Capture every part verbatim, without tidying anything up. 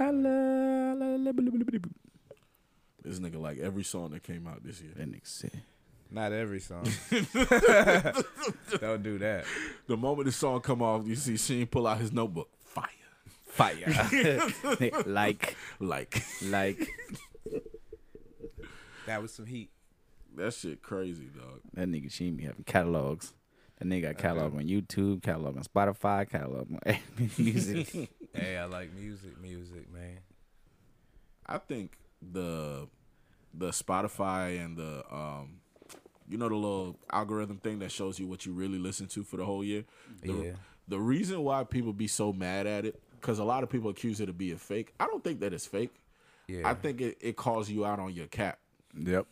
This nigga like every song that came out this year. That nigga said. Not every song. Don't do that. The moment the song come off, you see Sheen pull out his notebook. Fire. Fire. like. Like. Like. That was some heat. That shit crazy, dog. That nigga Sheen be having catalogs. That nigga got catalog okay. on YouTube, catalog on Spotify, catalog on music. Hey, I like music, music, man. I think the the Spotify and the um you know the little algorithm thing that shows you what you really listen to for the whole year. The, yeah. The reason why people be so mad at it, because a lot of people accuse it of being fake. I don't think that it's fake. Yeah. I think it, it calls you out on your cap. Yep.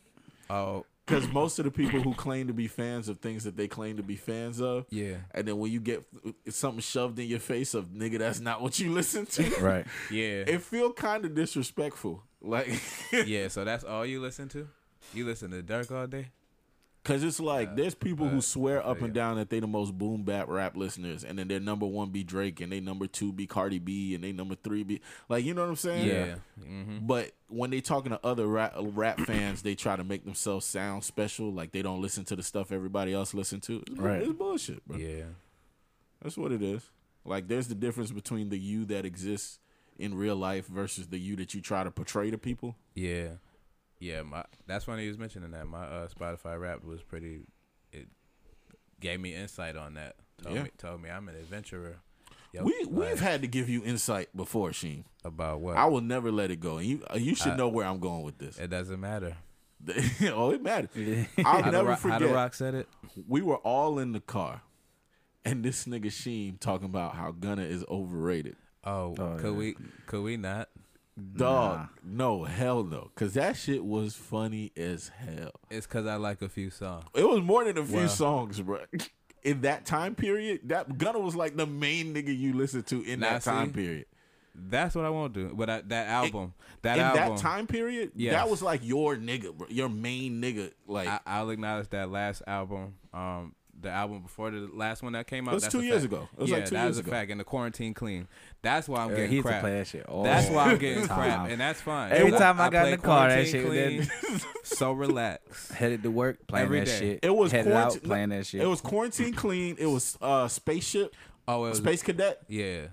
Oh. Because most of the people who claim to be fans of things that they claim to be fans of, yeah, and then when you get something shoved in your face of nigga, that's not what you listen to, right? Yeah, it feel kind of disrespectful. Like, yeah, so that's all you listen to? You listen to Durk all day? Because it's like uh, there's people uh, who swear up yeah. and down that they the most boom bap rap listeners, and then their number one be Drake, and they number two be Cardi B, and they number three be like, you know what I'm saying? Yeah. Mm-hmm. But when they talking to other rap, rap fans, they try to make themselves sound special, like they don't listen to the stuff everybody else listen to. It's, right. It's bullshit, bro. Yeah, that's what it is. Like, there's the difference between the you that exists in real life versus the you that you try to portray to people. Yeah. Yeah, my that's when he was mentioning that. My uh, Spotify Wrapped was pretty, it gave me insight on that. Told, yeah. me, told me I'm an adventurer. Yo, we, like, we've had to give you insight before, Sheen. About what? I will never let it go. And you you should I, know where I'm going with this. It doesn't matter. Oh, it matters. I'll how never do, forget. How the Rock said it? We were all in the car, and this nigga Sheen talking about how Gunna is overrated. Oh, oh could yeah. we? Could we not? Dog, nah. No, hell no. Because that shit was funny as hell. It's because I like a few songs. It was more than a few wow. songs, bro. In that time period, that Gunna was like the main nigga you listen to in now that see, time period. That's what I want to do. But I, that album, it, that in album, that time period, yes. that was like your nigga, bro, your main nigga. Like I, I'll acknowledge that last album, um, the album before the last one that came out. It was that's two years fact. ago. It was yeah, like two that years was a ago. fact. And the quarantine clean. That's why I'm yeah, getting he's crap. That shit all that's why I'm getting crap, and that's fine. Every it, time I, I got in the car, that shit clean, so relaxed. Headed to work, playing Every that day. shit. It was Headed quarant- out, playing that shit. It was quarantine clean. It was uh, spaceship. Oh, it was space cadet. Yeah.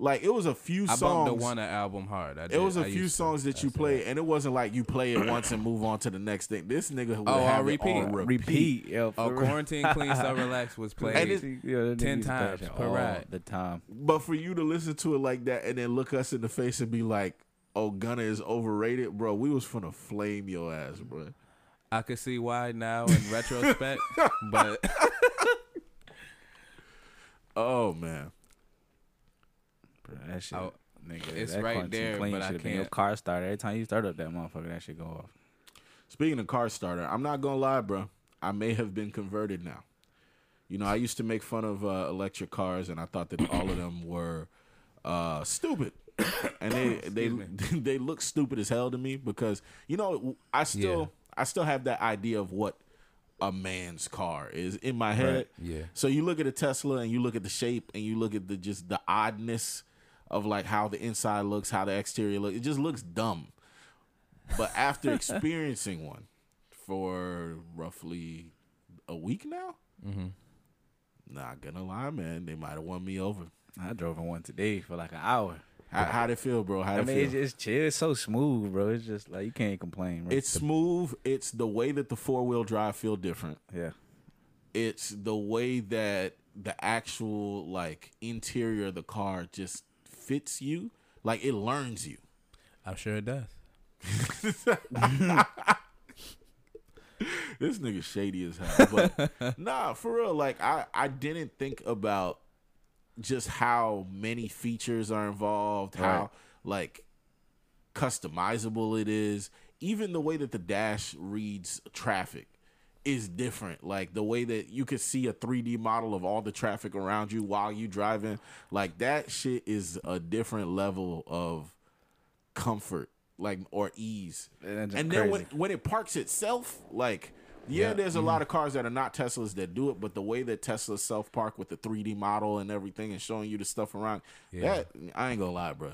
Like, it was a few songs. I bumped the Wanna album hard. I did. It was a I few songs to, that you played, and it wasn't like you play it once and move on to the next thing. This nigga would oh, have repeat. It on repeat. Repeat. Yeah, oh, Quarantine Clean, So Relaxed was played it, yeah, ten times per ride. The time. But for you to listen to it like that and then look us in the face and be like, oh, Gunna is overrated, bro, we was finna flame your ass, bro. I could see why now in retrospect, but... oh, man. That shit, I, nigga, it's that right there, but I can't. Your car starter. Every time you start up that motherfucker, that shit go off. Speaking of car starter, I'm not gonna lie, bro. I may have been converted now. You know, I used to make fun of uh, electric cars, and I thought that all of them were uh, stupid, and they they they, they look stupid as hell to me because you know I still yeah. I still have that idea of what a man's car is in my head. Right. Yeah. So you look at a Tesla, and you look at the shape, and you look at the just the oddness of like how the inside looks, how the exterior looks. It just looks dumb. But after experiencing one for roughly a week now, mm-hmm. not gonna lie, man, they might have won me over. I drove in one today for like an hour. How, how'd it feel, bro? How'd I mean, it feel? It's just chill. It's so smooth, bro. It's just like you can't complain. Bro. It's smooth. It's the way that the four-wheel drive feel different. Yeah. It's the way that the actual like interior of the car just fits you, like it learns you. I'm sure it does. This nigga shady as hell. But nah, for real, like I, I didn't think about just how many features are involved, right. how like customizable it is. Even the way that the dash reads traffic is different. Like the way that you could see a three D model of all the traffic around you while you driving, like that shit is a different level of comfort, like, or ease. And crazy. Then when, when it parks itself, like, yeah, yeah. there's a mm-hmm. lot of cars that are not Teslas that do it, but the way that Teslas self park with the three D model and everything and showing you the stuff around, yeah. that I ain't gonna lie, bro.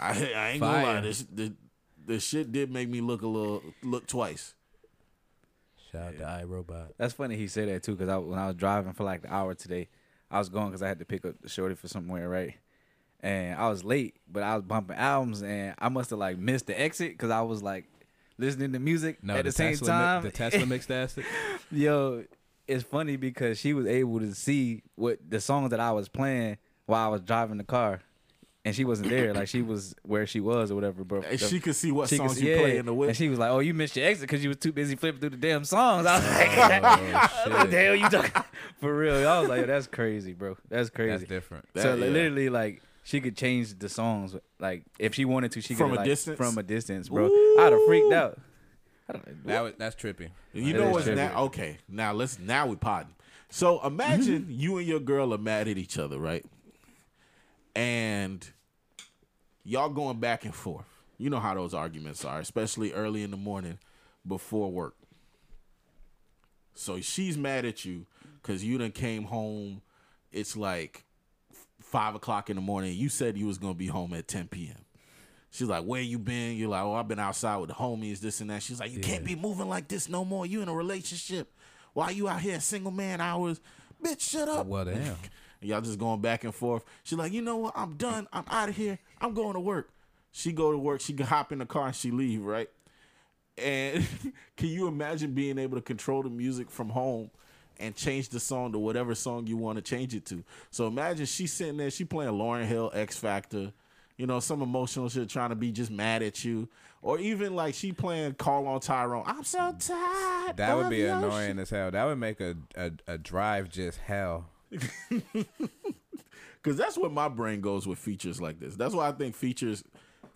I, I ain't Fire. gonna lie, this the the shit did make me look a little look twice. Shout out yeah. to iRobot. That's funny he said that too, because I, when I was driving for like the hour today, I was going because I had to pick up the shorty for somewhere, right? And I was late, but I was bumping albums, and I must have like missed the exit because I was like listening to music no, at the, the same Tesla time. Mi- the Tesla mixed acid. Yo, it's funny because she was able to see what the songs that I was playing while I was driving the car. And she wasn't there, like she was where she was or whatever. But and she could see what songs you yeah. play in the whip. And she was like, "Oh, you missed your exit because you was too busy flipping through the damn songs." I was like, oh, "What the hell you talking?" For real, I was like, "That's crazy, bro. That's crazy. That's different." So that, like, yeah. literally, like she could change the songs, like if she wanted to, she from could, a like, distance. From a distance, bro. Ooh. I'd have freaked out. I don't, that was, that's trippy. You that know what's now? Okay, now let's now we potting. So imagine mm-hmm. you and your girl are mad at each other, right? And y'all going back and forth. You know how those arguments are, especially early in the morning before work. So she's mad at you because you done came home. It's like five o'clock in the morning. You said you was going to be home at ten p.m. She's like, where you been? You're like, oh, I've been outside with the homies, this and that. She's like, you yeah. can't be moving like this no more. You in a relationship. Why you out here single man hours? Bitch, shut up. Well, damn. Y'all just going back and forth. She's like, you know what? I'm done. I'm out of here. I'm going to work. She go to work. She hop in the car and she leave, right? And can you imagine being able to control the music from home and change the song to whatever song you want to change it to? So imagine she's sitting there. She playing Lauryn Hill, X Factor, you know, some emotional shit trying to be just mad at you. Or even like she playing Call on Tyrone. I'm so tired. That would be annoying shit. As hell. That would make a, a, a drive just hell. Because that's what my brain goes with features like this. That's why I think features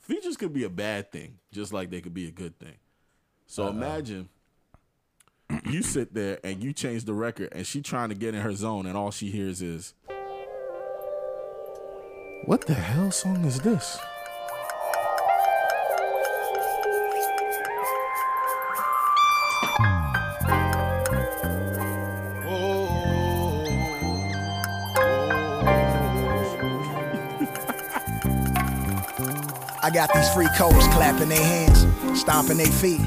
features could be a bad thing, just like they could be a good thing. So Uh-oh. imagine you sit there and you change the record and she trying to get in her zone and all she hears is, what the hell song is this? I got these free codes clapping their hands, stomping their feet.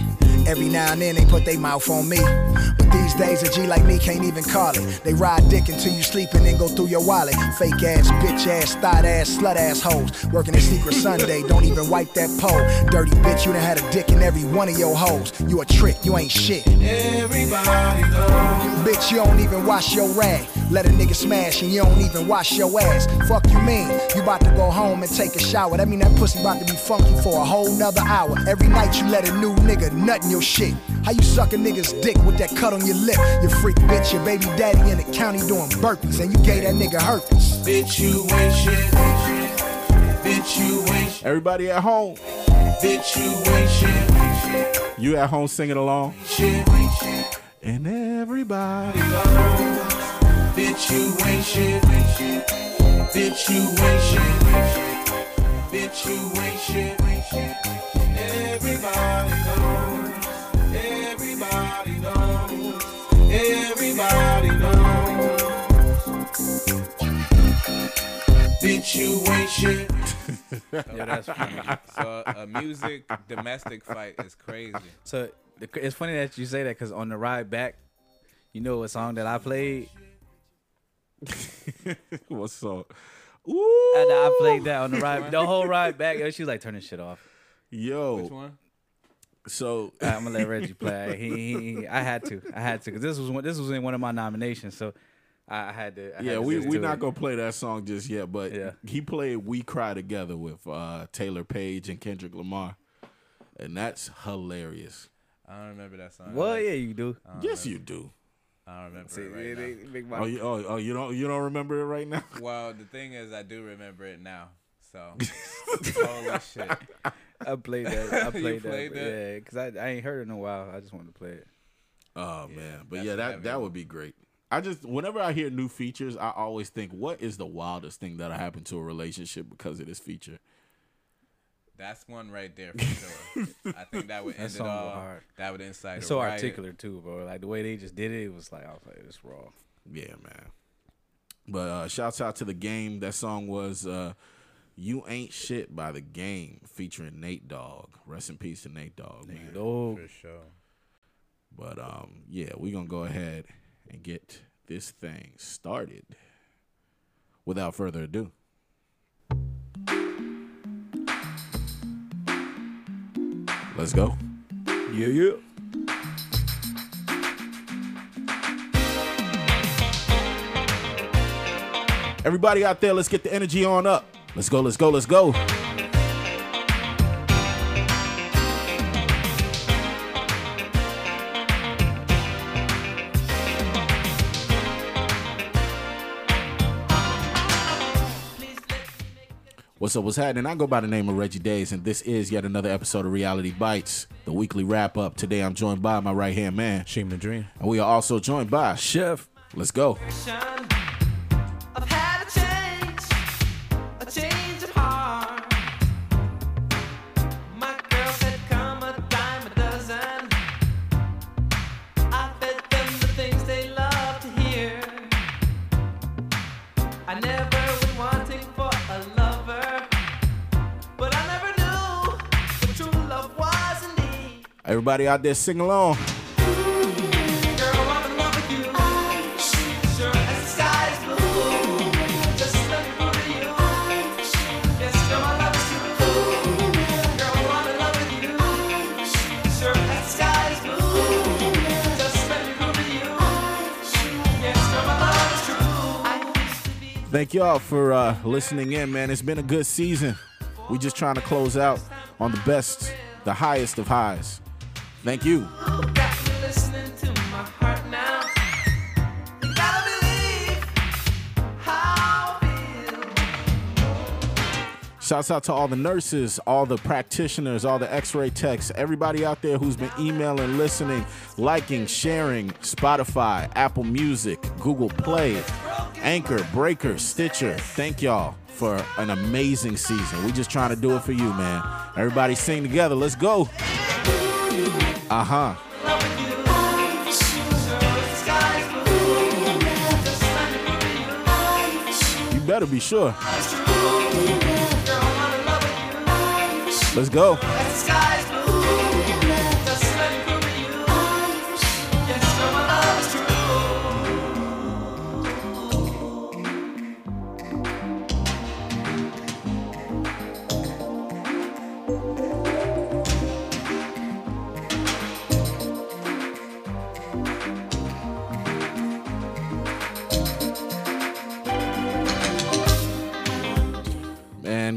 Every now and then they put their mouth on me. But these days a G like me can't even call it. They ride dick until you sleep and then go through your wallet. Fake ass, bitch ass, thought ass, slut ass hoes. Working at Secret Sunday, don't even wipe that pole. Dirty bitch, you done had a dick in every one of your hoes. You a trick, you ain't shit. Everybody knows. Bitch, you don't even wash your rag. Let a nigga smash and you don't even wash your ass. Fuck you mean? You about to go home and take a shower. That mean that pussy about to be funky for a whole nother hour. Every night you let a new nigga nut in your shit. How you suck a nigga's dick with that cut on your lip? You freak bitch, your baby daddy in the county doing burpees and you gave that nigga herpes. Bitch, you ain't shit. Bitch, you ain't shit. Everybody at home. Bitch, you ain't shit. You at home singing along. Shit. And everybody bitch, you ain't shit. Bitch, you ain't shit. Bitch, you ain't shit. Everybody knows. Everybody knows. Everybody knows. Bitch, you ain't shit. Yeah, that's funny. So a music domestic fight is crazy. So it's funny that you say that because on the ride back, you know a song that I played. What's up? Ooh. I, I played that on the ride, the whole ride back. Yo, she was like, turn this shit off. Yo, which one? So right, I'm gonna let Reggie play. He, he, he, I had to, I had to, because this was one, this was in one of my nominations, so I, I had to. I yeah, had to we we're not it. gonna play that song just yet, but yeah. he played "We Cry Together" with uh, Taylor Page and Kendrick Lamar, and that's hilarious. I don't remember that song. Well, like, yeah, you do. Yes, remember. you do. I don't remember See, it right they, now. They my... oh, you, oh, oh, you don't you don't remember it right now? Well, the thing is, I do remember it now. So holy shit, I played that. I played, played that. that. Yeah, because I, I ain't heard it in a while. I just wanted to play it. Oh yeah, man, but yeah, that that would be great. I just whenever I hear new features, I always think, what is the wildest thing that happened to a relationship because of this feature? That's one right there for sure. I think that would end it all. Hard. That would incite. It's so riot. Articulate too, bro. Like the way they just did it, it was like I was like, it's raw. Yeah, man. But uh, shouts out to the game. That song was uh, You Ain't Shit by The Game featuring Nate Dogg. Rest in peace to Nate Dogg. Nate Dogg. For sure. But, um, yeah, we're going to go ahead and get this thing started. Without further ado. Let's go. Yeah, yeah. Everybody out there, let's get the energy on up. Let's go, let's go, let's go. What's up, what's happening? I go by the name of Reggie Days, and this is yet another episode of Reality Bites, the weekly wrap-up. Today, I'm joined by my right-hand man, Sheem the Dream. And we are also joined by Chef. Let's go. Everybody out there, sing along. Girl, I'm in love with you. Sure as the sky is blue. Just looking for you. Yes, girl, my love is too blue. Girl, I'm in love with you. Sure as the sky is blue. Just looking for you. Yes, girl, my love is true. Thank y'all for uh, listening in, man. It's been a good season. We just trying to close out on the best, the highest of highs. Thank you. Got me listening to my heart now. You gotta believe how I feel. Shouts out to all the nurses, all the practitioners, all the x-ray techs, everybody out there who's been emailing, listening, liking, sharing, Spotify, Apple Music, Google Play, Anchor, Breaker, Stitcher. Thank y'all for an amazing season. We just trying to do it for you, man. Everybody sing together. Let's go. Uh-huh. You better be sure. Let's go.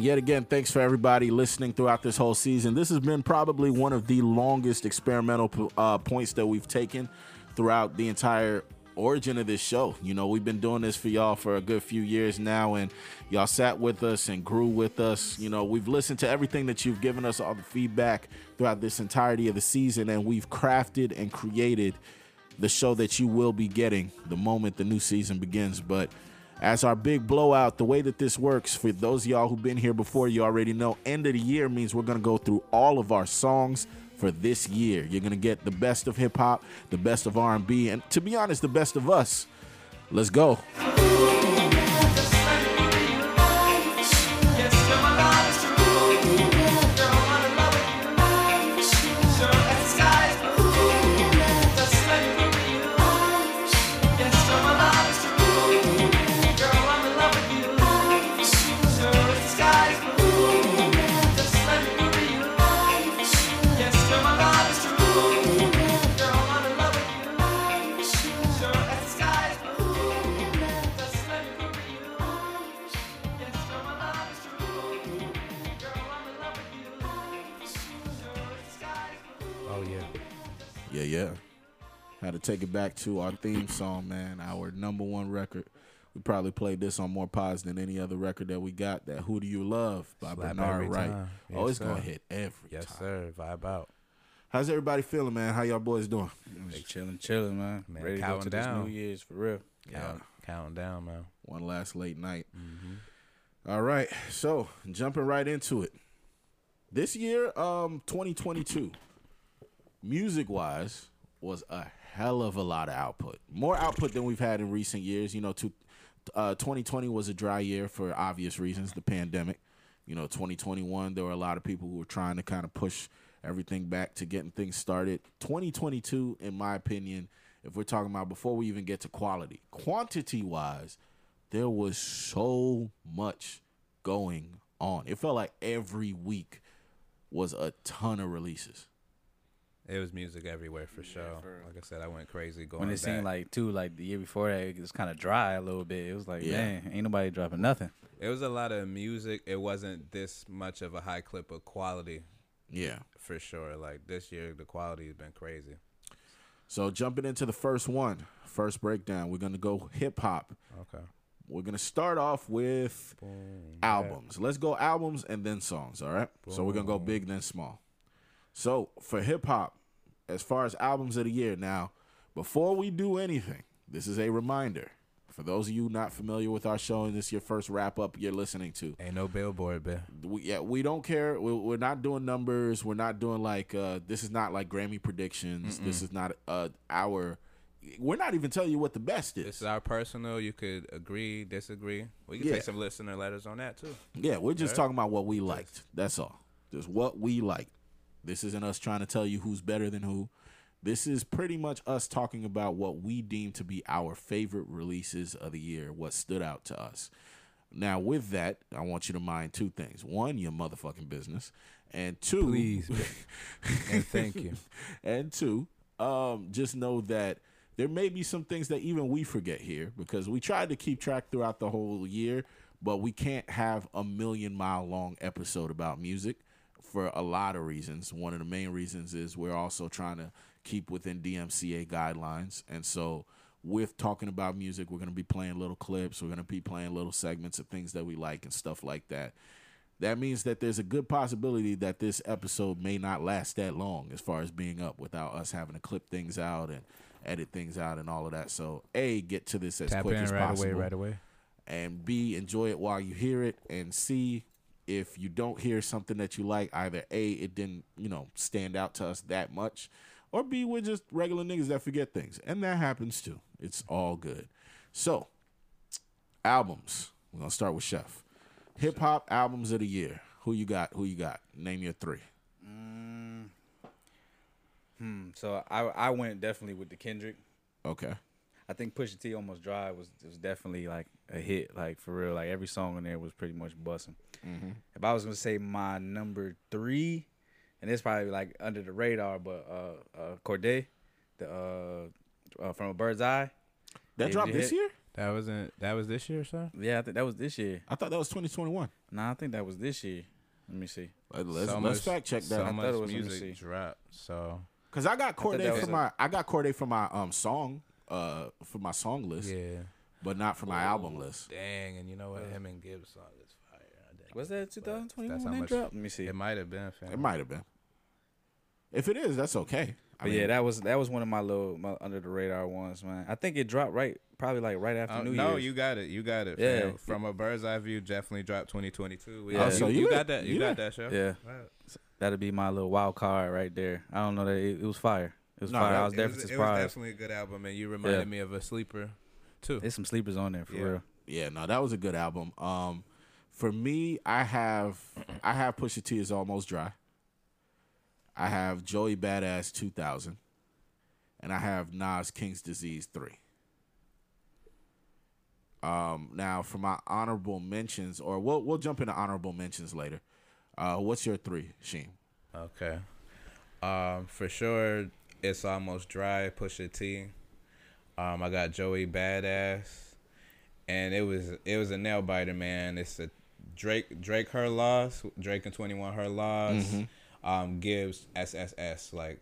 Yet again, thanks for everybody listening throughout this whole season. This has been probably one of the longest experimental uh, points that we've taken throughout the entire origin of this show. You know, we've been doing this for y'all for a good few years now, and y'all sat with us and grew with us. You know, we've listened to everything that you've given us, all the feedback throughout this entirety of the season, and we've crafted and created the show that you will be getting the moment the new season begins. But as our big blowout, the way that this works, for those of y'all who've been here before, you already know, end of the year means we're going to go through all of our songs for this year. You're going to get the best of hip-hop, the best of R and B, and to be honest, the best of us. Let's go. Yeah, had to take it back to our theme song, man, our number one record. We probably played this on more pods than any other record that we got, that Who Do You Love by Slap Bernard Wright. Yes, oh, it's going to hit every yes, time. Yes, sir. Vibe out. How's everybody feeling, man? How y'all boys doing? They chilling, chilling, man. man Ready to go to down. This New Year's, for real. Yeah, counting down, man. One last late night. Mm-hmm. All right, so jumping right into it. This year, um, twenty twenty-two. Music-wise, was a hell of a lot of output. More output than we've had in recent years. You know, to, uh, twenty twenty was a dry year for obvious reasons, the pandemic. you know, twenty twenty-one, there were a lot of people who were trying to kind of push everything back to getting things started. twenty twenty-two, in my opinion, if we're talking about before we even get to quality, quantity-wise, there was so much going on. It felt like every week was a ton of releases. It was music everywhere for sure. Yeah, for, like I said, I went crazy going. When it back. Seemed like too, like the year before that, it was kind of dry a little bit. It was like, yeah. man, ain't nobody dropping nothing. It was a lot of music. It wasn't this much of a high clip of quality. Yeah, for sure. Like this year, the quality has been crazy. So jumping into the first one, first breakdown, we're gonna go hip hop. Okay. We're going to start off with Boom. albums. Let's go albums and then songs, all right? Boom. So we're going to go big, then small. So for hip-hop, as far as albums of the year, now, before we do anything, this is a reminder. For those of you not familiar with our show and this is your first wrap-up you're listening to. Ain't no billboard, man. We, yeah, we don't care. We're, we're not doing numbers. We're not doing like, uh, this is not like Grammy predictions. Mm-mm. This is not uh, our... We're not even telling you what the best is. This is our personal. You could agree, disagree. We can yeah. take some listener letters on that, too. Yeah, we're just right? talking about what we liked. That's all. Just what we liked. This isn't us trying to tell you who's better than who. This is pretty much us talking about what we deem to be our favorite releases of the year, what stood out to us. Now, with that, I want you to mind two things. One, your motherfucking business. And two. Please. And thank you. And two, um, just know that there may be some things that even we forget here because we tried to keep track throughout the whole year, but we can't have a million mile long episode about music for a lot of reasons. One of the main reasons is we're also trying to keep within D M C A guidelines. And so with talking about music, we're going to be playing little clips. We're going to be playing little segments of things that we like and stuff like that. That means that there's a good possibility that this episode may not last that long as far as being up without us having to clip things out and edit things out and all of that. So A, get to this as Tap quick in as right possible. Away, right away. And B, enjoy it while you hear it. And C, if you don't hear something that you like, either A, it didn't, you know, stand out to us that much, or B, we're just regular niggas that forget things. And that happens too. It's all good. So, albums. We're gonna start with Chef. Hip hop albums of the year. Who you got? Who you got? Name your three. Mm. Hmm. So I I went definitely with the Kendrick. Okay. I think Pusha T Almost Drive was was definitely like a hit, like for real. Like every song in there was pretty much busting. Mm-hmm. If I was gonna say my number three, and it's probably like under the radar, but uh, uh Cordae, the uh, uh, From a Bird's Eye. That dropped this hit. year? That wasn't. That was this year, sir. Yeah, I think that was this year. I thought that was twenty twenty-one. Nah, I think that was this year. Let me see. Let's, so let's much, fact check that. So I much thought it was music dropped. So. Cause I got Cordae for a, my I got Cordae for my um song uh for my song list, yeah, but not for my Ooh, album list. Dang, and you know what? Yeah. Him and Gibbs song is fire. Was that two thousand twenty-one drop? Let me see. It might have been. Fam. It might have been. If it is, that's okay. I but mean, yeah, that was that was one of my little my under the radar ones, man. I think it dropped right probably like right after uh, New Year's. No, you got it, you got it. Yeah, fam. From a Bird's Eye View, definitely dropped twenty twenty-two. We, yeah, oh, so you, you, you got that. You yeah. got that, show. Yeah. Right. That'd be my little wild card right there. I don't know that it, it was fire. It was no, fire. I was definitely surprised. It was definitely a good album, and you reminded yeah. me of a sleeper, too. There's some sleepers on there for yeah. real. Yeah, no, that was a good album. Um, for me, I have I have Pusha T is Almost Dry. I have Joey Badass two thousand, and I have Nas King's Disease three. Um, now for my honorable mentions, or we'll we'll jump into honorable mentions later. Uh, what's your three, Sheen? Okay. Um, for sure, It's Almost Dry, Pusha T. Um, I got Joey Badass. And it was it was a nail biter, man. It's a Drake Drake Her Loss, Drake and twenty-one Her Loss. Mm-hmm. Um, Gibbs S S S, like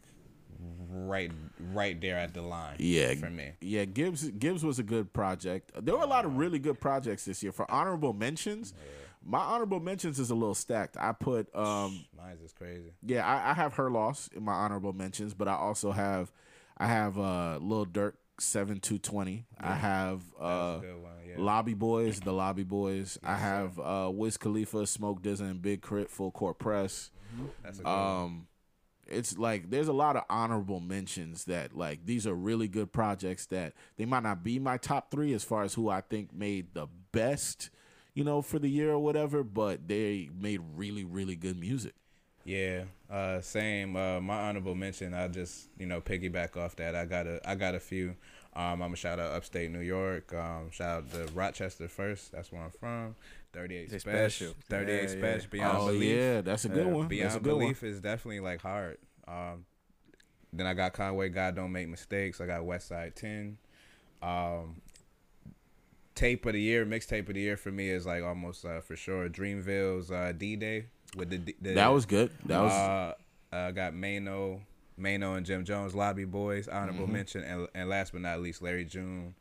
right right there at the line. Yeah, for me. Yeah, Gibbs Gibbs was a good project. There were a lot of really good projects this year. For honorable mentions. Yeah. My honorable mentions is a little stacked. I put... Um, Mine's is crazy. Yeah, I, I have Her Loss in my honorable mentions, but I also have... I have uh, Lil Durk, seven two twenty. Yeah. I have uh, yeah. Lobby Boys, The Lobby Boys. Yes, I have sir. uh, Wiz Khalifa, Smoke D Z A, and Big Crit, Full Court Press. Mm-hmm. That's a good um, one. It's like there's a lot of honorable mentions that like these are really good projects that they might not be my top three as far as who I think made the best... you know, for the year or whatever, but they made really, really good music. Yeah, uh, same. Uh, my honorable mention, I just, you know, piggyback off that. I got a, I got a few. Um, I'm going to shout out upstate New York. Um, shout out to Rochester first. That's where I'm from. thirty-eight Spesh. thirty-eight yeah, Spesh, yeah. Beyond oh, Belief. Oh, yeah, that's a good uh, one. Beyond that's a good Belief one. Is definitely, like, hard. Um, then I got Conway, God Don't Make Mistakes. I got Westside ten. Um, tape of the year, mixtape of the year for me is, like, almost uh, for sure Dreamville's uh, D-Day. With the, the that was good. That was. Uh, uh, got Mano, Mano and Jim Jones, Lobby Boys, honorable mm-hmm. mention, and, and last but not least, Larry June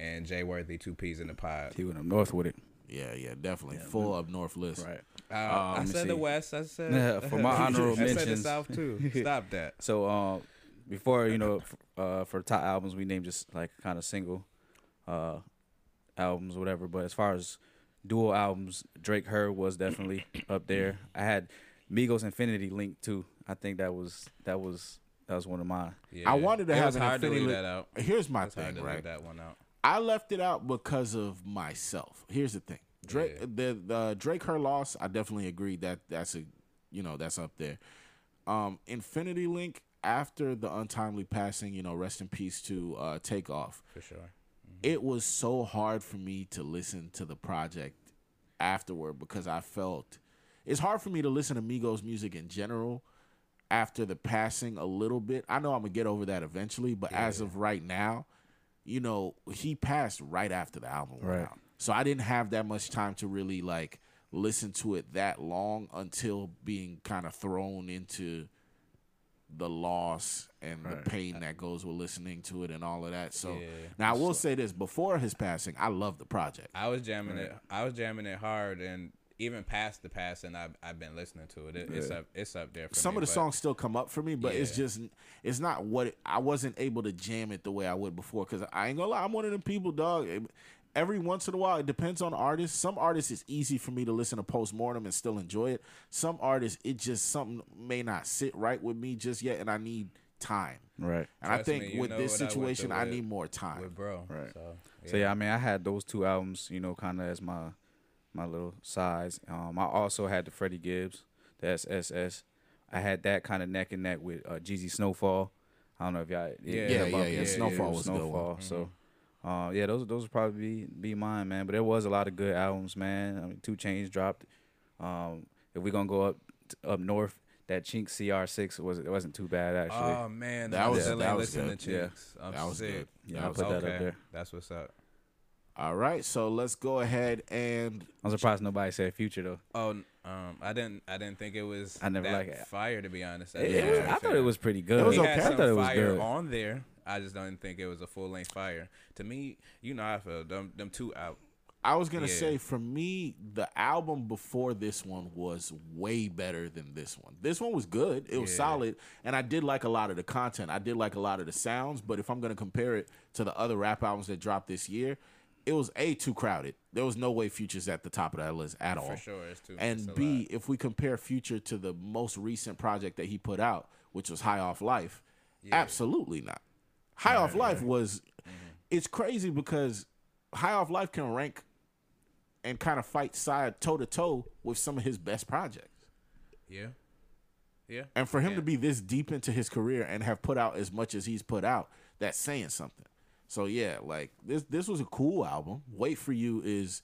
and Jay Worthy, two P's in the pod. He went up north with it. Yeah, yeah, definitely. Yeah, Full man. Up north list. Right. Uh, um, I said see. the West. I said yeah, for my honorable mentions. I said the South too. Stop that. So um, before you know, uh, for top albums, we named just like kind of single, uh, albums, whatever. But as far as dual albums, Drake Her was definitely up there. I had Migos Infinity Link too. I think that was that was that was one of mine. Yeah. I wanted to it have was an hard Infinity to leave that out. Here's my it's thing, hard to right? leave that one out. I left it out because of myself. Here's the thing, Drake yeah. the, the Drake Her loss. I definitely agree that that's a you know that's up there. Um, Infinity Link after the untimely passing, you know, rest in peace to uh, Takeoff. For sure. It was so hard for me to listen to the project afterward because I felt it's hard for me to listen to Migos music in general after the passing a little bit. I know I'm going to get over that eventually, but yeah. as of right now, you know, he passed right after the album went right. out. So I didn't have that much time to really like listen to it that long until being kind of thrown into the loss and right. the pain that goes with listening to it and all of that. So yeah. now I will so, say this: before his passing, I loved the project. I was jamming right. it. I was jamming it hard, and even past the passing, I've I've been listening to it. it yeah. It's up. It's up there. For Some me, of the but, songs still come up for me, but yeah. it's just it's not what it, I wasn't able to jam it the way I would before. Because I ain't gonna lie, I'm one of them people, dog. It, Every once in a while, it depends on artists. Some artists, it's easy for me to listen to post-mortem and still enjoy it. Some artists, it just something may not sit right with me just yet, and I need time. Right. And Trust I think me, with this situation, I, I need more time. With bro. Right. So yeah. so, yeah, I mean, I had those two albums, you know, kind of as my my little size. Um, I also had the Freddie Gibbs, the S S S. I had that kind of neck and neck with uh, Jeezy Snowfall. I don't know if y'all... Yeah, yeah, yeah, yeah. Snowfall yeah, was Snowfall, a good one. So... Mm-hmm. Uh, yeah, those those would probably be, be mine, man. But there was a lot of good albums, man. I mean, Two Chainz dropped. Um, if we're gonna go up up north, that Chinks C R six was it wasn't too bad actually. Oh man, that, that was, was that, that was good. To Chinks. Yeah. I'm that was sick. Good. Yeah, that was, put that okay. up there. That's what's up. All right, so let's go ahead and. I'm surprised nobody said Future though. Oh, um, I didn't. I didn't think it was. I never that liked it. Fire to be honest. I, it, it was, I thought it was pretty good. It was okay. Had some I thought it was fire good. On there. I just don't think it was a full length fire. To me, you know, I feel them, them two out. I was gonna yeah. say for me, the album before this one was way better than this one. This one was good. It was yeah. solid, and I did like a lot of the content. I did like a lot of the sounds. But if I'm gonna compare it to the other rap albums that dropped this year, it was A, too crowded. There was no way Future's at the top of that list at all. For sure, it's too. And it's B, lot. If we compare Future to the most recent project that he put out, which was High Off Life, yeah. absolutely not. High right, Off Life right. was, mm-hmm. it's crazy because High Off Life can rank and kind of fight side toe to toe with some of his best projects. Yeah. Yeah. And for him yeah. to be this deep into his career and have put out as much as he's put out, that's saying something. So yeah, like this this was a cool album. Wait For You is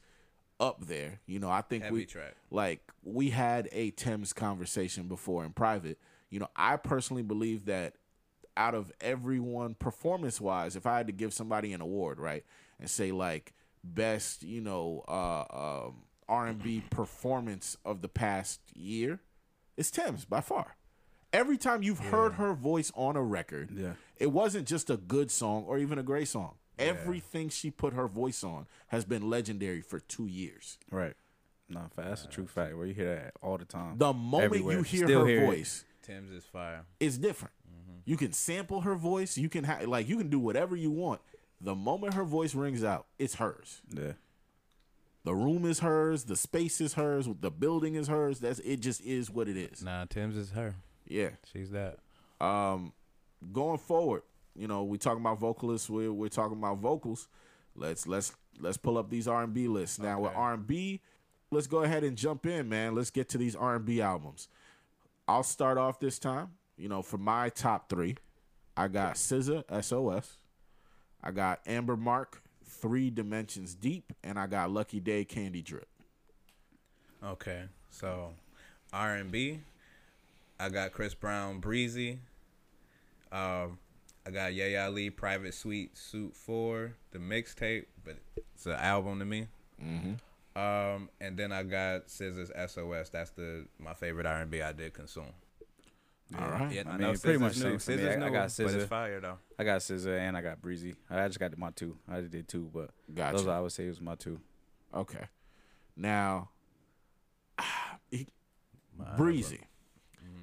up there. You know, I think Heavy we track. Like we had a Thames conversation before in private. You know, I personally believe that out of everyone performance-wise, if I had to give somebody an award, right, and say, like, best, you know, uh, um, R and B performance of the past year, it's Thames by far. Every time you've yeah. heard her voice on a record, yeah. it wasn't just a good song or even a great song. Yeah. Everything she put her voice on has been legendary for two years. Right. No, that's a true fact. Where you hear that all the time. The moment everywhere. You hear Still her hear voice, it. Thames is fire. It's different. You can sample her voice. You can ha- like you can do whatever you want. The moment her voice rings out, it's hers. Yeah. The room is hers. The space is hers. The building is hers. That's it. Just is what it is. Nah, Thames is her. Yeah, she's that. Um, going forward, you know, we talking about vocalists. We're we're talking about vocals. Let's let's let's pull up these R and B lists now. Okay. With R and B, let's go ahead and jump in, man. Let's get to these R and B albums. I'll start off this time. You know, for my top three, I got S Z A, S O S. I got Amber Mark, Three Dimensions Deep, and I got Lucky Day, Candy Drip. Okay, so R and B, I got Chris Brown, Breezy. Um, I got Ye Ali, Private Suite, Suit four, the mixtape, but it's an album to me. Mm-hmm. Um, and then I got S Z A's S O S. That's the my favorite R and B I did consume. Yeah. All right. Yeah, I, I mean, know pretty much new. Same. I, mean, I, I got S Z A. But it's fire, though. I got S Z A and I got Breezy. I just got my two. I just did two, but gotcha. Those I would say was my two. Okay. Now, he, Breezy. Mm-hmm.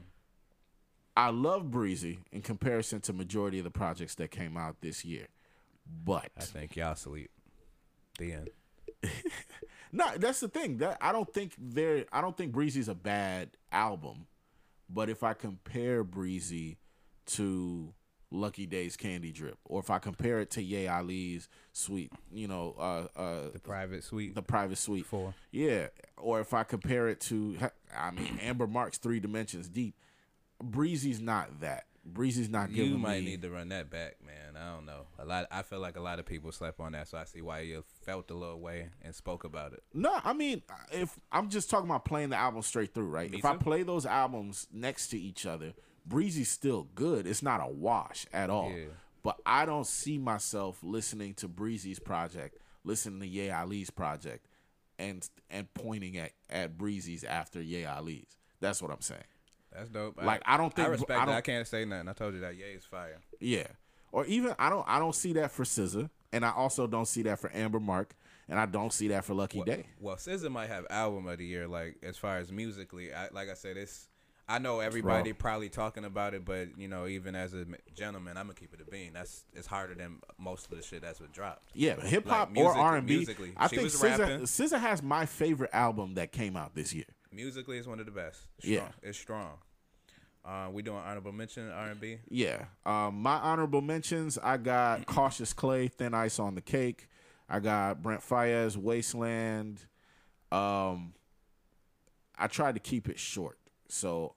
I love Breezy in comparison to majority of the projects that came out this year, but I think y'all sleep. The end. No, that's the thing. That I don't think there. I don't think Breezy's a bad album, but if I compare Breezy to Lucky Day's Candy Drip, or if I compare it to Ye Ali's Suite, you know, uh, uh, the Private Suite, the Private Suite, four, yeah, or if I compare it to, I mean, Amber Mark's Three Dimensions Deep, Breezy's not that. Breezy's not giving me. You might need to run that back, man. I don't know. A lot. I feel like a lot of people slept on that, so I see why you felt a little way and spoke about it. No, I mean, if I'm just talking about playing the album straight through, right? Me if too. I play those albums next to each other, Breezy's still good. It's not a wash at all. Yeah. But I don't see myself listening to Breezy's project, listening to Ye Ali's project, and and pointing at, at Breezy's after Ye Ali's. That's what I'm saying. That's dope. Like I, I don't think I respect I that. I can't say nothing. I told you that Ye's fire. Yeah. Or even I don't I don't see that for S Z A, and I also don't see that for Amber Mark, and I don't see that for Lucky well, Day. Well, S Z A might have album of the year, like as far as musically. I, like I said, it's I know everybody probably talking about it, but you know, even as a gentleman, I'm gonna keep it a bean. That's it's harder than most of the shit that's been dropped. Yeah, hip hop like, or R and B. I she think S Z A, S Z A has my favorite album that came out this year. Musically, it's one of the best. It's yeah, strong. It's strong. Uh, we doing honorable mention R and B. Yeah, um, my honorable mentions. I got Cautious Clay, Thin Ice on the Cake. I got Brent Faiyaz, Wasteland. Um, I tried to keep it short, so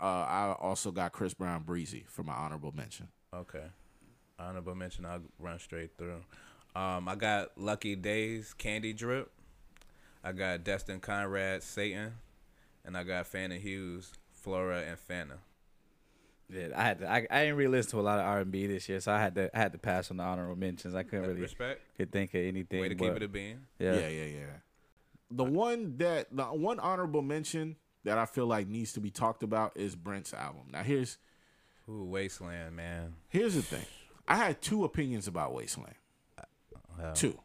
uh, I also got Chris Brown, Breezy for my honorable mention. Okay, honorable mention. I'll run straight through. Um, I got Lucky Days, Candy Drip. I got Destin Conrad, Satan. And I got Fanna Hughes, Flora, and Fanna. Yeah, I had to, I, I didn't really listen to a lot of R and B this year, so I had to I had to pass on the honorable mentions. I couldn't really Respect. Could think of anything. Way to but, keep it a being. Yeah, yeah, yeah. yeah. The one that the one honorable mention that I feel like needs to be talked about is Brent's album. Now here's, ooh, Wasteland, man. Here's the thing. I had two opinions about Wasteland. Uh, two,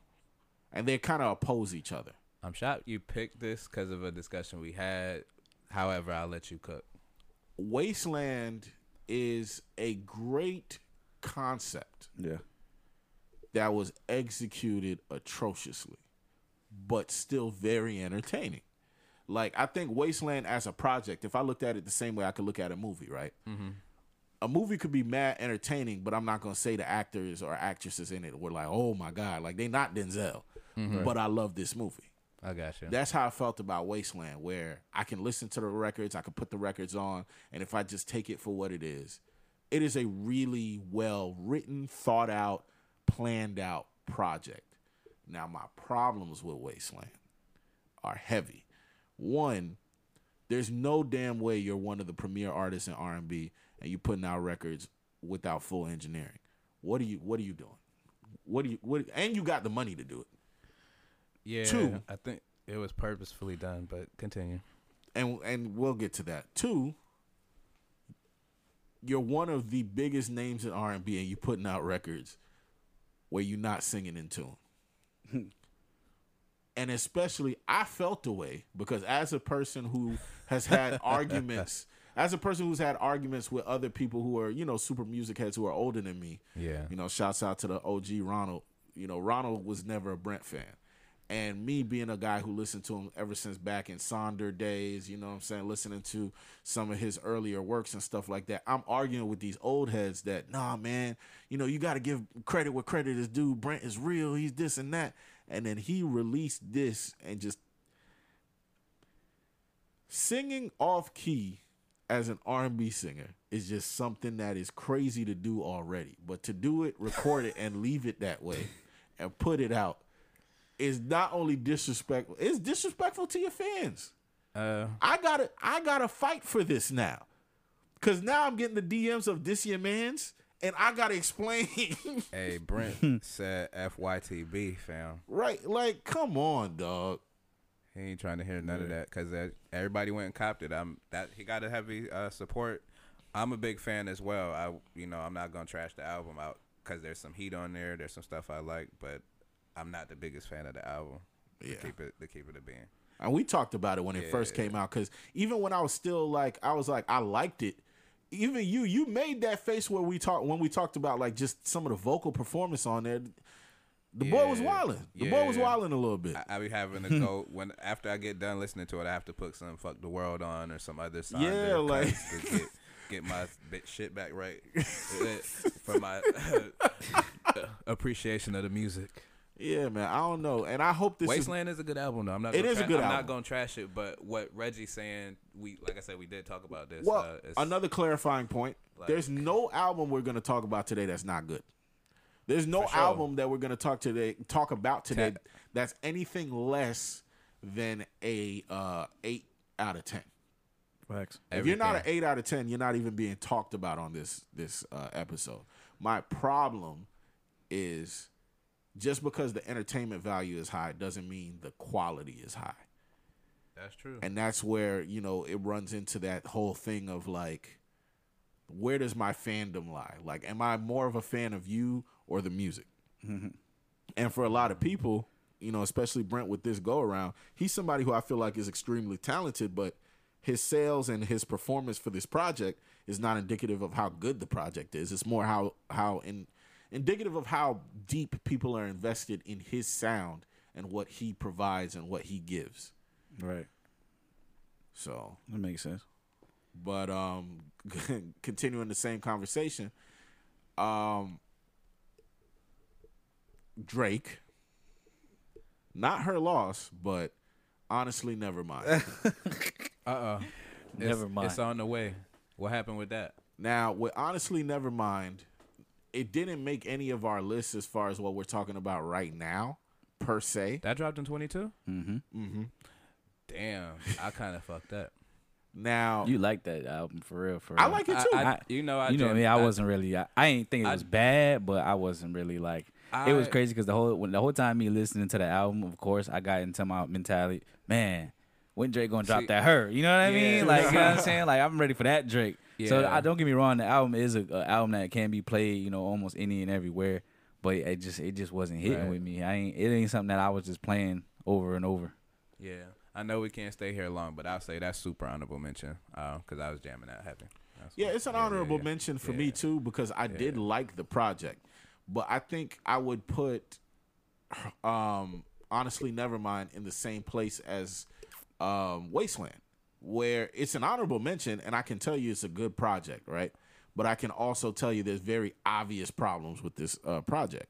and they kind of oppose each other. I'm shocked you picked this because of a discussion we had. However, I'll let you cook. Wasteland is a great concept. Yeah. That was executed atrociously, but still very entertaining. Like, I think Wasteland as a project, if I looked at it the same way I could look at a movie, right? Mm-hmm. A movie could be mad entertaining, but I'm not going to say the actors or actresses in it were like, oh my God, like they not Denzel, mm-hmm. but I love this movie. I got you. That's how I felt about Wasteland, where I can listen to the records, I can put the records on, and if I just take it for what it is, it is a really well-written, thought-out, planned-out project. Now, my problems with Wasteland are heavy. One, there's no damn way you're one of the premier artists in R and B and you're putting out records without full engineering. What are you? What are you doing? What do you? What? And you got the money to do it. Yeah, Two, I think it was purposefully done, but continue. And and we'll get to that. Two, you're one of the biggest names in R and B, and you're putting out records where you're not singing in tune. And especially, I felt the way, because as a person who has had arguments, as a person who's had arguments with other people who are, you know, super music heads who are older than me, yeah, you know, shouts out to the O G Ronald. You know, Ronald was never a Brent fan. And me being a guy who listened to him ever since back in Sonder days, you know what I'm saying, listening to some of his earlier works and stuff like that, I'm arguing with these old heads that, nah, man, you know, you got to give credit where credit is due. Brent is real. He's this and that. And then he released this and just singing off key as an R and B singer is just something that is crazy to do already. But to do it, record it, and leave it that way and put it out is not only disrespectful, it's disrespectful to your fans. Uh, I gotta, I gotta fight for this now, cause now I'm getting the D Ms of this your man's, and I gotta explain. Hey, Brent said F Y T B, fam. Right, like, come on, dog. He ain't trying to hear none yeah. of that, cause that, everybody went and copped it. I'm that he got a heavy uh, support. I'm a big fan as well. I, you know, I'm not gonna trash the album out, cause there's some heat on there. There's some stuff I like, but I'm not the biggest fan of the album. Yeah, to keep it, to keep it a being. And we talked about it when it yeah. first came out, because even when I was still like, I was like, I liked it. Even you, you made that face where we talked when we talked about like just some of the vocal performance on there. The yeah. boy was wilding. The yeah. boy was wilding a little bit. I, I be having to go when after I get done listening to it, I have to put some "Fuck the World" on or some other song. Yeah, like to get, get my bit shit back right for my appreciation of the music. Yeah, man, I don't know, and I hope this Wasteland is, is a good album. Though I'm not, it gonna is tra- a good. I'm album. Not gonna trash it, but what Reggie's saying, we like I said, we did talk about this. Well, uh, another clarifying point: like, there's no album we're gonna talk about today that's not good. There's no sure. album that we're gonna talk today, talk about today, ten. That's anything less than a uh, eight out of ten. Facts. If Everything. You're not an eight out of ten, you're not even being talked about on this this uh, episode. My problem is, just because the entertainment value is high doesn't mean the quality is high. That's true. And that's where, you know, it runs into that whole thing of like, where does my fandom lie? Like, am I more of a fan of you or the music? Mm-hmm. And for a lot of people, you know, especially Brent with this go around, he's somebody who I feel like is extremely talented, but his sales and his performance for this project is not indicative of how good the project is. It's more how, how in, indicative of how deep people are invested in his sound and what he provides and what he gives. Right. So that makes sense. But um, continuing the same conversation, um, Drake, not her loss, but honestly, never mind. Uh-uh. Never it's, mind. It's on the way. What happened with that? Now, with honestly, never mind, it didn't make any of our lists as far as what we're talking about right now, per se. That dropped in twenty-two? Mm-hmm. Mm-hmm. Damn, I kind of fucked up. Now you like that album for real? For real, I like it too. I, I, you know, I you know me. I, I wasn't really. I, I ain't think it was I, bad, but I wasn't really like. I, it was crazy because the whole when, the whole time me listening to the album, of course, I got into my mentality. Man, when Drake gonna drop see, that her? You know what I yeah. mean? Like, you know what I'm saying? Like, I'm ready for that Drake. Yeah. So I don't get me wrong, the album is a, a album that can be played, you know, almost any and everywhere. But it just it just wasn't hitting right. with me. I ain't it ain't something that I was just playing over and over. Yeah, I know we can't stay here long, but I'll say that's super honorable mention because uh, I was jamming out happy. Yeah, it's an yeah, honorable yeah, yeah. mention for yeah. me too because I yeah. did like the project, but I think I would put um, honestly Nevermind in the same place as um, Wasteland. Where it's an honorable mention, and I can tell you it's a good project, right? But I can also tell you there's very obvious problems with this uh, project.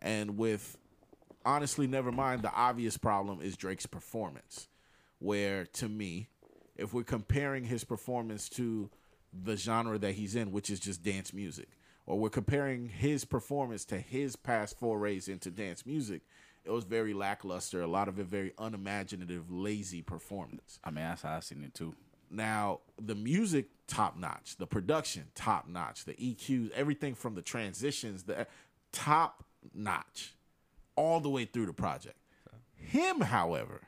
And with honestly, never mind, the obvious problem is Drake's performance, where to me, if we're comparing his performance to the genre that he's in, which is just dance music, or we're comparing his performance to his past forays into dance music, it was very lackluster, a lot of it very unimaginative, lazy performance. I mean, that's how I seen it, too. Now, the music, top-notch. The production, top-notch. The E Qs, everything from the transitions, the top-notch, all the way through the project. Him, however,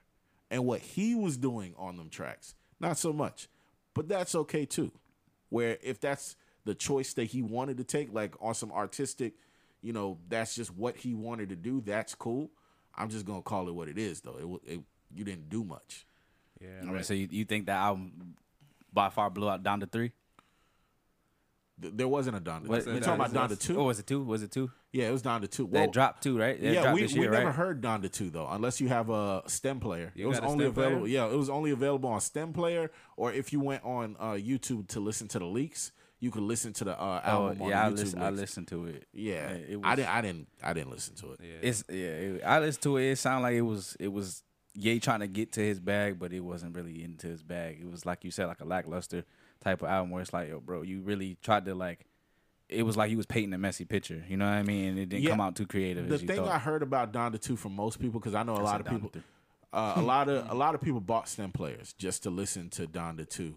and what he was doing on them tracks, not so much. But that's okay, too, where if that's the choice that he wanted to take, like on some artistic, you know, that's just what he wanted to do, that's cool. I'm just gonna call it what it is, though. It, it you didn't do much. Yeah. All right. So you, you think that album by far blew out down to three? Th- there wasn't a down to. What, three. You're talking about down to two? Oh, was it two? Was it two? Yeah, it was down to two. Well, that dropped two, right? That yeah, we year, we right? never heard down to two though, unless you have a STEM player. You it was only available. Player? Yeah, it was only available on STEM player, or if you went on uh, YouTube to listen to the leaks. You could listen to the uh, album. Oh, yeah, on I, listen, I listened to it. Yeah, it was, I didn't. I didn't. I didn't listen to it. Yeah, it's yeah. It, I listened to it. It sounded like it was. It was Ye trying to get to his bag, but it wasn't really into his bag. It was like you said, like a lackluster type of album where it's like, yo, bro, you really tried to like. It was like he was painting a messy picture. You know what I mean? And it didn't yeah. come out too creative. The as you thing thought. I heard about Donda two from most people, because I know a I lot of Donda people, uh, a lot of a lot of people bought stem players just to listen to Donda two,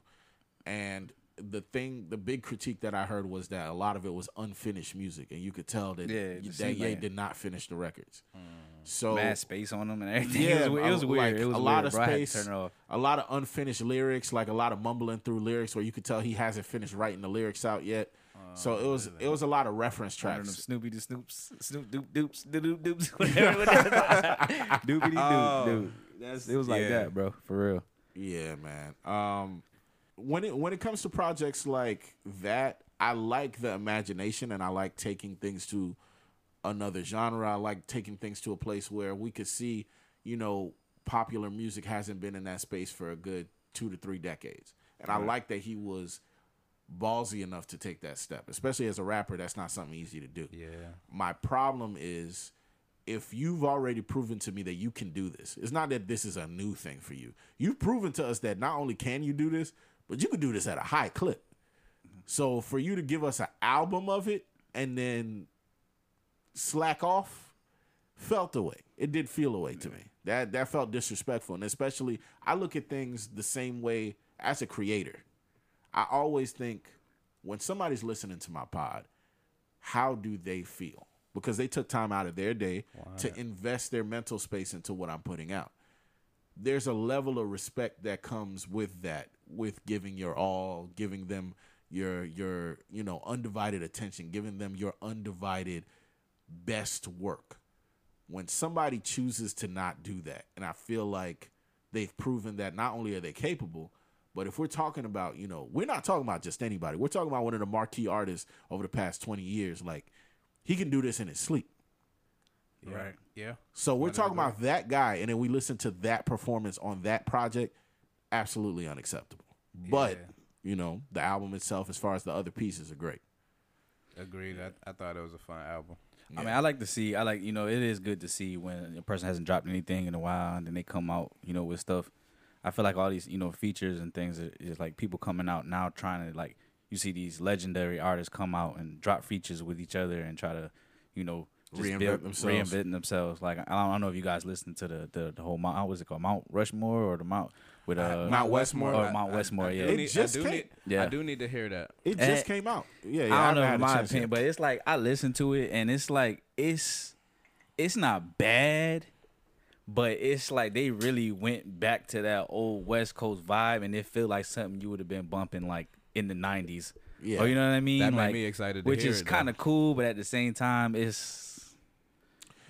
and the thing, the big critique that I heard was that a lot of it was unfinished music, and you could tell that yeah, that Ye did not finish the records. Mm. So mad space on them and everything. Yeah, it was, it was like, weird. It was a lot weird, of space, a lot of unfinished lyrics, like a lot of mumbling through lyrics where you could tell he hasn't finished writing the lyrics out yet. So it was it was a lot of reference tracks. Snoopy the Snoops, Snoop Doop Doops, Doop Doops, whatever. Doopity Doop, dude. That's it was like yeah. that, bro, for real. Yeah, man. Um, when it when it comes to projects like that, I like the imagination and I like taking things to another genre. I like taking things to a place where we could see, you know, popular music hasn't been in that space for a good two to three decades, and right. I like that he was ballsy enough to take that step, especially as a rapper. That's not something easy to do. Yeah. My problem is, if you've already proven to me that you can do this, it's not that this is a new thing for you. You've proven to us that not only can you do this, but you can do this at a high clip. So for you to give us an album of it and then slack off felt away. It did feel away to me. That that felt disrespectful. And especially, I look at things the same way as a creator. I always think, when somebody's listening to my pod, how do they feel? Because they took time out of their day wow. to invest their mental space into what I'm putting out. There's a level of respect that comes with that, with giving your all, giving them your your you know undivided attention, giving them your undivided best work. When somebody chooses to not do that, and I feel like they've proven that not only are they capable, but if we're talking about, you know, we're not talking about just anybody. We're talking about one of the marquee artists over the past twenty years. Like, he can do this in his sleep. Yeah. Right. Yeah. So we're talking about that guy, and then we listen to that performance on that project. Absolutely unacceptable. Yeah. But, you know, the album itself, as far as the other pieces, are great. Agreed. I, I thought it was a fun album. Yeah. I mean, I like to see, I like, you know, it is good to see when a person hasn't dropped anything in a while and then they come out, you know, with stuff. I feel like all these, you know, features and things is like people coming out now trying to, like, you see these legendary artists come out and drop features with each other and try to, you know, just reinvent build, themselves. Reinventing themselves. Like, I don't, I don't know if you guys listen to the the, the whole Mount, what was it called, Mount Rushmore or the Mount with uh, Mount Westmore or I, Mount Westmore. I, I, yeah, it just I do came. Need, yeah, I do need to hear that. It just and came out. Yeah, yeah. I don't I know my opinion, but it's like I listen to it and it's like it's it's not bad. But it's like they really went back to that old West Coast vibe, and it feel like something you would have been bumping like in the nineties. Yeah, or you know what I mean. That made like, me excited, to which hear is kind of cool. But at the same time, it's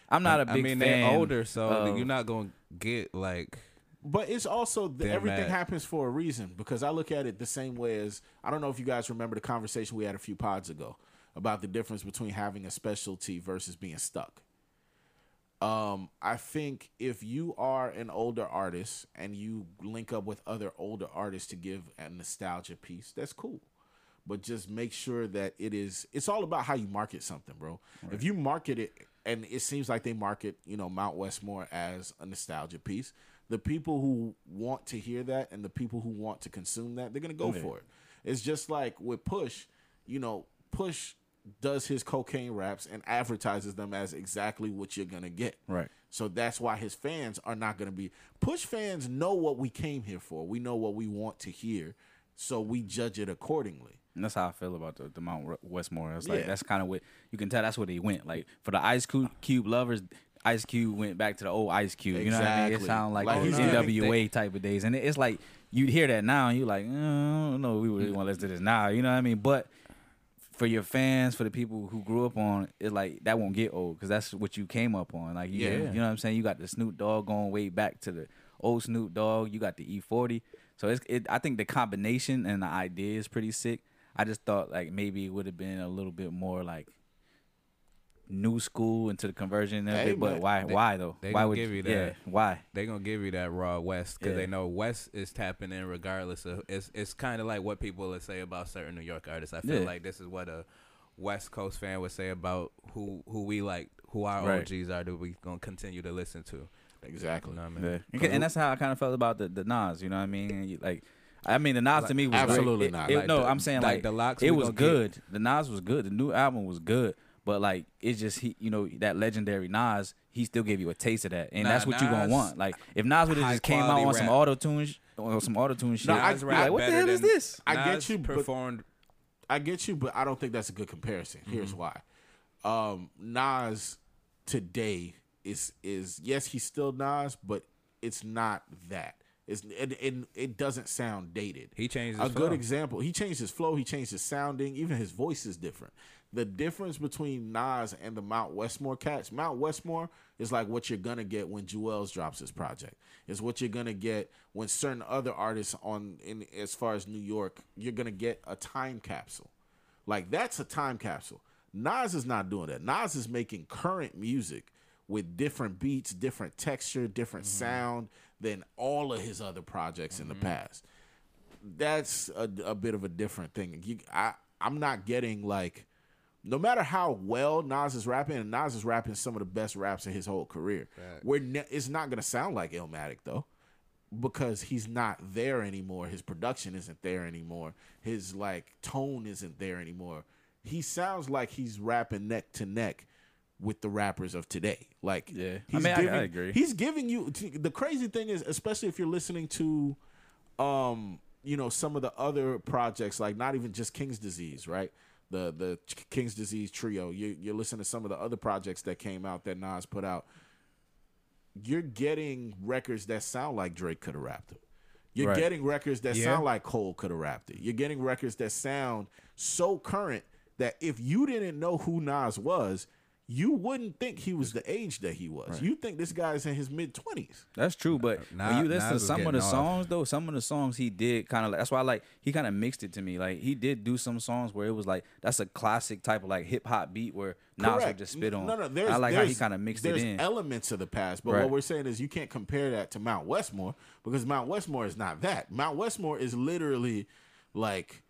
I'm not I, a big fan. I mean, fan they're older, so of, you're not gonna get like. But it's also the, everything mad. happens for a reason, because I look at it the same way as I don't know if you guys remember the conversation we had a few pods ago about the difference between having a specialty versus being stuck. Um, I think if you are an older artist and you link up with other older artists to give a nostalgia piece, that's cool. But just make sure that it is, it's all about how you market something, bro. Right. If you market it, and it seems like they market, you know, Mount Westmore as a nostalgia piece, the people who want to hear that and the people who want to consume that, they're going to go yeah. for it. It's just like with Push, you know, Push does his cocaine raps and advertises them as exactly what you're going to get. Right. So that's why his fans are not going to be... Push fans know what we came here for. We know what we want to hear, so we judge it accordingly. And that's how I feel about the, the Mount Westmore. It's like, yeah. that's kind of what... You can tell that's where they went. Like, for the Ice Cube lovers... Ice Cube went back to the old Ice Cube. Exactly. You know what I mean? It sounded like, like these N W A type of days. And it's like, you'd hear that now, and you're like, oh, I don't know, we really want to listen to this now. You know what I mean? But... For your fans, for the people who grew up on it, like that won't get old because that's what you came up on. Like, you, yeah, you know what I'm saying. You got the Snoop Dogg going way back to the old Snoop Dogg. You got the E forty. So it's, it, I think the combination and the idea is pretty sick. I just thought like maybe it would have been a little bit more like new school into the conversion of hey, it. But man, why? They, why though? They why would give you that? Yeah, why they gonna give you that raw West? Because yeah. they know West is tapping in regardless of. It's it's kind of like what people would say about certain New York artists. I feel yeah. like this is what a West Coast fan would say about who who we like, who our right. O Gs are that we gonna continue to listen to. Exactly. You know what I mean? Yeah. And that's how I kind of felt about the, the Nas. You know what I mean? Like, I mean, the Nas like, to me was absolutely like, not. It, like no, the, I'm saying like, like the locks. It was good. Get. The Nas was good. The new album was good. But like, it's just he, you know, that legendary Nas. He still gave you a taste of that, and nah, that's what Nas, you gonna want. Like, if Nas would have just came out on rap. some auto tunes or some auto tune shit, nah, I, I, like, what the hell is this? I Nas get you performed. But, I get you, but I don't think that's a good comparison. Mm-hmm. Here's why. Um, Nas today is is yes, he's still Nas, but it's not that. It's and, and it doesn't sound dated. He changed his a flow. good example. He changed his flow. He changed his sounding. Even his voice is different. The difference between Nas and the Mount Westmore cats, Mount Westmore is like what you're going to get when Jewels drops his project. It's what you're going to get when certain other artists on, in as far as New York, you're going to get a time capsule. Like, that's a time capsule. Nas is not doing that. Nas is making current music with different beats, different texture, different mm-hmm. sound than all of his other projects mm-hmm. in the past. That's a, a bit of a different thing. You, I, I'm not getting like... No matter how well Nas is rapping, and Nas is rapping some of the best raps in his whole career, right. we're ne- it's not going to sound like Illmatic, though, because he's not there anymore. His production isn't there anymore. His, like, tone isn't there anymore. He sounds like he's rapping neck to neck with the rappers of today. Like, yeah. he's I mean, giving, I, I agree. He's giving you... The crazy thing is, especially if you're listening to, um, you know, some of the other projects, like not even just King's Disease, right? The the King's Disease trio. You you listen to some of the other projects that came out that Nas put out. You're getting records that sound like Drake could have rapped it. You're right. getting records that yeah. sound like Cole could have rapped it. You're getting records that sound so current that if you didn't know who Nas was, you wouldn't think he was the age that he was. Right. You think this guy's in his mid twenties. That's true, but nah, when you listen nah, to some of the songs, off. though, some of the songs he did kind of. Like, that's why I like he kind of mixed it to me. Like he did do some songs where it was like that's a classic type of like hip hop beat where Nas would just spit on. No, no, there's, I like there's, how he kind of mixed it in. There's elements of the past, but right. what we're saying is you can't compare that to Mount Westmore because Mount Westmore is not that. Mount Westmore is literally like.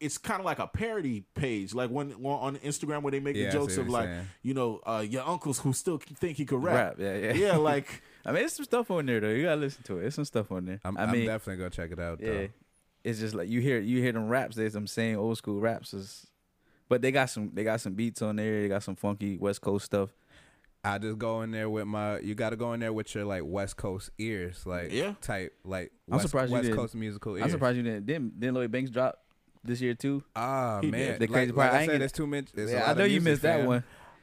It's kind of like a parody page, like when, when on Instagram where they make yeah, the jokes of like, saying. you know, uh, your uncles who still think he could rap. rap yeah, yeah, yeah. Like, I mean, there's some stuff on there though. You gotta listen to it. There's some stuff on there. I'm, I mean, I'm definitely gonna check it out. Yeah, though. It's just like you hear you hear them raps. There's them same old school raps, but they got some they got some beats on there. They got some funky West Coast stuff. I just go in there with my. You got to go in there with your like West Coast ears, like yeah. type like. West, I'm surprised you West didn't, Coast musical ears. I'm surprised you didn't. Didn't, didn't Lloyd Banks drop? This year too. Ah he man, did. the crazy like, part. Like I, I said, it's too much. Yeah, I know you missed that one.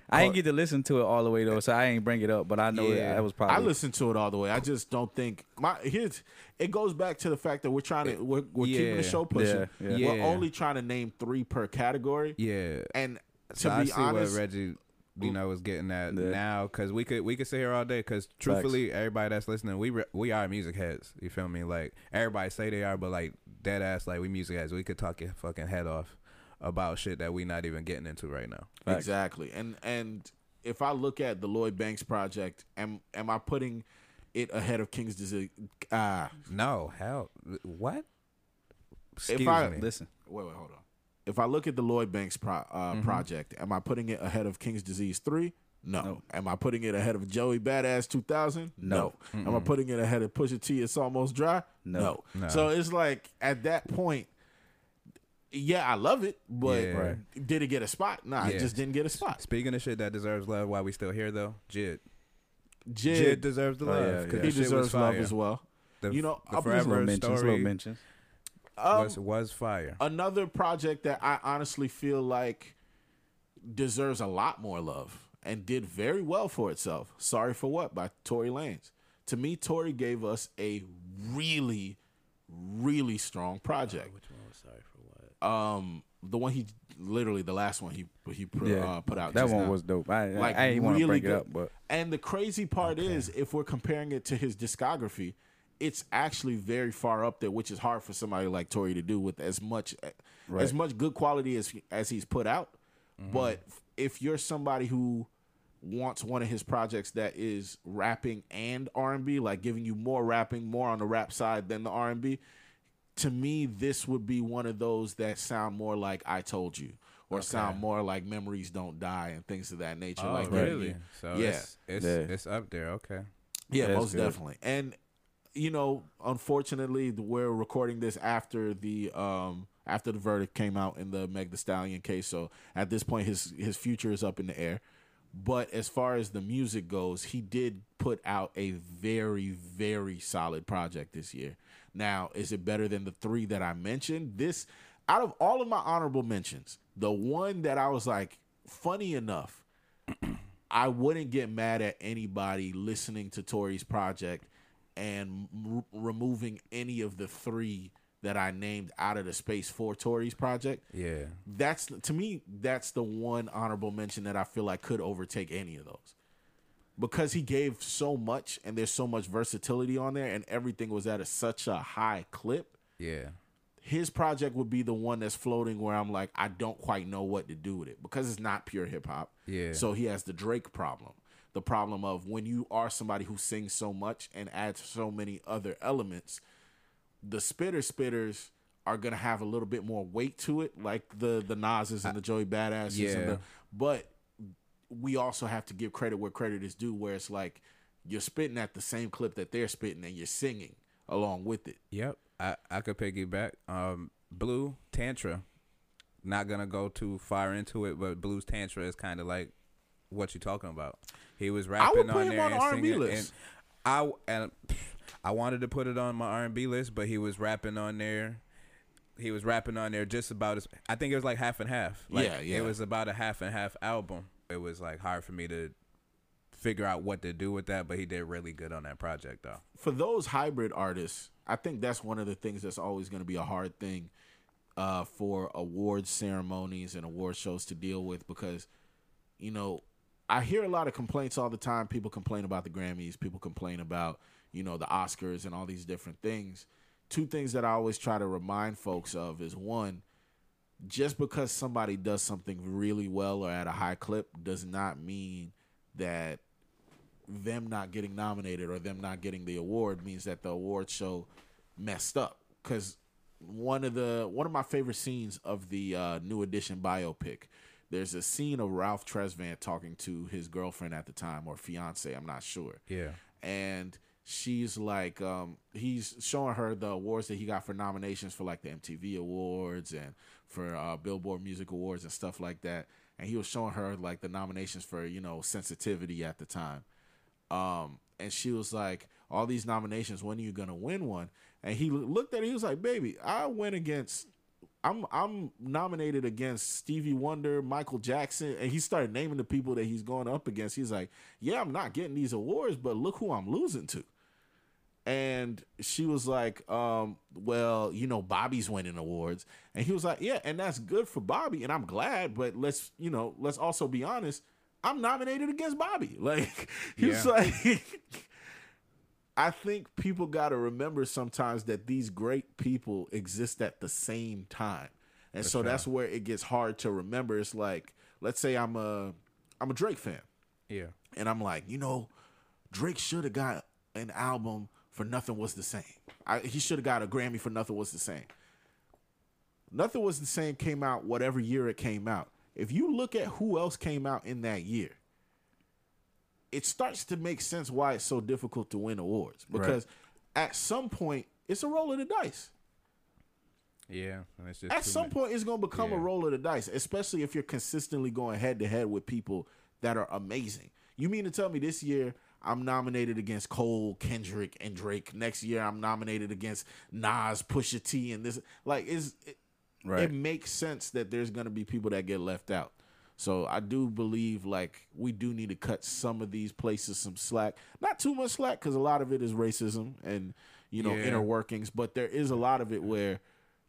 I ain't get to listen to it all the way though, so I ain't bring it up. But I know yeah. that was probably. I listened to it all the way. I just don't think my here's. It goes back to the fact that we're trying to we're, we're yeah. keeping the show pushing. Yeah. Yeah. We're yeah. only trying to name three per category. Yeah, and to so be I see honest, what Reggie, you know, is getting at yeah. now because we could we could sit here all day because truthfully, Facts. everybody that's listening, we re, we are music heads. You feel me? Like everybody say they are, but like. Dead ass, like we music guys, we could talk your fucking head off about shit that we not even getting into right now. Facts. Exactly, and and if I look at the Lloyd Banks project, am am I putting it ahead of King's Disease? Uh, no, hell, what? Excuse if I, me. Listen, wait, wait, hold on. If I look at the Lloyd Banks pro, uh, mm-hmm. project, am I putting it ahead of King's Disease three? No. no. Am I putting it ahead of Joey Badass two thousand? No. Mm-mm. Am I putting it ahead of Pusha T? It's Almost Dry? No. no. So it's like at that point, yeah, I love it, but yeah. right. did it get a spot? Nah, yeah. it just didn't get a spot. Speaking of shit that deserves love, why we still here though? Jid. Jid, Jid deserves the love. Oh, yeah, yeah. He deserves love as well. The, you know, the Forever mentions, Story mentions. Um, was, was fire. Another project that I honestly feel like deserves a lot more love. And did very well for itself. Sorry for What by Tory Lanez. To me, Tory gave us a really, really strong project. Uh, which one was Sorry for What? Um, the one he literally the last one he he put, yeah. uh, put out. That one now. was dope. I, like, I, I ain't want to really break it up, but and the crazy part okay. is, if we're comparing it to his discography, it's actually very far up there, which is hard for somebody like Tory to do with as much right. as much good quality as as he's put out. Mm-hmm. But if you're somebody who wants one of his projects that is rapping and R and B, like giving you more rapping, more on the rap side than the R and B, to me, this would be one of those that sound more like I Told You or okay. sound more like Memories Don't Die and things of that nature. Oh, like really? That. So yeah. It's, it's, yeah. it's up there. Okay. Yeah, yeah most good. definitely. And you know, unfortunately, we're recording this after the um, after the verdict came out in the Meg Thee Stallion case. So at this point, his his future is up in the air. But as far as the music goes, he did put out a very, very solid project this year. Now, is it better than the three that I mentioned? This, out of all of my honorable mentions, the one that I was like, funny enough, I wouldn't get mad at anybody listening to Tory's project and r- removing any of the three that I named out of the space for Tory's project. Yeah. That's, to me, that's the one honorable mention that I feel like could overtake any of those. Because he gave so much and there's so much versatility on there and everything was at a, such a high clip. Yeah. His project would be the one that's floating where I'm like, I don't quite know what to do with it because it's not pure hip hop. Yeah. So he has the Drake problem. The problem of when you are somebody who sings so much and adds so many other elements, the spitter spitters are going to have a little bit more weight to it, like the the Nas's and the Joey Badasses. Yeah. And the, but we also have to give credit where credit is due, where it's like you're spitting at the same clip that they're spitting and you're singing along with it. Yep. I, I could piggyback. Um, Blue Tantra, not going to go too far into it, but Blue's Tantra is kind of like what you're talking about. He was rapping on there on and R and B singing. List. And I... And, I wanted to put it on my R and B list, but he was rapping on there. He was rapping on there just about as I think it was like half and half. Like, yeah, yeah. It was about a half and half album. It was like hard for me to figure out what to do with that, but he did really good on that project, though. For those hybrid artists, I think that's one of the things that's always going to be a hard thing uh, for award ceremonies and award shows to deal with because, you know, I hear a lot of complaints all the time. People complain about the Grammys. People complain about, you know, the Oscars and all these different things. Two things that I always try to remind folks of is, one, just because somebody does something really well or at a high clip does not mean that them not getting nominated or them not getting the award means that the award show messed up. Because one of the one of my favorite scenes of the uh, New Edition biopic, there's a scene of Ralph Tresvant talking to his girlfriend at the time, or fiance, I'm not sure. Yeah. And she's like, um, he's showing her the awards that he got for nominations for like the M T V Awards and for uh, Billboard Music Awards and stuff like that. And he was showing her like the nominations for, you know, Sensitivity at the time. Um, and she was like, all these nominations, when are you going to win one? And he looked at it, he was like, baby, I went against... I'm I'm nominated against Stevie Wonder, Michael Jackson, and he started naming the people that he's going up against. He's like, yeah, I'm not getting these awards, but look who I'm losing to. And she was like, um, well, you know, Bobby's winning awards. And he was like, yeah, and that's good for Bobby, and I'm glad, but let's, you know, let's also be honest, I'm nominated against Bobby. Like, he was yeah. like... I think people got to remember sometimes that these great people exist at the same time. And that's so right. That's where it gets hard to remember. It's like, let's say I'm a I'm a Drake fan. Yeah. And I'm like, you know, Drake should have got an album for Nothing Was the Same. I, he should have got a Grammy for Nothing Was the Same. Nothing Was the Same came out whatever year it came out. If you look at who else came out in that year, it starts to make sense why it's so difficult to win awards because right. At some point it's a roll of the dice. Yeah, and it's just at some much. point it's going to become yeah. a roll of the dice, especially if you're consistently going head to head with people that are amazing. You mean to tell me this year I'm nominated against Cole, Kendrick, and Drake? Next year I'm nominated against Nas, Pusha T, and this like is it, right. It makes sense that there's going to be people that get left out. So I do believe, like, we do need to cut some of these places some slack. Not too much slack, because a lot of it is racism and, you know, yeah. inner workings. But there is a lot of it where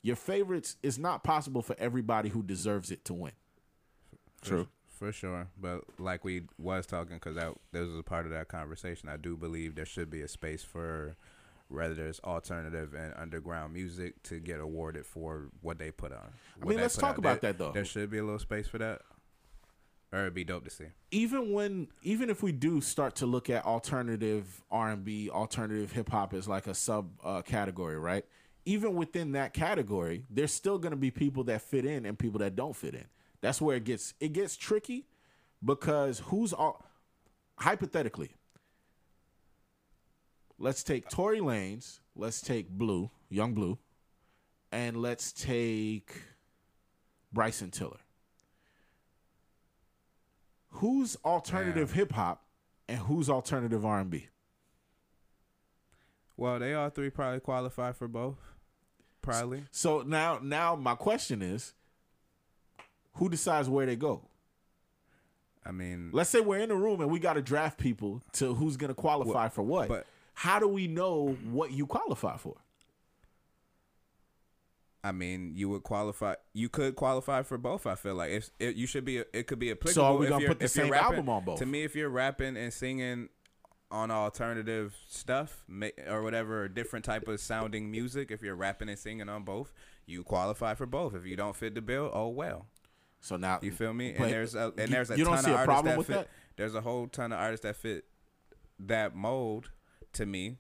your favorites, it's not possible for everybody who deserves it to win. True. For, for sure. But like we was talking, because this was a part of that conversation, I do believe there should be a space for, whether there's alternative and underground music, to get awarded for what they put on. I mean, let's talk about that, though. There should be a little space for that. Or it'd be dope to see. Even when, even if we do start to look at alternative R and B, alternative hip hop as like a sub uh, category, right? Even within that category, there's still going to be people that fit in and people that don't fit in. That's where it gets it gets tricky, because who's all hypothetically, let's take Tory Lanez, let's take Blue, Young Blue, and let's take Bryson Tiller. Who's alternative hip hop and who's alternative R and B? Well, they all three probably qualify for both. Probably. So now, now my question is, who decides where they go? I mean, let's say we're in a room and we got to draft people to who's going to qualify well, for what. But how do we know what you qualify for? I mean, you would qualify. You could qualify for both. I feel like if it, you should be. It could be applicable. So are we gonna put the same rapping, album on both? To me, if you're rapping and singing on alternative stuff or whatever, different type of sounding music, if you're rapping and singing on both, you qualify for both. If you don't fit the bill, oh well. So now you feel me. And there's a and there's a you ton don't see of a artists problem that with fit. That? There's a whole ton of artists that fit that mold to me,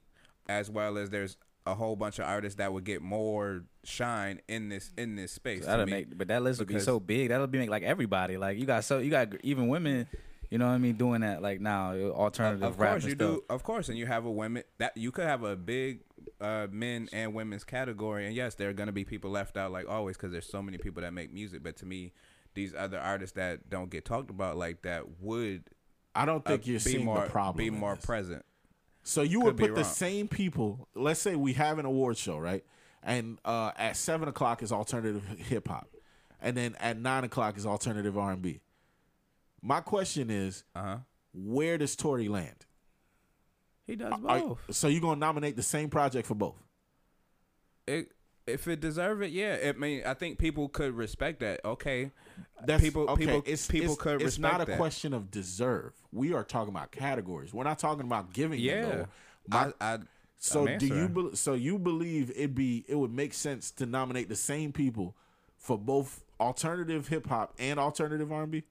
as well as there's a whole bunch of artists that would get more shine in this in this space. So that'll make, but that list would be so big. That'll be make like everybody. Like you got so you got even women. You know what I mean? Doing that like now alternative of rap course and you stuff. Do. Of course, and you have a women that you could have a big uh, men and women's category. And yes, there are gonna be people left out like always because there's so many people that make music. But to me, these other artists that don't get talked about like that would I don't think uh, you're seeing more, the problem. Be more this. Present. So you Could would put the same people, let's say we have an award show, right? And uh, at seven o'clock is alternative hip-hop. And then at nine o'clock is alternative R and B. My question is, uh-huh. where does Tory land? He does both. Are, so you're going to nominate the same project for both? It, if it deserve it, yeah. I mean, I think people could respect that. Okay. That's, people okay. people, it's, people it's, could respect that. It's not a that. question of deserve. We are talking about categories. We're not talking about giving. Yeah. My, I, I, so I'm do you be, so you believe it be it would make sense to nominate the same people for both alternative hip hop and alternative R and B?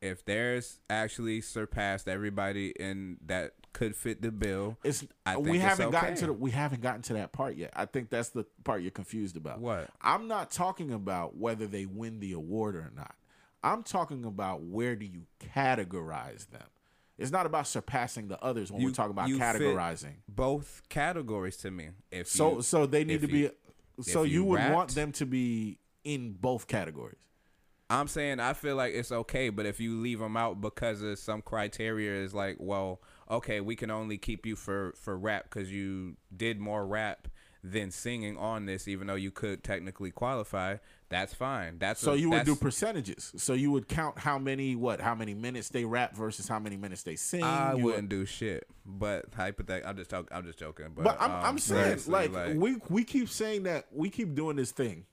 If theirs actually surpassed everybody in that could fit the bill, it's I think we haven't it's okay. gotten to the, we haven't gotten to that part yet. I think that's the part you're confused about. What? I'm not talking about whether they win the award or not. I'm talking about where do you categorize them. It's not about surpassing the others when you, we're talking about you categorizing. Fit both categories to me. If so, you, so they need to be. You, so you, you would rapped, want them to be in both categories. I'm saying I feel like it's okay, but if you leave them out because of some criteria is like, well, okay, we can only keep you for, for rap because you did more rap than singing on this, even though you could technically qualify, that's fine. That's So a, you would do percentages. So you would count how many, what, how many minutes they rap versus how many minutes they sing. I you wouldn't would, do shit, but hypothetically, I'm just talking, I'm just joking. But, but I'm, um, I'm saying, like, like, we we keep saying that, we keep doing this thing.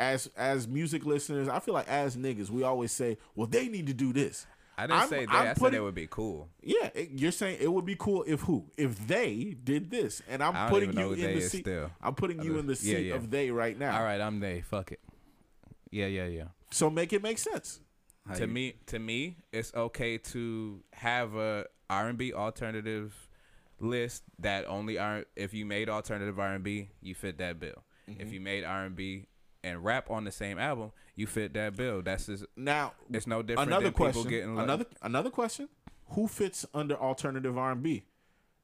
As as music listeners, I feel like as niggas, we always say, well, they need to do this. I didn't I'm, say that. I said it would be cool. Yeah, it, you're saying it would be cool if who? If they did this. And I'm putting you in the seat. Still. I'm putting you in the seat yeah, yeah. of they right now. All right, I'm they. Fuck it. Yeah, yeah, yeah. So make it make sense. How to you? me, to me, it's okay to have a R and B alternative list that only are if you made alternative R and B, you fit that bill. Mm-hmm. If you made R and B and rap on the same album, you fit that bill. That's just now. It's no different. Another than question. People getting another another question. Who fits under alternative R and B?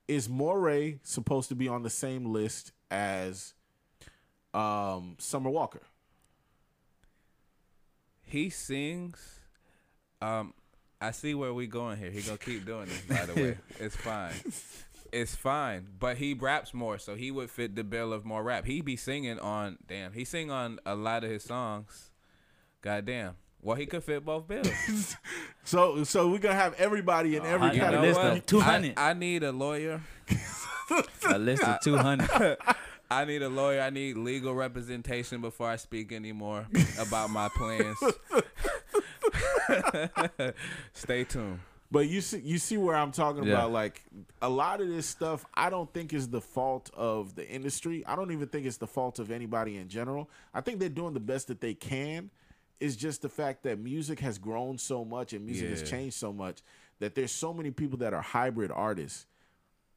Is Moray supposed to be on the same list as um, Summer Walker? He sings. Um, I see where we going here. He gonna keep doing this. By the way, it's fine. It's fine, but he raps more, so he would fit the bill of more rap. He be singing on, damn, he sing on a lot of his songs. Goddamn. Well, he could fit both bills. so so we're going to have everybody in every category. You know two hundred. I, I need a lawyer. A list of two hundred. I need a lawyer. I need legal representation before I speak anymore about my plans. Stay tuned. But you see, you see where I'm talking yeah. about. Like a lot of this stuff, I don't think is the fault of the industry. I don't even think it's the fault of anybody in general. I think they're doing the best that they can. It's just the fact that music has grown so much and music yeah. has changed so much that there's so many people that are hybrid artists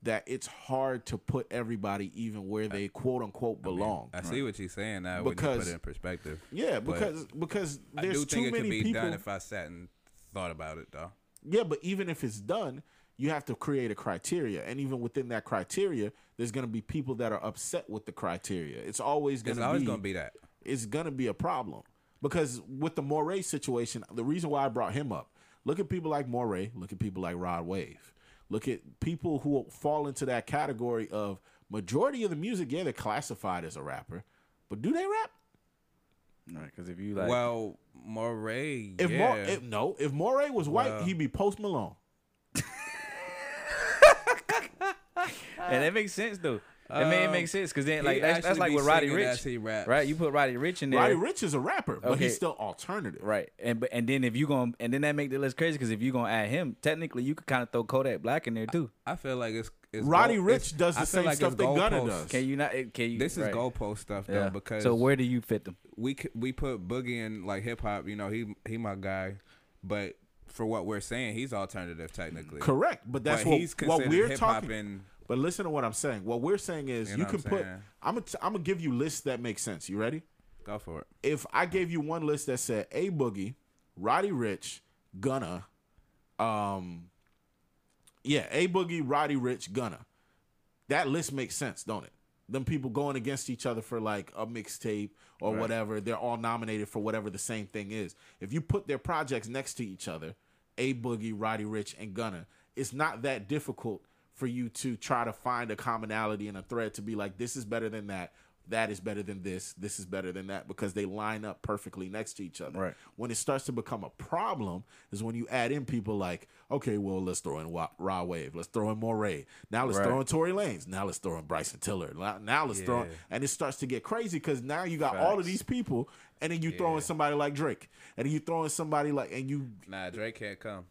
that it's hard to put everybody even where they quote unquote belong. I, mean, I right? see what you're saying. Now when you put it in perspective. Yeah, because but because there's I do too think it many could be people. Done if I sat and thought about it, though. Yeah, but even if it's done, you have to create a criteria. And even within that criteria, there's going to be people that are upset with the criteria. It's always going to be... It's always going to be that. It's going to be a problem. Because with the Moray situation, the reason why I brought him up, look at people like Moray, look at people like Rod Wave. Look at people who fall into that category of majority of the music, yeah, they're classified as a rapper, but do they rap? Right, because if you like... Well, Moray, if yeah. More, if, no, if Moray was white, well. he'd be Post Malone. And that makes sense, though. Um, it, may, it makes sense, because then like that's, that's like with Roddy Richh, right? You put Roddy Richh in there. Roddy Richh is a rapper, okay. But he's still alternative, right? And and then if you gonna and then that make the list crazy, because if you gonna add him, technically you could kind of throw Kodak Black in there too. I, I feel like it's, it's Roddy Richh does the I same like stuff that Gunna does. Can you not? Can you? This is right. goalpost stuff though, yeah. because so where do you fit them? We we put Boogie in like hip hop. You know, he he my guy, but for what we're saying, he's alternative technically. Correct, but that's but what, he's what we're talking. And, But listen to what I'm saying. What we're saying is you, know you can put – I'm going to give you lists that make sense. You ready? Go for it. If I gave you one list that said A Boogie, Roddy Richh, Gunna, um, yeah, A Boogie, Roddy Richh, Gunna, that list makes sense, don't it? Them people going against each other for like a mixtape or right. whatever. They're all nominated for whatever the same thing is. If you put their projects next to each other, A Boogie, Roddy Richh, and Gunna, it's not that difficult for you to try to find a commonality and a thread to be like, this is better than that, that is better than this, this is better than that, because they line up perfectly next to each other. Right. When it starts to become a problem is when you add in people like, okay, well, let's throw in Rod Wave, let's throw in Moray, now let's right. throw in Tory Lanez, now let's throw in Bryson Tiller, now let's yeah. throw in, and it starts to get crazy because now you got Facts. all of these people, and then you yeah. throw in somebody like Drake, and then you throw in somebody like, and you... Nah, Drake can't come.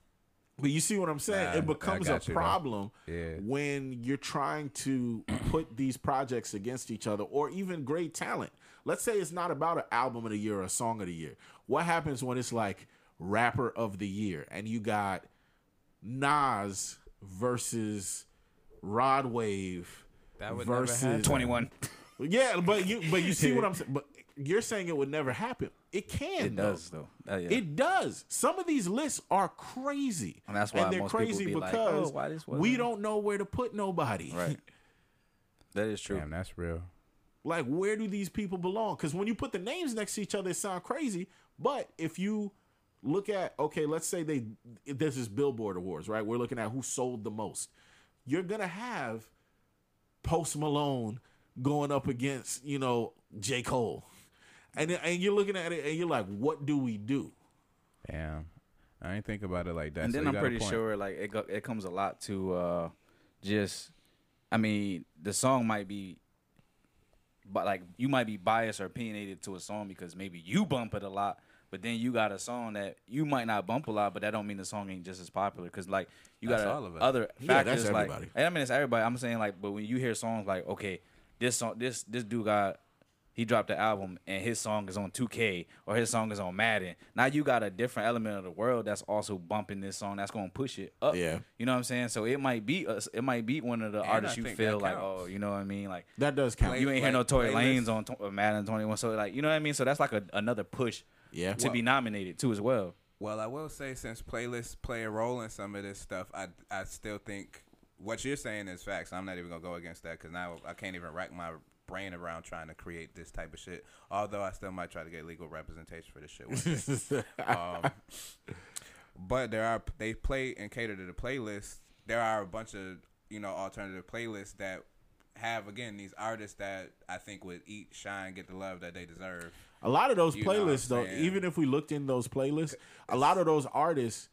But you see what I'm saying? Nah, it becomes a problem you, yeah. when you're trying to put these projects against each other or even great talent. Let's say it's not about an album of the year or a song of the year. What happens when it's like rapper of the year and you got Nas versus Rod Wave that would versus never twenty-one? Yeah, but you but you see what I'm saying? But you're saying it would never happen. It can. It does, though. though. Uh, yeah. It does. Some of these lists are crazy. And that's why and they're most crazy be because like, oh, why we don't know where to put nobody. Right. That is true. Damn, that's real. Like, where do these people belong? Because when you put the names next to each other, it sounds crazy. But if you look at, okay, let's say they this is Billboard Awards, right? We're looking at who sold the most. You're going to have Post Malone going up against, you know, J. Cole. And and you're looking at it and you're like, what do we do? Damn, I ain't think about it like that. And so then I'm pretty sure like it go, it comes a lot to uh, just, I mean, the song might be, but like you might be biased or opinionated to a song because maybe you bump it a lot, but then you got a song that you might not bump a lot, but that don't mean the song ain't just as popular because like you got other factors. Yeah, that's everybody. Like, and I mean, it's everybody. I'm saying like, but when you hear songs like, okay, this song, this this dude got. He dropped the album and his song is on two K or his song is on Madden. Now you got a different element of the world that's also bumping this song that's going to push it up. Yeah. You know what I'm saying? So it might be a, it might be one of the and artists you feel like, oh, you know what I mean? Like that does count. You ain't like, hear no Tory Lanez on to- Madden twenty-one. So like, you know what I mean? So that's like a, another push yeah. to well, be nominated too as well. Well, I will say since playlists play a role in some of this stuff, I I still think what you're saying is facts. I'm not even going to go against that because now I can't even rack my brain around trying to create this type of shit. Although I still might try to get legal representation for this shit one day. um, but there are they play and cater to the playlists. There are a bunch of you know alternative playlists that have again these artists that I think would eat, shine, get the love that they deserve. A lot of those you playlists though, even if we looked in those playlists, a lot of those artists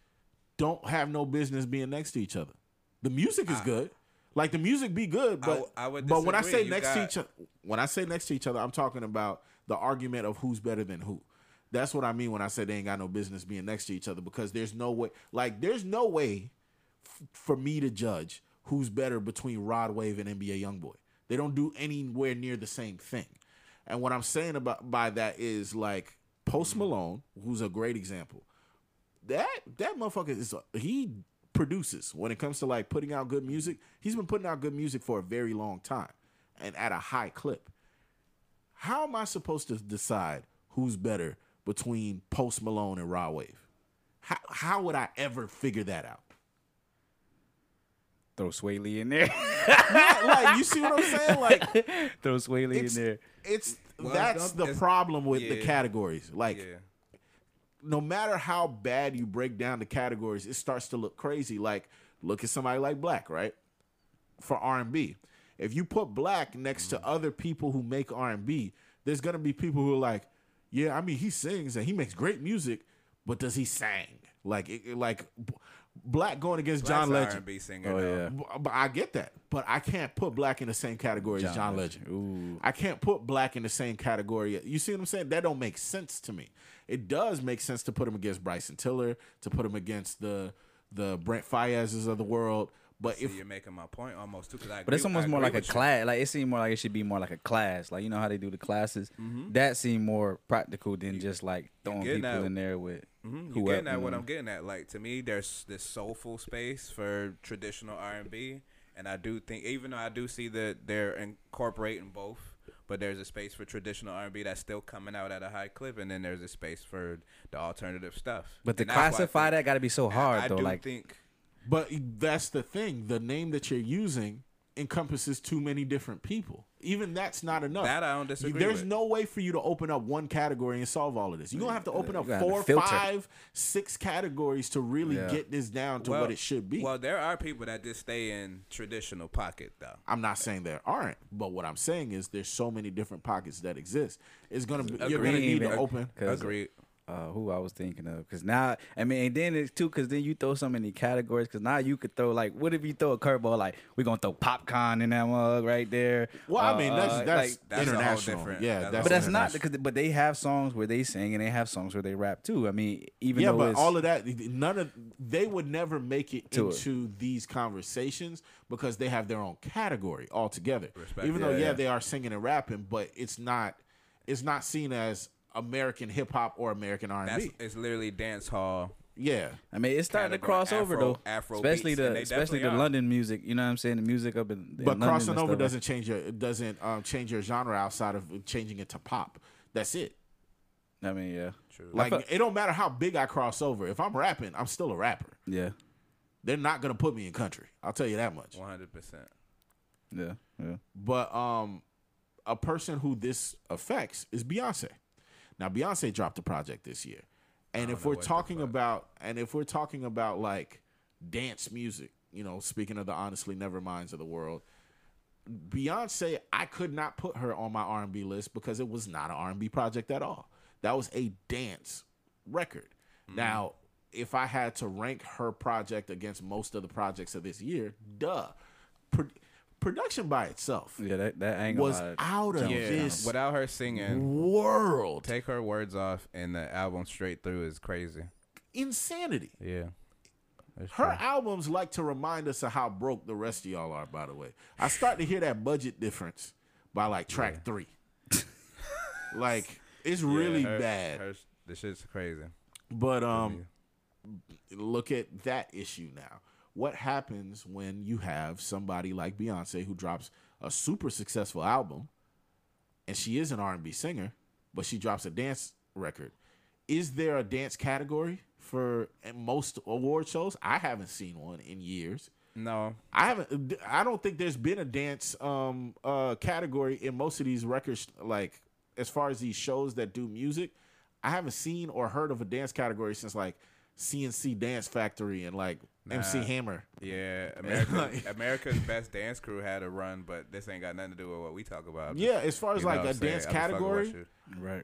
don't have no business being next to each other. The music is I, good. Like the music be good, but I, I would disagree. But when I say you next got... to each other, when I say next to each other, I'm talking about the argument of who's better than who. That's what I mean when I say they ain't got no business being next to each other because there's no way, like there's no way f- for me to judge who's better between Rod Wave and N B A YoungBoy. They don't do anywhere near the same thing. And what I'm saying about by that is like Post Malone, who's a great example. That that motherfucker is he. produces when it comes to like putting out good music. He's been putting out good music for a very long time and at a high clip. How am I supposed to decide who's better between Post Malone and Rod Wave? How, how would I ever figure that out? Throw Sway Lee in there. Yeah, like, you see what I'm saying? Like, throw Sway Lee in there. It's well, that's the it's, problem with yeah. the categories. Like, yeah. no matter how bad you break down the categories, it starts to look crazy. Like, look at somebody like Black, right? For R and B, if you put Black next mm-hmm. to other people who make R and B, there's gonna be people who are like, yeah, I mean, he sings and he makes great music, but does he sing? Like, it, like. Black going against Black's John Legend. R and B singer, oh, yeah. I get that. But I can't put Black in the same category John as John Legend. Legend. Ooh. I can't put Black in the same category. You see what I'm saying? That don't make sense to me. It does make sense to put him against Bryson Tiller, to put him against the the Brent Faiyazes of the world. But see, if you're making my point almost too, I but it's almost more like a class. Like, it seemed more like it should be more like a class. Like, you know how they do the classes. Mm-hmm. That seemed more practical than you, just like throwing people at, in there with. Mm-hmm. You're getting at what I'm getting at. Like, to me, there's this soulful space for traditional R and B, and I do think, even though I do see that they're incorporating both, but there's a space for traditional R and B that's still coming out at a high clip, and then there's a space for the alternative stuff. But to classify that got to be so hard, though. I do think. But that's the thing. The name that you're using encompasses too many different people. Even that's not enough. That I don't disagree There's with. no way for you to open up one category and solve all of this. You're going to have to open up four, five, six categories to really yeah. get this down to well, what it should be. Well, there are people that just stay in traditional pocket, though. I'm not saying there aren't, but what I'm saying is there's so many different pockets that exist. It's gonna be, You're going to need to open. Agreed. Uh, who I was thinking of, because now I mean, and then it's too, because then you throw so many categories, because now you could throw, like, what if you throw a curveball, like, we're gonna throw popcorn in that mug right there. Well, uh, I mean, that's that's, like, that's international, different. yeah, that's but that's not because but they have songs where they sing and they have songs where they rap too. I mean, even yeah, though but all of that, none of they would never make it into it. these conversations because they have their own category altogether. Respect. Even yeah, though yeah, yeah, they are singing and rapping, but it's not it's not seen as American hip hop or American R and B. It's literally dance hall. Yeah, I mean, it's starting to cross over though, Afro especially the especially the London music. You know what I'm saying? The music up in but crossing over doesn't change your doesn't um, change your genre outside of changing it to pop. That's it. I mean, yeah, true. Like, it don't matter how big I cross over. If I'm rapping, I'm still a rapper. Yeah, they're not gonna put me in country. I'll tell you that much. One hundred percent. Yeah, yeah. But um, a person who this affects is Beyonce. Now, Beyonce dropped a project this year, and if we're talking about, and if we're talking about like dance music, you know, speaking of the Honestly Neverminds of the world, Beyonce, I could not put her on my R and B list because it was not an R and B project at all. That was a dance record. Mm-hmm. Now, if I had to rank her project against most of the projects of this year, duh. Pro- Production by itself, yeah, that, that angle was out of yeah. this without her singing world. Take her words off, and the album straight through is crazy, insanity. Yeah, her true. albums like to remind us of how broke the rest of y'all are. By the way, I start to hear that budget difference by like track yeah. three. Like, it's yeah, really her, bad. Her, this shit's crazy. But um, yeah. look at that issue now. What happens when you have somebody like Beyonce who drops a super successful album, and she is an R and B singer, but she drops a dance record? Is there a dance category for most award shows? I haven't seen one in years. No, I haven't. I don't think there's been a dance um, uh, category in most of these records. Like, as far as these shows that do music, I haven't seen or heard of a dance category since like C N C Dance Factory and like nah, M C Hammer. Yeah, America, America's Best Dance Crew had a run, but this ain't got nothing to do with what we talk about. Yeah, as far as like a dance category, right?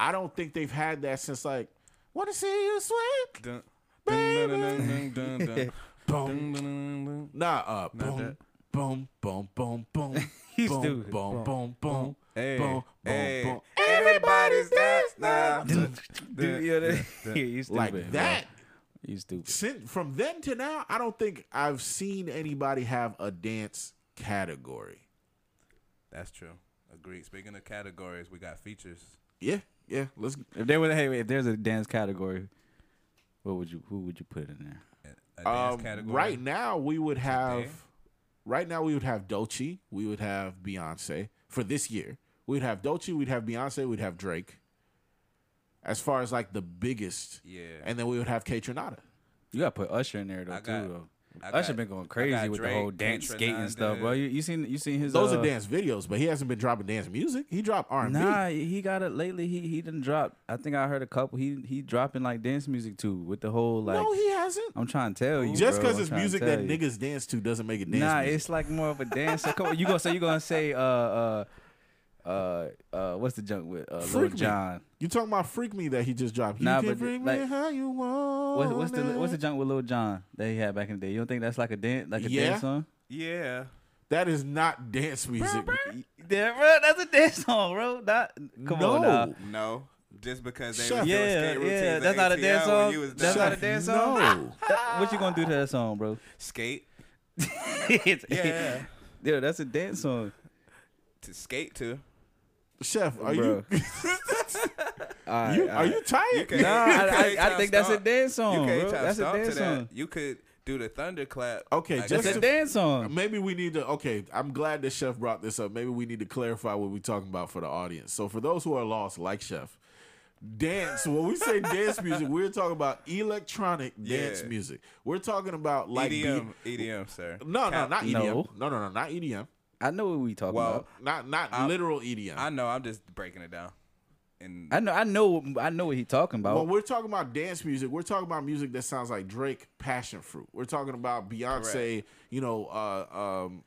I don't think they've had that since like "Wanna See You Sweat," dun, baby. Dun, dun, dun, dun, dun. Boom, dun, nah, uh, boom, boom, boom, boom, boom, boom, boom, boom, boom, boom. Hey, boom, hey, boom, boom. Everybody's dance now. Dude, yeah, you stupid, like that. You stupid. Since, from then to now, I don't think I've seen anybody have a dance category. That's true. Agreed. Speaking of categories, we got features. Yeah, yeah. Let's. If there was, hey, if there's a dance category, what would you? Who would you put in there? A, a dance um, category. Right now, we would have. Today? Right now, we would have Doechii. We would have Beyonce. For this year, we'd have Doechii, we'd have Beyonce, we'd have Drake. As far as like the biggest, yeah, and then we would have K Tronada. You gotta put Usher in there though I too. Got, though. I Usher got, been going crazy with Drake, the whole dance skating and stuff, bro. You, you seen you seen his those uh, are dance videos, but he hasn't been dropping dance music. He dropped R and B. Nah, he got it lately. He he didn't drop. I think I heard a couple. He he dropping like dance music too with the whole like. No, he hasn't. I'm trying to tell you. Just because it's music that you. niggas dance to doesn't make it dance. Nah, music. It's like more of a dance. Come on, you gonna say you gonna say uh uh uh uh what's the junk with uh, Lil John? You talking about Freak Me that he just dropped? Nah, you can bring like, me how you want. What, what's the what's the junk with Lil John that he had back in the day? You don't think that's like a dance like a yeah. dance song? Yeah, that is not dance music. Bro, bro. Yeah, bro, that's a dance song, bro. Not come no. on, now. no, just because they Chef. was doing yeah, skate routines. Yeah, that's not a dance song. That's not a dance song. No, that, what you gonna do to that song, bro? Skate. yeah, yeah, that's a dance song to skate to. Chef, are Bro. you, right, you right. are you tired? No, nah, I, I, I think that's stomp. a dance song. You can't that's a dance song. You could do the thunderclap. Okay, like, just that's a dance song. Maybe we need to. Okay, I'm glad that Chef brought this up. Maybe we need to clarify what we're talking about for the audience. So for those who are lost, like Chef, dance. When we say dance music, we're talking about electronic yeah. dance music. We're talking about like E D M. E D M, sir. No, no, not E D M. No, no, no, no not E D M. I know what we talking well, about. Not not I'm, literal E D M. I know. I'm just breaking it down. And I know. I know. I know what he's talking about. Well, we're talking about dance music. We're talking about music that sounds like Drake, Passion Fruit. We're talking about Beyonce. Correct. You know, uh, um,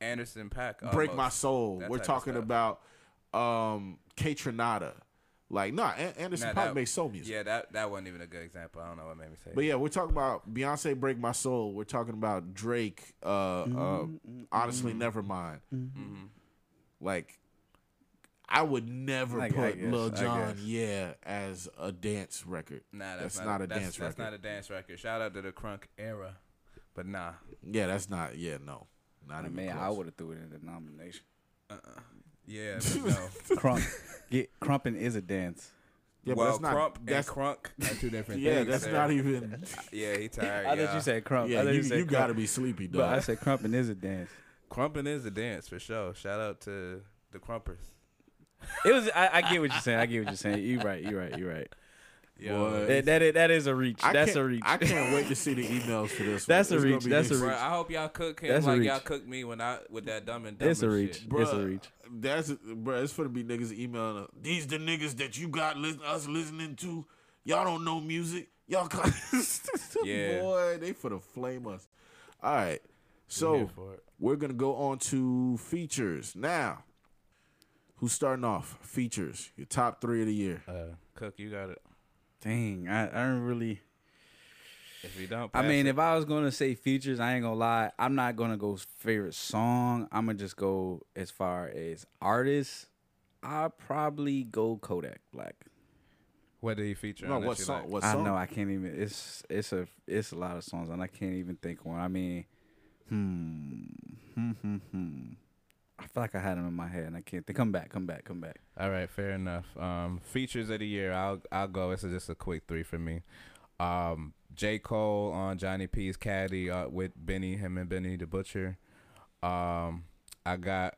Anderson .Paak. Almost. Break My Soul. We're talking about um, K Tronada. Like, nah, Anderson nah, .Paak makes soul music. Yeah, that that wasn't even a good example. I don't know what made me say. But yeah, we're talking about Beyonce, Break My Soul. We're talking about Drake, uh, mm-hmm, uh, mm-hmm. Honestly, Nevermind. Mm-hmm. Mm-hmm. Like, I would never I put guess, Lil Jon, yeah, as a dance record. Nah, that's, that's not, not a that's, dance that's record. That's not a dance record. Shout out to the crunk era. But nah. Yeah, that's not, yeah, no. Not I even mean, close. I would have threw it in the nomination. Uh-uh. Yeah, no. Crunk. Get, crumping is a dance. Yeah, well, but that's crump not, that's, and crunk are two different yeah, things. Yeah, that's there. not even. Yeah, he tired. I thought you said crump. Yeah, you, you, you got to be sleepy, dog. But I said crumping is a dance. Crumping is a dance for sure. Shout out to the crumpers. It was. I, I get what you're saying. I get what you're saying. You're right. You're right. You're right. Yo, that, that that is a reach. I that's a reach. I can't wait to see the emails for this. That's one. a reach. That's a reach. Bro, I hope y'all cook him that's like y'all cook me when I with that dumb and dumb. It's a reach. Shit. Bro, it's a reach. That's bro. It's for to be niggas emailing. These the niggas that you got listen, us listening to. Y'all don't know music. Y'all, yeah. Boy, they for to flame us. All right, so we're gonna go on to features now. Who's starting off? Features. Your top three of the year. Uh, cook, you got it. Dang, I, I don't really. If we don't, I mean, it. if I was gonna say features, I ain't gonna lie. I'm not gonna go favorite song. I'm gonna just go as far as artists. I'll probably go Kodak Black. What do you feature? No, on what song? Like? What song? I know I can't even. It's it's a it's a lot of songs, and I can't even think one. I mean, hmm, hmm, hmm, hmm. I feel like I had them in my head, and I can't. They come back, come back, come back. All right, fair enough. Um, features of the year, I'll I'll go. This is just a quick three for me. Um, J. Cole on Johnny P's Caddy uh, with Benny, him and Benny the Butcher. Um, I got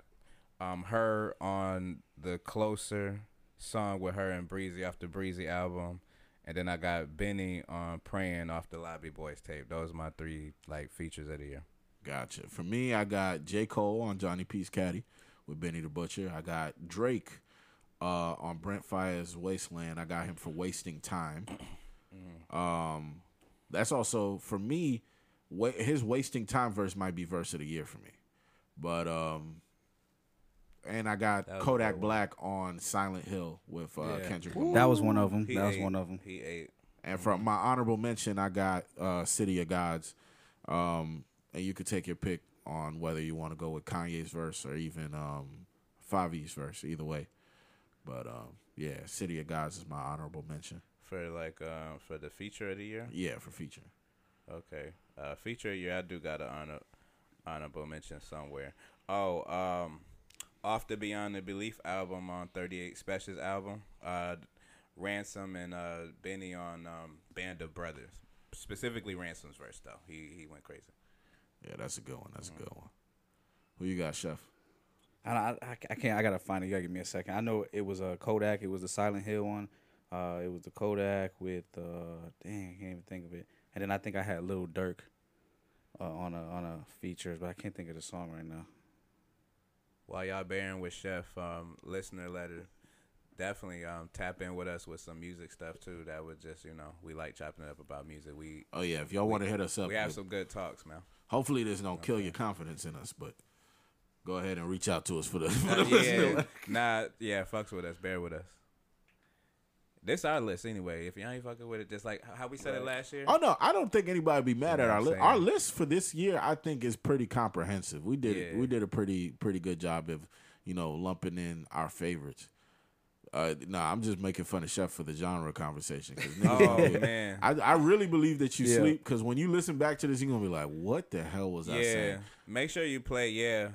um her on the Closer song with her and Breezy off the Breezy album, and then I got Benny on Praying off the Lobby Boys tape. Those are my three like features of the year. Gotcha. For me, I got J. Cole on Johnny P's Caddy with Benny the Butcher. I got Drake uh, on Brent Faiyaz's Wasteland. I got him for Wasting Time. Um, that's also, for me, wa- his Wasting Time verse might be verse of the year for me. But, um, and I got Kodak Black on Silent Hill with uh, yeah. Kendrick Lamar. That was one of them. He that ate. was one of them. He ate. And from my honorable mention, I got uh, City of Gods. Um, And you could take your pick on whether you want to go with Kanye's verse or even um, Favi's verse, either way. But, um, yeah, City of Gods is my honorable mention. For, like, um, for the feature of the year? Yeah, for feature. Okay. Uh, feature of the year, I do got an honor, honorable mention somewhere. Oh, um, off the Beyond the Belief album on thirty-eight Spesh's album, uh, Ransom and uh, Benny on um, Band of Brothers. Specifically Ransom's verse, though. He, he went crazy. Yeah, that's a good one. That's a good one. Who you got, Chef? I I, I can't. I gotta find it. You gotta give me a second. I know it was a Kodak. It was the Silent Hill one. Uh, it was the Kodak with uh, dang, I can't even think of it. And then I think I had Lil Durk. uh, on a on a feature, but I can't think of the song right now. While y'all bearing with Chef, um, listener letter, definitely um, tap in with us with some music stuff too. That would just, you know, we like chopping it up about music. We oh yeah, if y'all want to hit us up, we have it, some good talks, man. Hopefully this don't okay. kill your confidence in us, but go ahead and reach out to us for the, for the yeah, list. Nah, yeah, fucks with us, bear with us. This our list anyway. If y'all ain't fucking with it, just like how we said right. it last year. Oh no, I don't think anybody be mad you know at our list. Our list for this year, I think, is pretty comprehensive. We did yeah. we did a pretty pretty good job of, you know, lumping in our favorites. Uh, no, nah, I'm just making fun of Chef for the genre conversation. Oh yeah. man, I, I really believe that you yeah. sleep, because when you listen back to this, you're gonna be like, "What the hell was yeah. I saying?" Make sure you play yeah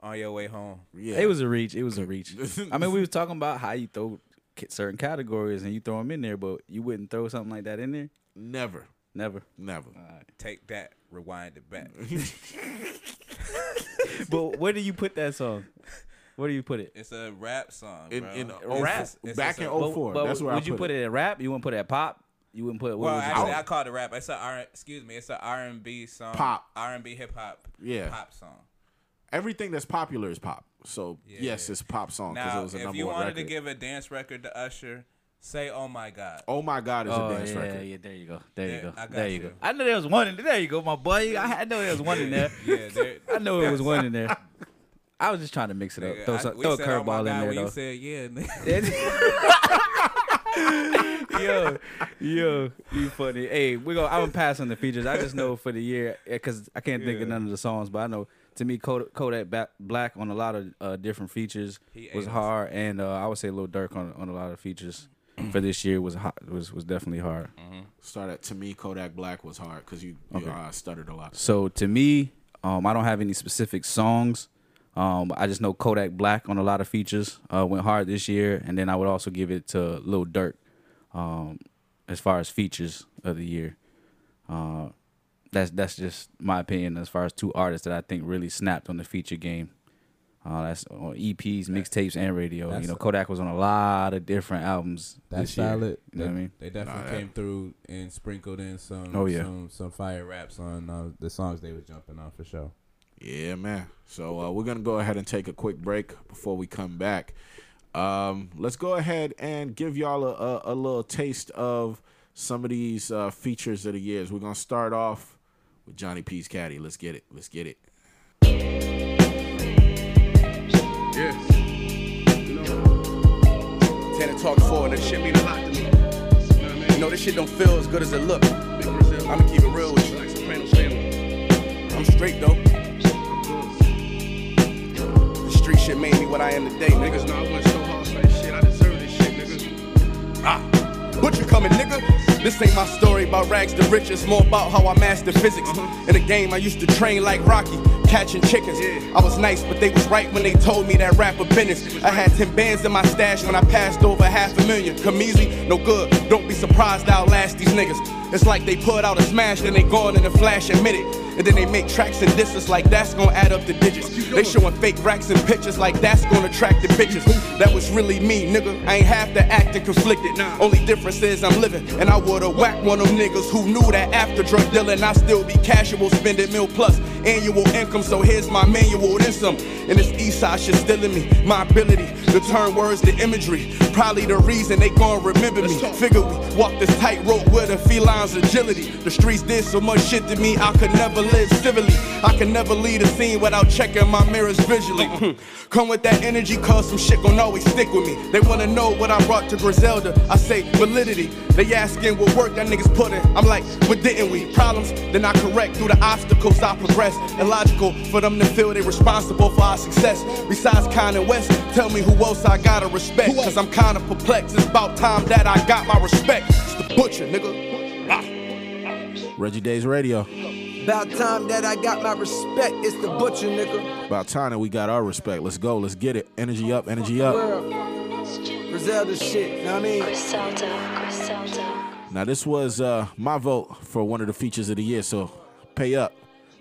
on your way home. Yeah, it was a reach. It was a reach. I mean, we were talking about how you throw certain categories and you throw them in there, but you wouldn't throw something like that in there? Never. Never. Never. All right. Take that, rewind it back. But where do you put that song? Where do you put it? It's a rap song, bro. In, in a rap? It's back in oh four. But, but that's where would I put you put it. it at rap? You wouldn't put it at pop? You wouldn't put it... Well, actually, I call it a rap. It's a R, excuse me, it's an R and B song. Pop. R and B hip-hop. Yeah. Pop song. Everything that's popular is pop. So, yeah, yes, yeah. it's a pop song because it was a number one record. Now, if you wanted to give a dance record to Usher, say "Oh My God." "Oh My God" is oh, a dance yeah, record. Yeah, there you go. There, there you go. I got there you go. I know there was one in there. There you go, my boy. I know there was one in there. yeah, there, I know there was one in there. I was just trying to mix it up. Nigga, throw some, I, throw a curveball oh in there, though. You said, yeah, nigga. yo, yo, you funny. Hey, we're gonna, I'm going to pass on the features. I just know for the year, because I can't yeah. think of none of the songs, but I know... To me, Kodak Black on a lot of uh, different features was hard, and uh, I would say Lil Durk on, on a lot of features for this year was hot, was was definitely hard. Mm-hmm. Start at, to me, Kodak Black was hard because you, you okay. uh, stuttered a lot. So to me, um, I don't have any specific songs. Um, I just know Kodak Black on a lot of features uh, went hard this year, and then I would also give it to Lil Durk um, as far as features of the year. Uh, That's that's just my opinion as far as two artists that I think really snapped on the feature game. Uh, that's on E Ps, mixtapes, and radio. You know, Kodak was on a lot of different albums this solid. year. You know they, what I mean? They definitely nah, came through and sprinkled in some oh, yeah. some, some fire raps on uh, the songs they were jumping on for sure. Yeah, man. So uh, we're going to go ahead and take a quick break before we come back. Um, let's go ahead and give y'all a, a, a little taste of some of these uh, features of the years. We're going to start off with Johnny P's Caddy. Let's get it. Let's get it. Yes. Tanner talk forward. This shit mean a lot to me. You know, this shit don't feel as good as it look. I'ma keep it real with you. I'm straight though. The street shit made me what I am today, niggas. Know I went so hard for this shit. I deserve this shit, niggas. Ah. Butcher coming, nigga. This ain't my story about rags to riches, more about how I mastered physics. Uh-huh. In a game, I used to train like Rocky, catching chickens. Yeah. I was nice, but they was right when they told me that rapper business. I had ten bands in my stash when I passed over half a million. Come easy, no good. Don't be surprised I outlast these niggas. It's like they put out a smash, then they gone in a flash, admit it. And then they make tracks and disses like that's gonna add up the digits. They showing fake racks and pictures like that's gonna attract the bitches. That was really me, nigga. I ain't half the acting conflicted. Nah. Only difference is I'm living. And I woulda whacked one of them niggas who knew that after drug dealing I still be casual, spending mil plus annual income. So here's my manual, then some. And this east side shit still in me. My ability to turn words to imagery. Probably the reason they gon' remember me. Figure we walk this tightrope with a feline's agility. The streets did so much shit to me I could never live civilly. I can never leave a scene without checking my mirrors visually. Come with that energy, cause some shit gon' always stick with me. They wanna know what I brought to Griselda. I say validity. They asking what work that niggas put in. I'm like, what didn't we? Problems, then I correct through the obstacles I progress. Illogical for them to feel they responsible for our success. Besides Kanye West, tell me who else I gotta respect. Cause I'm kinda perplexed. It's about time that I got my respect. It's the Butcher, nigga. Ah. Reggie Days Radio. About time that I got my respect. It's the Butcher, nigga. About time that we got our respect. Let's go. Let's get it. Energy up. Energy up. Griselda shit. Know what I mean? Griselda. Griselda. Now, this was uh, my vote for one of the features of the year. So, pay up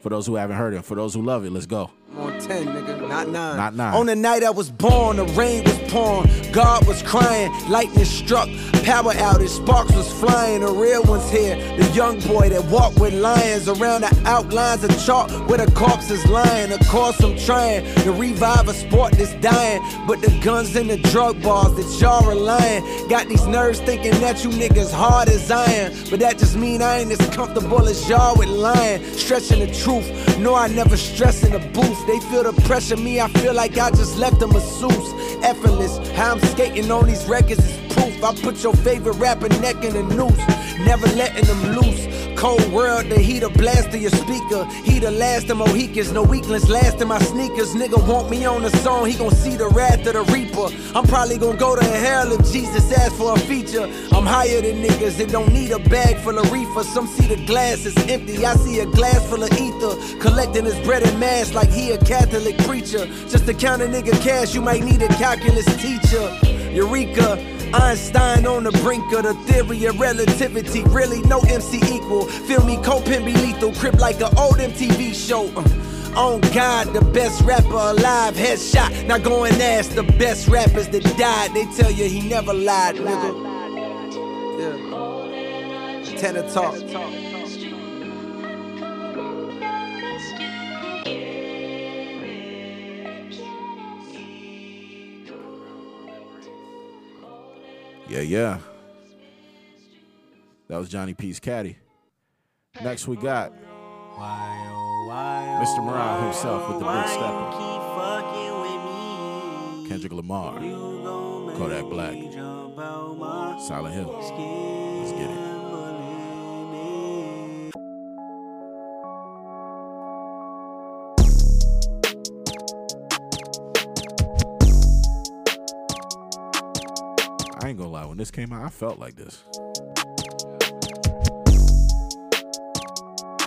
for those who haven't heard it. For those who love it, let's go. I'm on ten, nigga. Not nine. Not nine. On the night I was born, the rain was pouring. porn. God was crying, lightning struck, power outage, sparks was flying. The real one's here, the young boy that walked with lions around the outlines of chalk where the corpse is lying. Of course I'm trying to revive a sport that's dying, but the guns and the drug bars that y'all relying got these nerves thinking that you niggas hard as iron. But that just mean I ain't as comfortable as y'all with lying, stretching the truth. No, I never stress in the booth. They feel the pressure, me, I feel like I just left a masseuse. Effortless, how I'm skating on these records is proof. I put your favorite rapper neck in the noose, never letting them loose. Cold world, the heat a blast of your speaker. He the last of Mohicans, no weaklings last in my sneakers. Nigga want me on the song, he gon' see the wrath of the reaper. I'm probably gon' go to hell if Jesus asked for a feature. I'm higher than niggas, it don't need a bag full of reefer. Some see the glass is empty, I see a glass full of ether. Collecting his bread and mass like he a Catholic preacher. Just to count a nigga cash, you might need a calculus teacher. Eureka, Einstein on the brink of the theory of relativity. Really, no M C equal. Feel me, Copen be lethal. Crip like an old M T V show. Uh, on God, the best rapper alive. Headshot. Now go and ask the best rappers that died. They tell you he never lied, nigga. Yeah. Tenor talk. Yeah, yeah. That was Johnny P's Caddy. Next we got Mister Moray himself with the big stepper. Kendrick Lamar, Kodak Black, Silent Hill. Let's get it. I ain't gonna lie, when this came out, I felt like this.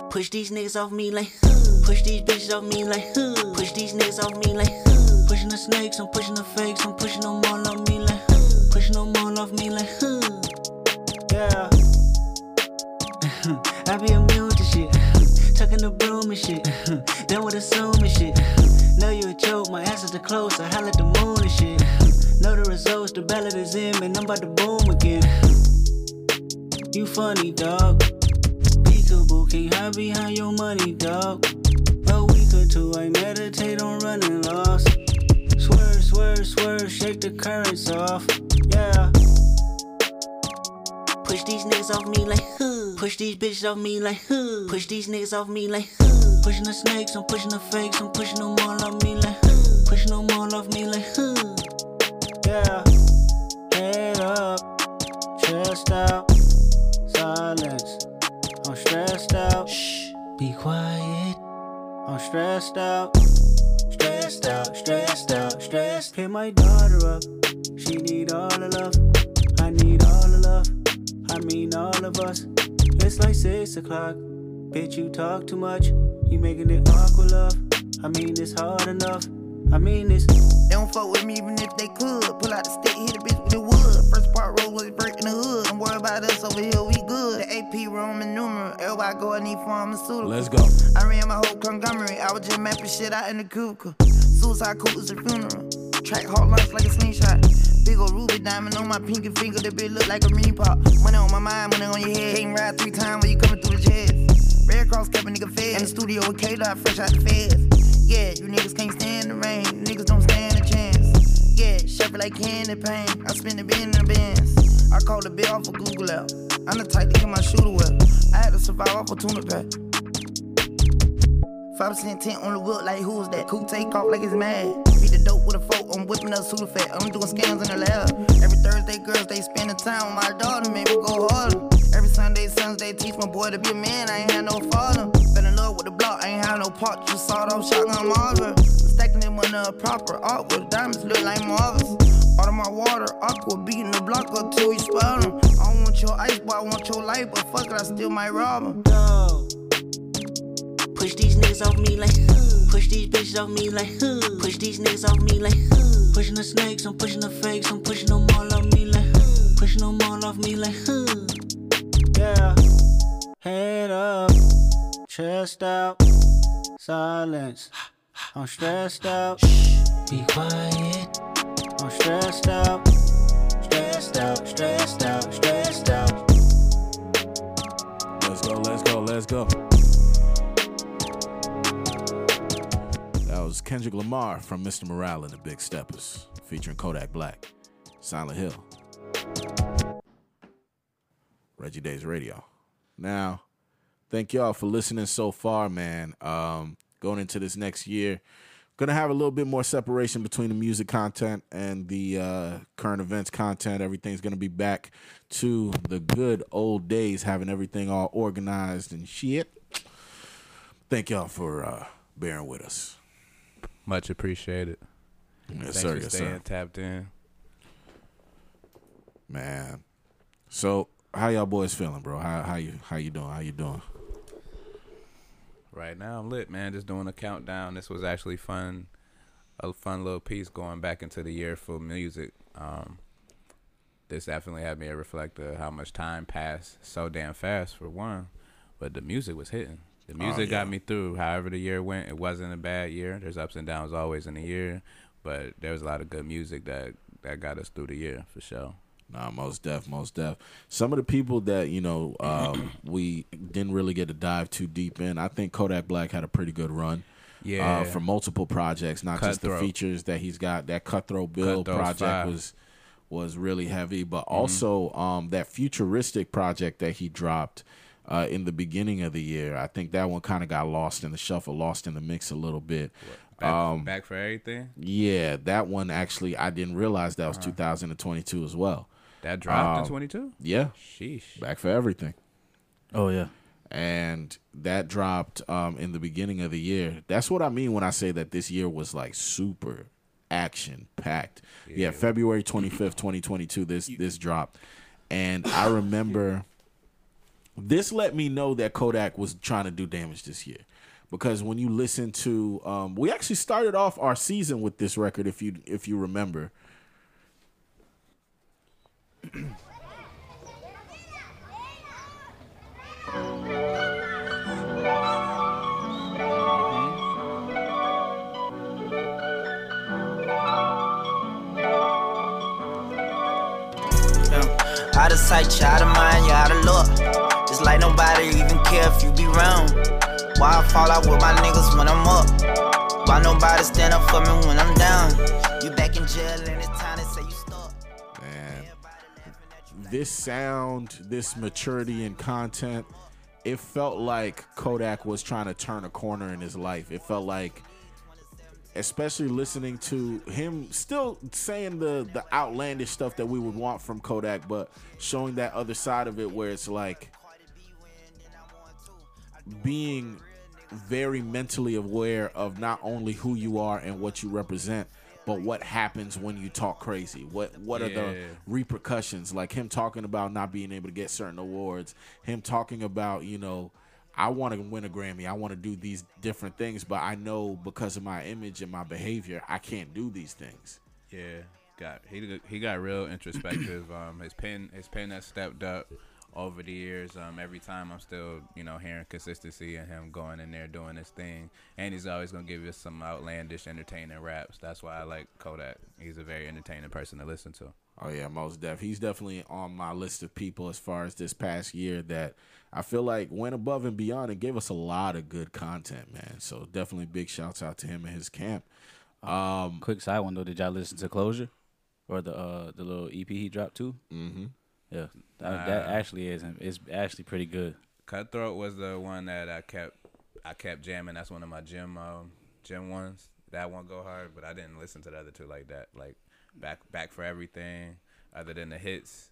Push these niggas off me like, push these bitches off me like, push these niggas off me like, pushing the snakes, I'm pushing the fakes, I'm pushing them all off me like, pushing them all off me like, yeah. I be immune to shit, tucking the broom and shit, done with assuming shit. Know you a joke, my ass is the close, I holler at the moon and shit. Know the results, the ballot is in, and I'm about to boom again. You funny, dog. Peekaboo, can't hide behind your money, dog. A week or two, I meditate on running loss. Swerve, swerve, swerve, shake the currents off, yeah. Push these niggas off me like, huh. Push these bitches off me like, huh. Push these niggas off me like, huh. Pushing the snakes, I'm pushing the fakes, I'm pushing them all off me like, huh. Pushing them all off me like, huh. Yeah, head up, chest out, silence, I'm stressed out. Shh, be quiet, I'm stressed out, stressed out, stressed out, stressed. Hit my daughter up, she need all the love, I need all the love, I mean all of us. It's like six o'clock, bitch you talk too much, you making it awkward love, I mean it's hard enough. I mean this. They don't fuck with me even if they could. Pull out the stick, hit a bitch with the wood. First part road was breaking the hood. Don't worry about us over here, we good. The A P Roman numeral, everybody go and need pharmaceutical. Let's go. I ran my whole conglomerate. I was just mapping shit out in the cubicle. Suicide coupe is a funeral. Track hard lunch like a slingshot. Big ol' ruby diamond on my pinky finger. That bitch look like a ring pop. Money on my mind, money on your head. Can't ride three times when you coming through the jets. Red Cross kept a nigga fed. In the studio with K-Dot fresh out the feds. Yeah, you niggas can't stand the rain. Niggas don't stand a chance. Yeah, sharp like candy pain. I spend a bin in the bins. I call the bill off of Google out. I'm the type to get my shooter wet. I had to survive off a tuna pack. five percent tint on the whip like who's that? Cool take off like it's mad. Beat the dope with a fork. I'm whipping up super fat. I'm doing scams in the lab. Every Thursday, girls, they spend the time with my daughter. Make me go harder. Every Sunday, Sunday, teach my boy to be a man. I ain't had no father. Fell in love with the block, I ain't had no part. Just sawed off shotgun Marvin. Stacking them on the proper art with diamonds, look like Marvin. Out of my water, aqua, beating the block up till we spell them. I don't want your ice, but I want your life, but fuck it, I still might rob him. Yo. Push these niggas off me like, uh. Push these bitches off me like, uh. Push these niggas off me like, uh. Pushing the snakes, I'm pushing the fakes, I'm pushing them all off me like, uh. Pushing them all off me like, uh. Yeah, head up, chest out, silence, I'm stressed out. Shh, be quiet, I'm I'm stressed out, stressed out, stressed out, stressed out. Let's go, let's go, let's go. That was Kendrick Lamar from Mister Morale and the Big Steppers, featuring Kodak Black, Silent Hill. Reggie Days Radio. Now, thank y'all for listening so far, man. Um, going into this next year, gonna have a little bit more separation between the music content and the uh, current events content. Everything's gonna be back to the good old days, having everything all organized and shit. Thank y'all for uh, bearing with us. Much appreciated. Yes, Thanks sir. For yes, staying sir. Tapped in, man. So, how y'all boys feeling, bro? How how you how you doing? How you doing? Right now, I'm lit, man. Just doing a countdown. This was actually fun, a fun little piece going back into the year for music. Um, this definitely had me reflect on how much time passed so damn fast for one, but the music was hitting. The music oh, yeah. got me through. However the year went, it wasn't a bad year. There's ups and downs always in the year, but there was a lot of good music that, that got us through the year for sure. Nah, most def, most def. Some of the people that, you know, um, we didn't really get to dive too deep in. I think Kodak Black had a pretty good run. Yeah. Uh, for multiple projects, not Cutthroat. Just the features that he's got. That Cutthroat Bill Cutthroat project five. was was really heavy. But mm-hmm. also um, that futuristic project that he dropped uh, in the beginning of the year. I think that one kind of got lost in the shuffle, lost in the mix a little bit. What? Back, um, back for everything? Yeah, that one actually, I didn't realize that was uh-huh. two thousand twenty-two as well. That dropped um, in twenty-two? Yeah. Sheesh. Back for everything. Oh, yeah. And that dropped um, in the beginning of the year. That's what I mean when I say that this year was like super action-packed. Yeah, yeah February twenty-fifth, twenty twenty-two, this, this dropped. And I remember yeah. this let me know that Kodak was trying to do damage this year. Because when you listen to, um, we actually started off our season with this record, if you if you remember. Out of sight, you out of mind, you out of luck. Just like nobody even care if you be round. Why I fall out with my niggas when I'm up? Why nobody stand up for me when I'm down? You back in jail and it's time to say you stuck. Man, this sound, this maturity in content, it felt like Kodak was trying to turn a corner in his life. It felt like, especially listening to him still saying the, the outlandish stuff that we would want from Kodak, but showing that other side of it where it's like being very mentally aware of not only who you are and what you represent, but what happens when you talk crazy. What what yeah. are the repercussions? Like him talking about not being able to get certain awards, him talking about, you know, I want to win a Grammy. I want to do these different things, but I know because of my image and my behavior, I can't do these things. Yeah, got he he got real introspective. um, his pen his pen has stepped up over the years. Um, every time I'm still you know hearing consistency and him going in there doing his thing, and he's always gonna give you some outlandish, entertaining raps. That's why I like Kodak. He's a very entertaining person to listen to. Oh yeah, most def. He's definitely on my list of people as far as this past year that I feel like went above and beyond and gave us a lot of good content, man. So definitely big shouts out to him and his camp. Um, Quick side one though, did y'all listen to Closure or the uh, the little E P he dropped too? Mm-hmm. Yeah, that, uh, that actually is it's actually pretty good. Cutthroat was the one that I kept I kept jamming. That's one of my gym um, gym ones. That one go hard, but I didn't listen to the other two like that. Like. Back back for everything, other than the hits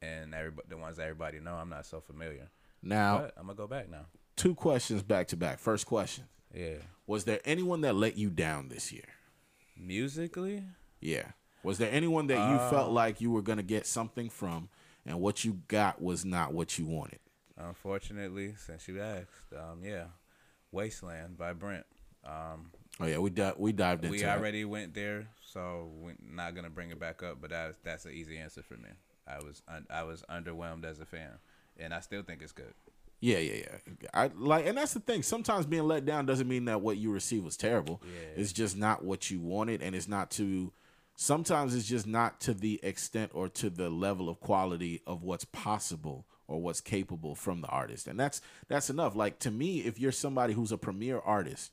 and everybody, the ones that everybody know, I'm not so familiar. Now, but I'm going to go back now. Two questions back to back. First question. Yeah. Was there anyone that let you down this year? Musically? Yeah. Was there anyone that you uh, felt like you were going to get something from and what you got was not what you wanted? Unfortunately, since you asked, um, yeah. Wasteland by Brent. Um, oh, yeah. We, di- we dived into we that. We already went there. So we're not gonna bring it back up, but that's that's an easy answer for me. I was un, I was underwhelmed as a fan, and I still think it's good. Yeah, yeah, yeah. I like, and that's the thing. Sometimes being let down doesn't mean that what you receive was terrible. Yeah. It's just not what you wanted, and it's not to sometimes it's just not to the extent or to the level of quality of what's possible or what's capable from the artist. And that's that's enough. Like, to me, if you're somebody who's a premier artist,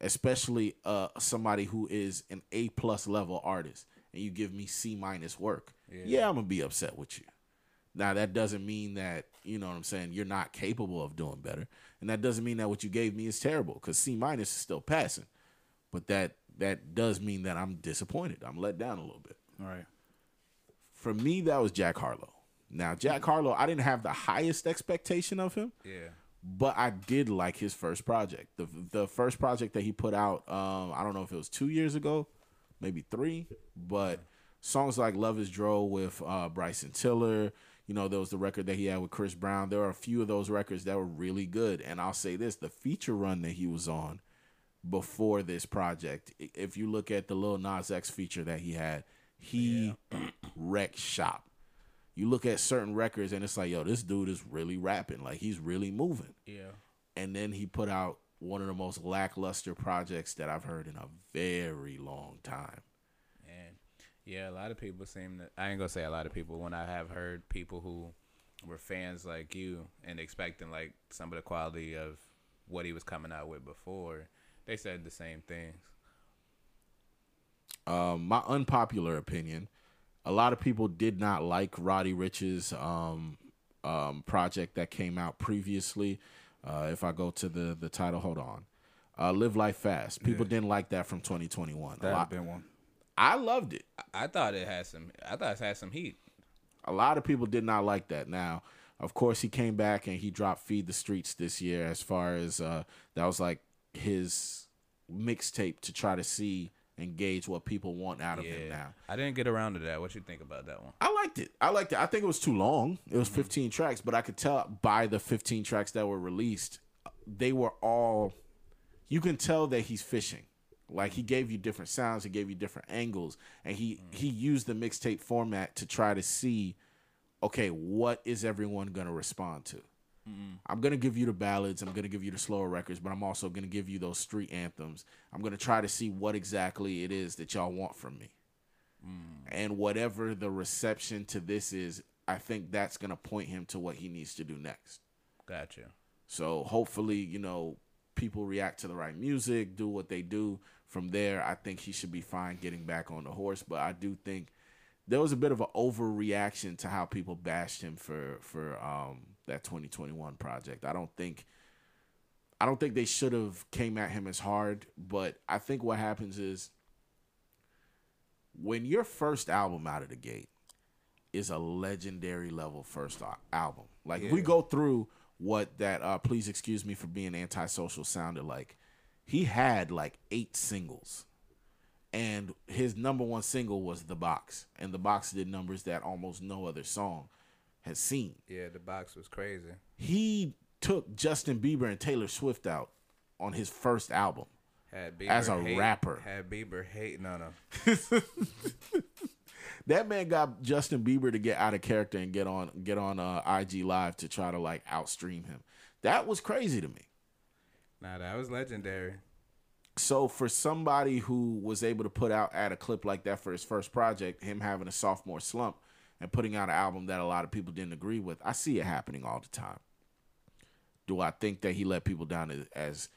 especially uh, somebody who is an A-plus level artist, and you give me C-minus work, yeah. yeah, I'm going to be upset with you. Now, that doesn't mean that, you know what I'm saying, you're not capable of doing better. And that doesn't mean that what you gave me is terrible, because C-minus is still passing. But that that does mean that I'm disappointed. I'm let down a little bit. All right. For me, that was Jack Harlow. Now, Jack Harlow, I didn't have the highest expectation of him. Yeah. But I did like his first project. The the first project that he put out, um, I don't know if it was two years ago, maybe three, but songs like Love Is Droll with uh, Bryson Tiller, you know, there was the record that he had with Chris Brown. There are a few of those records that were really good. And I'll say this, the feature run that he was on before this project, if you look at the Lil Nas X feature that he had, he yeah. wrecked shop. You look at certain records and it's like, yo, this dude is really rapping. Like, he's really moving. Yeah. And then he put out one of the most lackluster projects that I've heard in a very long time. And yeah, a lot of people seem to, I ain't gonna say a lot of people, when I have heard people who were fans like you and expecting like some of the quality of what he was coming out with before, they said the same things. Um, my unpopular opinion, a lot of people did not like Roddy Rich's um, um, project that came out previously. Uh, if I go to the, the title, hold on. Uh, Live Life Fast. People yeah. didn't like that from twenty twenty-one. That had been one. I loved it. I, I thought it had some I thought it had some heat. A lot of people did not like that. Now, of course, he came back and he dropped Feed the Streets this year, as far as uh, that was like his mixtape to try to see and gauge what people want out of yeah. him now. I didn't get around to that. What you think about that one? I liked it. I liked it. I think it was too long. It was mm-hmm. fifteen tracks, but I could tell by the fifteen tracks that were released, they were all, you can tell that he's fishing. Like, he gave you different sounds, he gave you different angles, and he, mm-hmm. he used the mixtape format to try to see, okay, what is everyone going to respond to? Mm-hmm. I'm going to give you the ballads, I'm going to give you the slower records, but I'm also going to give you those street anthems. I'm going to try to see what exactly it is that y'all want from me. Mm. And whatever the reception to this is, I think that's going to point him to what he needs to do next. Gotcha. So hopefully, you know, people react to the right music, do what they do. From there, I think he should be fine getting back on the horse. But I do think there was a bit of an overreaction to how people bashed him for for um, that twenty twenty-one project. I don't think, I don't think they should have came at him as hard. But I think what happens is, when your first album out of the gate is a legendary level first album, like yeah. if we go through what that uh, Please Excuse Me for Being Antisocial sounded like, he had like eight singles. And his number one single was The Box. And The Box did numbers that almost no other song has seen. Yeah, The Box was crazy. He took Justin Bieber and Taylor Swift out on his first album had Bieber as a hate, rapper. Had Bieber hating on him. That man got Justin Bieber to get out of character and get on get on uh, I G Live to try to like outstream him. That was crazy to me. Nah, that was legendary. So for somebody who was able to put out at a clip like that for his first project, him having a sophomore slump and putting out an album that a lot of people didn't agree with, I see it happening all the time. Do I think that he let people down as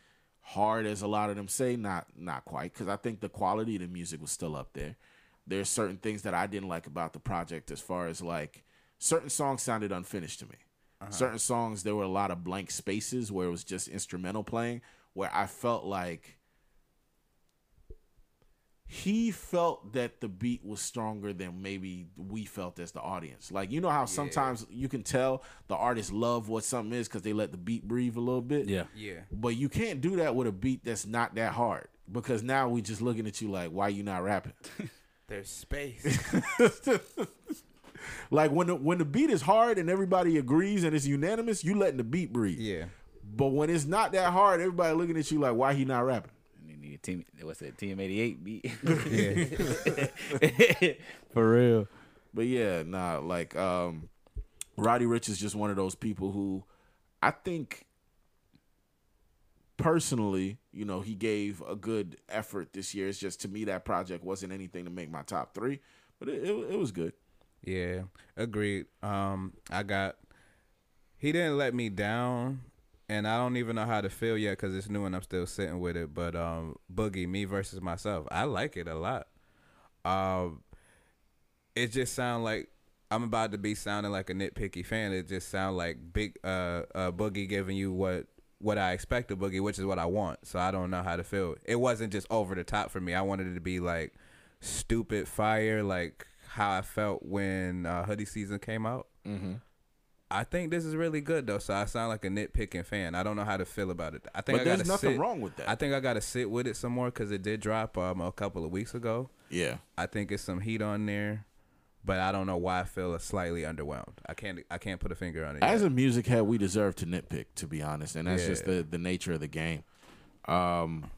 hard as a lot of them say? Not not quite, because I think the quality of the music was still up there. There's certain things that I didn't like about the project, as far as like certain songs sounded unfinished to me. Uh-huh. Certain songs, there were a lot of blank spaces where it was just instrumental playing, where I felt like he felt that the beat was stronger than maybe we felt as the audience. Like, you know how yeah. sometimes you can tell the artists love what something is because they let the beat breathe a little bit? Yeah. yeah. But you can't do that with a beat that's not that hard, because now we just looking at you like, why you not rapping? There's space. Like, when the, when the beat is hard and everybody agrees and it's unanimous, you letting the beat breathe. Yeah. But when it's not that hard, everybody looking at you like, why he not rapping? Team, what's that? T M eighty-eight beat. For real. But yeah, nah, like um, Roddy Richh is just one of those people who I think personally, you know, he gave a good effort this year. It's just, to me, that project wasn't anything to make my top three, but it it, it was good. Yeah, agreed. Um, I got, he didn't let me down, and I don't even know how to feel yet because it's new and I'm still sitting with it. But um, Boogie, Me Versus Myself, I like it a lot. Um, it just sound like, I'm about to be sounding like a nitpicky fan. It just sound like big uh, uh Boogie giving you what what I expect of Boogie, which is what I want. So I don't know how to feel. It wasn't just over the top for me. I wanted it to be like stupid fire, like how I felt when uh, Hoodie Season came out. Mm-hmm. I think this is really good though. So I sound like a nitpicking fan. I don't know how to feel about it. I think but I there's gotta nothing sit. wrong with that. I think I got to sit with it some more because it did drop um, a couple of weeks ago. Yeah, I think it's some heat on there. But I don't know why I feel slightly underwhelmed. I can't I can't put a finger on it yet. As a music head, we deserve to nitpick, to be honest. And that's yeah. just the, the nature of the game. Um,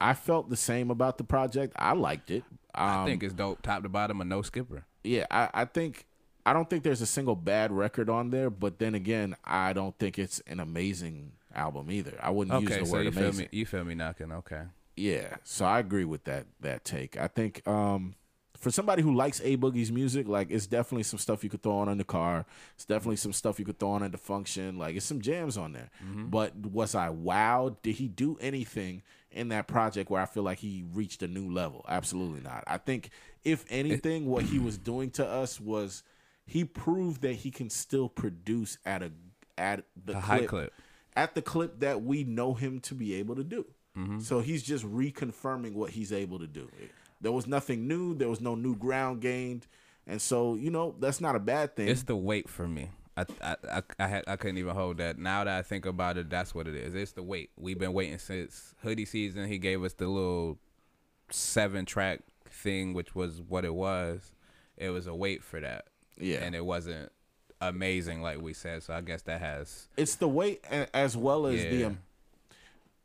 I felt the same about the project. I liked it. Um, I think it's dope, top to bottom, a no skipper. Yeah, I, I think I don't think there's a single bad record on there. But then again, I don't think it's an amazing album either. I wouldn't okay, use the so word you amazing. Feel me, you feel me knocking, okay. Yeah, so I agree with that that take. I think... Um, for somebody who likes A Boogie's music, like, it's definitely some stuff you could throw on in the car. It's definitely some stuff you could throw on at the function. Like, it's some jams on there. Mm-hmm. But was I wowed? Did he do anything in that project where I feel like he reached a new level? Absolutely not. I think, if anything, what he was doing to us was he proved that he can still produce at a at the a clip, high clip. At the clip that we know him to be able to do. Mm-hmm. So he's just reconfirming what he's able to do. There was nothing new. There was no new ground gained, and so you know that's not a bad thing. It's the weight for me. I I I, I, had, I couldn't even hold that. Now that I think about it, that's what it is. It's the weight. We've been waiting since Hoodie Season. He gave us the little seven track thing, which was what it was. It was a wait for that. Yeah, and it wasn't amazing like we said. So I guess that has it's the weight as well as yeah. the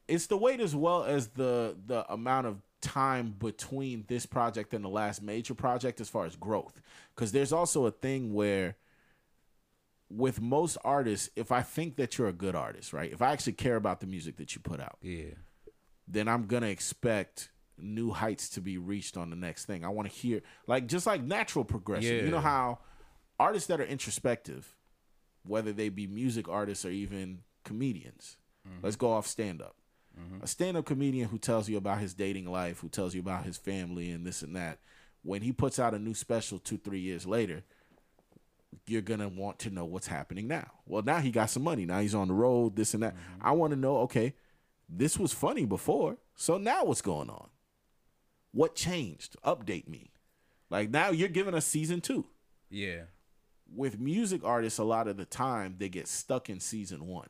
it's the weight as well as the the amount of time between this project and the last major project as far as growth, because there's also a thing where with most artists, if I think that you're a good artist, right, if I actually care about the music that you put out, yeah, then I'm gonna expect new heights to be reached on the next thing. I want to hear, like, just like natural progression. Yeah. You know how artists that are introspective, whether they be music artists or even comedians, mm-hmm. let's go off stand-up. Mm-hmm. A stand-up comedian who tells you about his dating life, who tells you about his family and this and that, when he puts out a new special two, three years later, you're going to want to know what's happening now. Well, now he got some money. Now he's on the road, this and that. Mm-hmm. I want to know, okay, this was funny before, so now what's going on? What changed? Update me. Like, now you're giving us season two. Yeah. With music artists, a lot of the time, they get stuck in season one.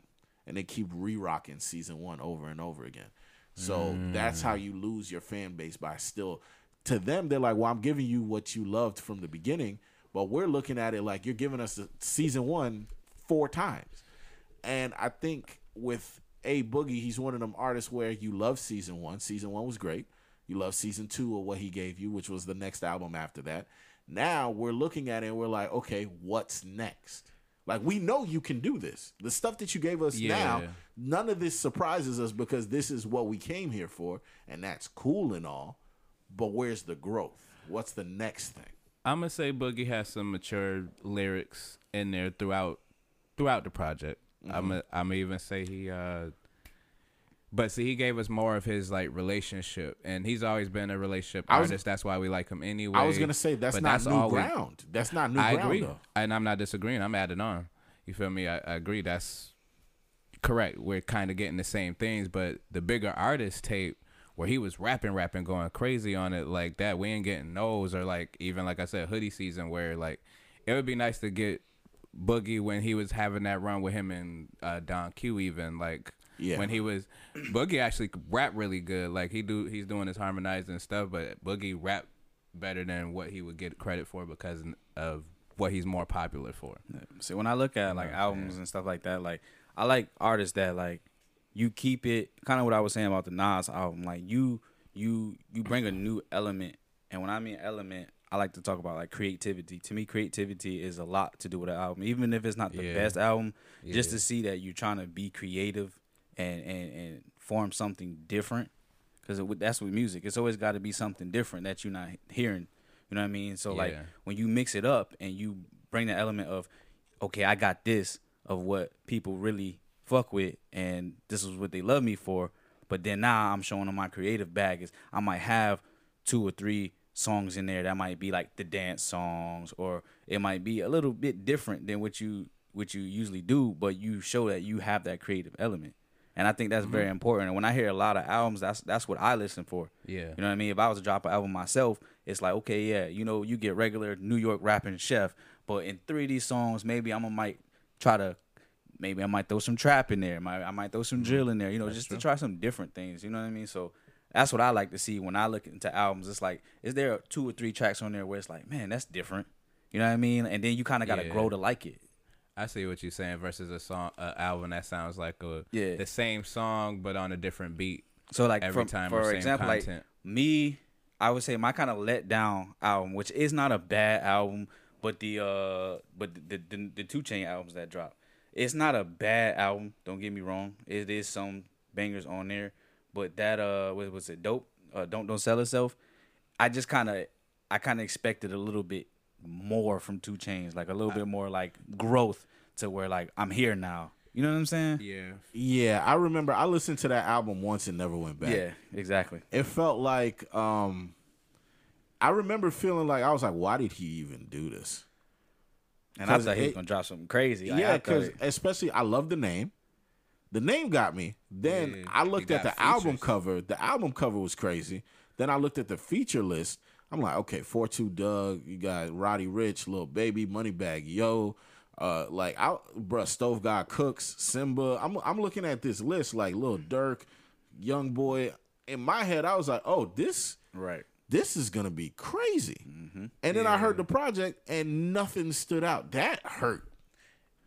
And they keep re-rocking season one over and over again. So mm. that's how you lose your fan base by still... To them, they're like, well, I'm giving you what you loved from the beginning. But we're looking at it like you're giving us season one four times. And I think with A Boogie, he's one of them artists where you love season one. Season one was great. You love season two of what he gave you, which was the next album after that. Now we're looking at it and we're like, okay, what's next? Like, we know you can do this. The stuff that you gave us yeah. now, none of this surprises us because this is what we came here for, and that's cool and all, but where's the growth? What's the next thing? I'm going to say Boogie has some mature lyrics in there throughout throughout the project. Mm-hmm. I'm going I'm to even say he... Uh, but see, he gave us more of his, like, relationship, and he's always been a relationship I was, artist. That's why we like him anyway. I was going to say, that's but not that's new ground. We, that's not new I ground, agree. Though. And I'm not disagreeing. I'm adding on. You feel me? I, I agree. That's correct. We're kind of getting the same things, but the bigger artist tape where he was rapping, rapping, going crazy on it like that, we ain't getting those, or, like, even, like I said, Hoodie Season, where, like, it would be nice to get Boogie when he was having that run with him and uh, Don Q even, like, yeah. When he was, Boogie actually rap really good. Like he do, he's doing his harmonizing stuff, but Boogie rap better than what he would get credit for because of what he's more popular for. See, when I look at like oh, albums man. and stuff like that, like I like artists that like you keep it kind of what I was saying about the Nas album. Like you, you, you bring a new element, and when I mean element, I like to talk about like creativity. To me, creativity is a lot to do with an album, even if it's not the yeah. best album. Yeah. Just to see that you're trying to be creative. and and, and form something different, because that's with music. It's always got to be something different that you're not hearing. You know what I mean? So, yeah. like, when you mix it up and you bring that element of, okay, I got this of what people really fuck with, and this is what they love me for, but then now I'm showing them my creative baggage. I might have two or three songs in there that might be like the dance songs, or it might be a little bit different than what you what you usually do, but you show that you have that creative element. And I think that's mm-hmm. very important. And when I hear a lot of albums, that's that's what I listen for. Yeah. You know what I mean? If I was to drop an album myself, it's like, okay, yeah, you know, you get regular New York rapping chef, but in three of these songs, maybe I'm gonna might try to, maybe I might throw some trap in there. I might throw some drill in there, you know, that's just true. To try some different things. You know what I mean? So that's what I like to see when I look into albums. It's like, is there two or three tracks on there where it's like, man, that's different. You know what I mean? And then you kind of got to yeah. grow to like it. I see what you're saying versus a song, an album that sounds like a yeah. the same song but on a different beat. So like every from, time, for example, content. Like me, I would say my kind of let down album, which is not a bad album, but the uh, but the the, the, the two Chainz albums that dropped, it's not a bad album. Don't get me wrong, it is some bangers on there, but that uh, what was it? Dope, uh, don't don't sell itself. I just kind of I kind of expected a little bit more from two Chainz, like a little bit more like growth to where like I'm here now, you know what I'm saying? Yeah, yeah. I remember I listened to that album once and never went back. Yeah, exactly. It felt like um, I remember feeling like I was like, why did he even do this? And I thought he was gonna drop something crazy. Like, yeah, because especially I love the name. The name got me. Then yeah, I looked at the features. album cover. The album cover was crazy. Then I looked at the feature list. I'm like, okay, four two Doug, you got Roddy Richh, Lil Baby, Moneybag Yo, uh, like, I, bruh, Stove God Cooks, Simba. I'm I'm looking at this list, like Lil Durk, YoungBoy. In my head, I was like, oh, this, right. this is going to be crazy. Mm-hmm. And then yeah. I heard the project, and nothing stood out. That hurt.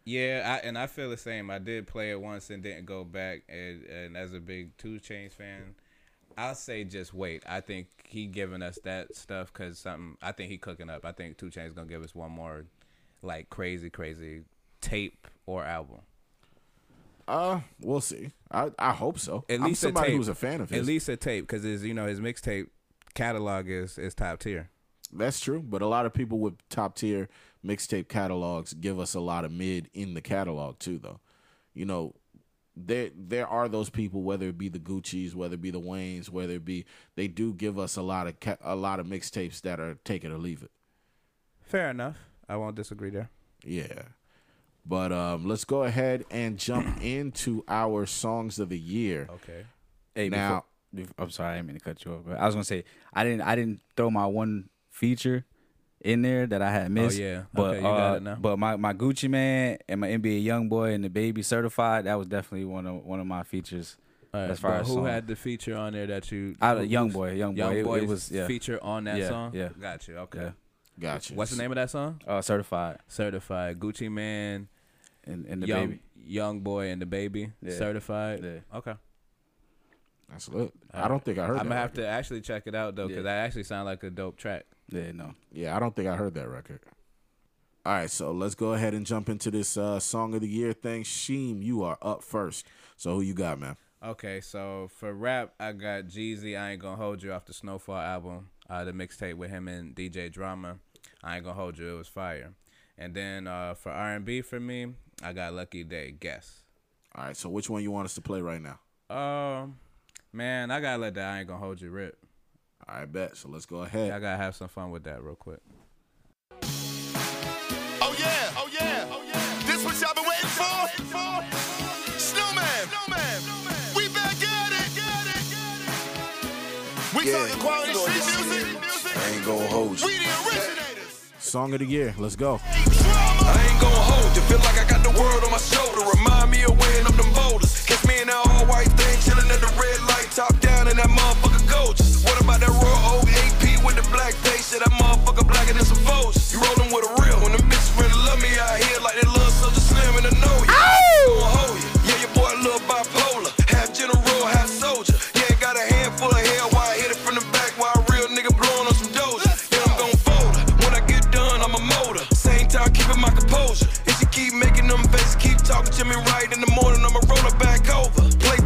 Yeah, I, and I feel the same. I did play it once and didn't go back, and, and as a big two Chainz fan, I'll say just wait. I think he giving us that stuff because something. I think he cooking up. I think two Chainz gonna give us one more, like crazy, crazy tape or album. Uh, we'll see. I, I hope so. At least I'm somebody who's a fan of his. At least a tape, because his you know his mixtape catalog is is top tier. That's true, but a lot of people with top tier mixtape catalogs give us a lot of mid in the catalog too, though. You know. There there are those people, whether it be the Gucci's, whether it be the Waynes, whether it be, they do give us a lot of ca- a lot of mixtapes that are take it or leave it. Fair enough. I won't disagree there. Yeah. But um, let's go ahead and jump into our songs of the year. Okay. Hey, now, before, I'm sorry, I didn't mean to cut you off. But I was going to say, I didn't I didn't throw my one feature in there that I had missed. Oh, yeah. But, okay, you got uh, it now. But my, my Gucci Man and my N B A YoungBoy and the Baby Certified, that was definitely one of one of my features. All right, as far as who song. Had the feature on there that you... I, YoungBoy, YoungBoy. YoungBoy's it, it was, yeah. feature on that yeah, song? Yeah. Got you, okay. Yeah. Got you. What's the name of that song? Uh, Certified. Certified. Gucci Man and, and the young, Baby. YoungBoy and the Baby. Yeah. Certified. Yeah. Okay. That's lit. I don't think I heard I'm that. I'm going to have to actually check it out, though, because yeah. that actually sounds like a dope track. Yeah, no. Yeah, I don't think I heard that record. All right, so let's go ahead and jump into this uh, Song of the Year thing. Sheem, you are up first. So who you got, man? Okay, so for rap, I got Jeezy, I Ain't Gonna Hold You, off the Snowfall album, uh, the mixtape with him and D J Drama. I Ain't Gonna Hold You, it was fire. And then uh, for R and B for me, I got Lucky Day, Guess. All right, so which one you want us to play right now? Um, uh, Man, I got to let that I Ain't Gonna Hold You rip. I bet. So let's go ahead. I gotta have some fun with that real quick. Oh yeah, oh yeah, oh yeah. This what y'all been waiting for? Snowman, snowman, we back at it, get it, get it. We yeah. talking quality street music, music. I ain't gonna hold you. We the originators. Song of the year. Let's go. I ain't gonna hold you. Feel like I got the world on my shoulder. Remind me of weighing up them boulders. Catch me in that all white thing, chilling at the red light, top down in that motherfucker gorgeous. What about that raw old A P with the black face? Shit, that motherfucker blacker than some foes. You rollin' with a real when the bitches really love me out here like they love Soldier Slim and I know you. Gonna hold you. Yeah, your boy a little bipolar. Half general, half soldier. Yeah, got a handful of hair while I hit it from the back while a real nigga blowin' on some doja. Yeah, I'm gon' fold her. When I get done, I'm a motor. Same time, keepin' my composure. If you keep making them faces, keep talkin' to me right in the morning, I'ma roll her back over. Play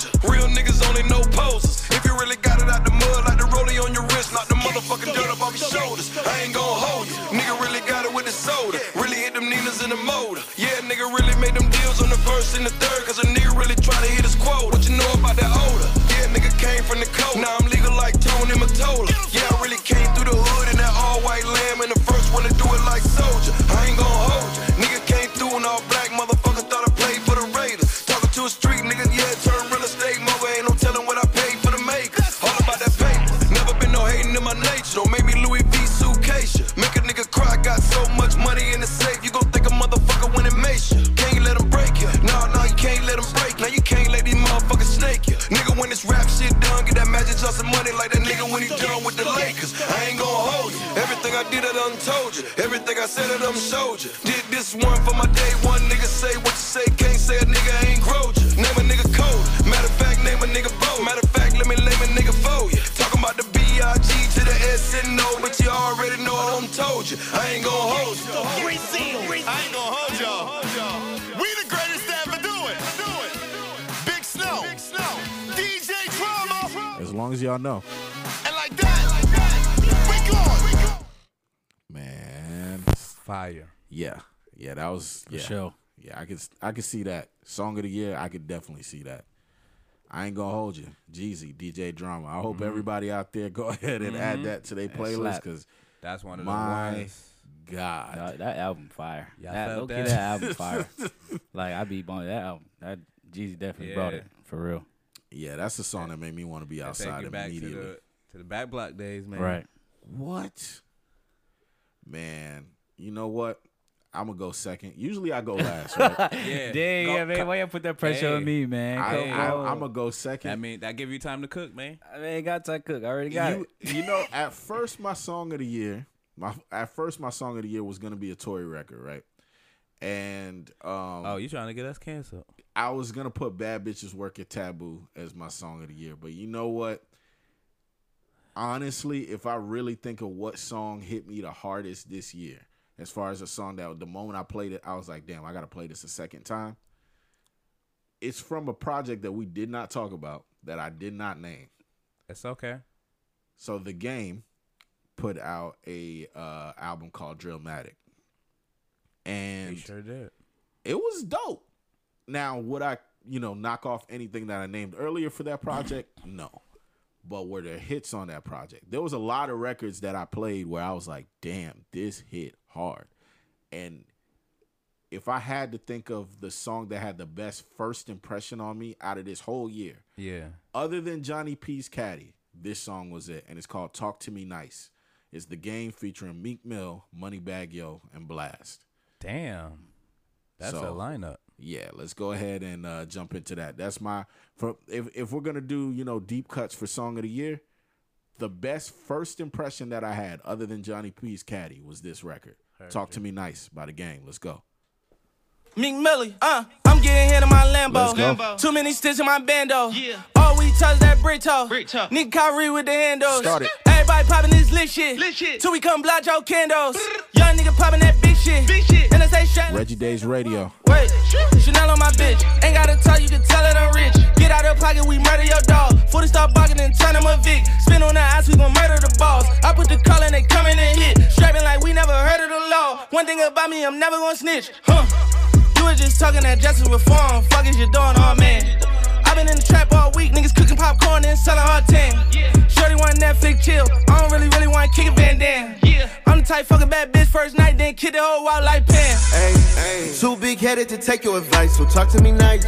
soldier. Real niggas only know posers. If you really got it out the mud, like the rollie on your wrist, knock the motherfucking dirt up off your shoulders. I ain't gon' hold you. Nigga really got it with the soda. Really hit them needles in the motor. Yeah, nigga really made them deals on the first and the third, cause a nigga really try to hit his quota. What you know about that odor? Yeah, nigga came from the coast. Now I'm legal like Tony Matola. Yeah, I really came through the hood in that all white lamb, and the first one to do it like soldier. I ain't gon' hold you. Nigga came through and all black motherfuckers thought I played for the Raiders. Talking to a street nigga, yeah, turn real estate mogul. Ain't no telling what I paid for the maker. All about that paper. Never been no hating in my nature. Don't make me Louis V. Suitcase. Make a nigga cry. Got so much money in the safe. You gon' think a motherfucker when it makes you. Can't let him break you. Nah, nah, you can't let him break you. Now you can't let these motherfuckers snake you. Nigga, when this rap shit done, get that magic on some money like that nigga when he done with the Lakers. I ain't gon' hold you. Everything I did, I done told you. Everything I said, I done showed you. Did this one for my day one. Nigga say what you say, can't say a nigga ain't growed you. Name a nigga cold. Matter of fact, name a nigga bold. Matter of fact, let me lame a nigga fold you. Talking about the B I G to the S and O, but you already know I done told you. I ain't gon' hold you. I ain't gon' hold y'all. We the greatest to ever do it. Do it. Big Snow. Big Snow. D J Drama. As long as y'all know. And like that. Like that. We gone. We gone. Man, fire. Yeah, yeah, that was yeah. Show. Yeah, I could I could see that song of the year. I could definitely see that. I ain't gonna hold you, Jeezy, D J Drama. I hope mm-hmm. everybody out there go ahead and mm-hmm. add that to their playlist, because that's one of the ones. God, that, that album fire. Y'all that, felt that? that album fire. Like I be on that album. That Jeezy definitely yeah. brought it for real. Yeah, that's the song that made me want to be outside immediately. To the, to the back block days, man. Right. What? Man, you know what? I'm going to go second. Usually I go last, right? yeah. Dang, go, yeah, man. Why y'all put that pressure hey. on me, man? I, I, I'm going to go second. I mean, that give you time to cook, man. I ain't got time to cook. I already got you, it. You know, at first my song of the year, my at first my song of the year was going to be a Tory record, right? And um, oh, you trying to get us canceled. I was going to put Bad Bitches Work at Taboo as my song of the year, but you know what? Honestly, if I really think of what song hit me the hardest this year, as far as a song that the moment I played it, I was like, damn, I got to play this a second time. It's from a project that we did not talk about, that I did not name. That's okay. So The Game put out a uh, album called Drillmatic. And they sure did. It was dope. Now, would I, you know, knock off anything that I named earlier for that project? No. But were there hits on that project? There was a lot of records that I played where I was like, damn, this hit hard. And if I had to think of the song that had the best first impression on me out of this whole year, yeah, other than Johnny P's Caddy, this song was it. And it's called Talk to Me Nice. It's The Game featuring Meek Mill, Moneybagg Yo, and Blast. Damn. That's so, a lineup. Yeah, let's go ahead and uh, jump into that. That's my for, if if we're gonna do, you know, deep cuts for song of the year, the best first impression that I had, other than Johnny P's Caddy, was this record. Perfect. Talk to Me Nice by The Game. Let's go. Meek Millie, uh, I'm getting hit in my Lambo. Lambo. Too many sticks in my bando. Yeah. All we touch that brick toe. Brick toe. Nick Kyrie with the handles. Start it. Everybody popping this lit shit. Lit shit. Till we come blot your candles. Young nigga popping that big shit. Big shit. And I say shut. Reggie Days Radio. Wait, Chanel on my bitch. Ain't gotta tell you can tell it I'm rich. Get out of pocket, we murder your dog. forty start barking and turn him a Vic. Spin on the ice, we gon' murder the balls. I put the call and they coming and hit. Strapping like we never heard of the law. One thing about me, I'm never gon' snitch. Huh. You was just talking that justice reform. Fuck is you doing, oh man. I been in the trap all week, niggas cooking popcorn and selling hard tan. Shorty want Netflix chill, I don't really, really want to kick a Van Dam. I'm the type fucking bad bitch first night, then kid the whole wild like Pam. Hey, hey, too big headed to take your advice, so talk to me nice.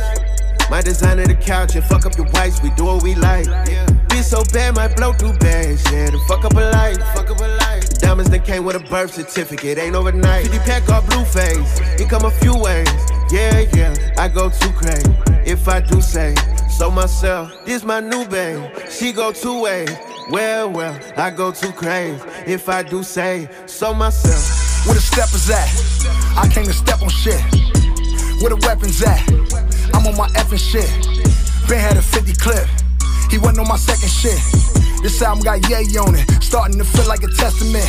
My designer the couch and fuck up your wife, we do what we like. Yeah. Be so bad, my blow through bags, yeah, to fuck up a life. Fuck up a life. The diamonds that came with a birth certificate, ain't overnight. fifty pack all blue face, it come a few ways. Yeah, yeah, I go too crazy, if I do say so myself. This my new babe, she go two ways. Well, well, I go too crazy, if I do say so myself. Where the steppers at? I came to step on shit. Where the weapons at? I'm on my effing shit. Ben had a fifty clip, he wasn't on my second shit. This album got Ye on it, starting to feel like a testament.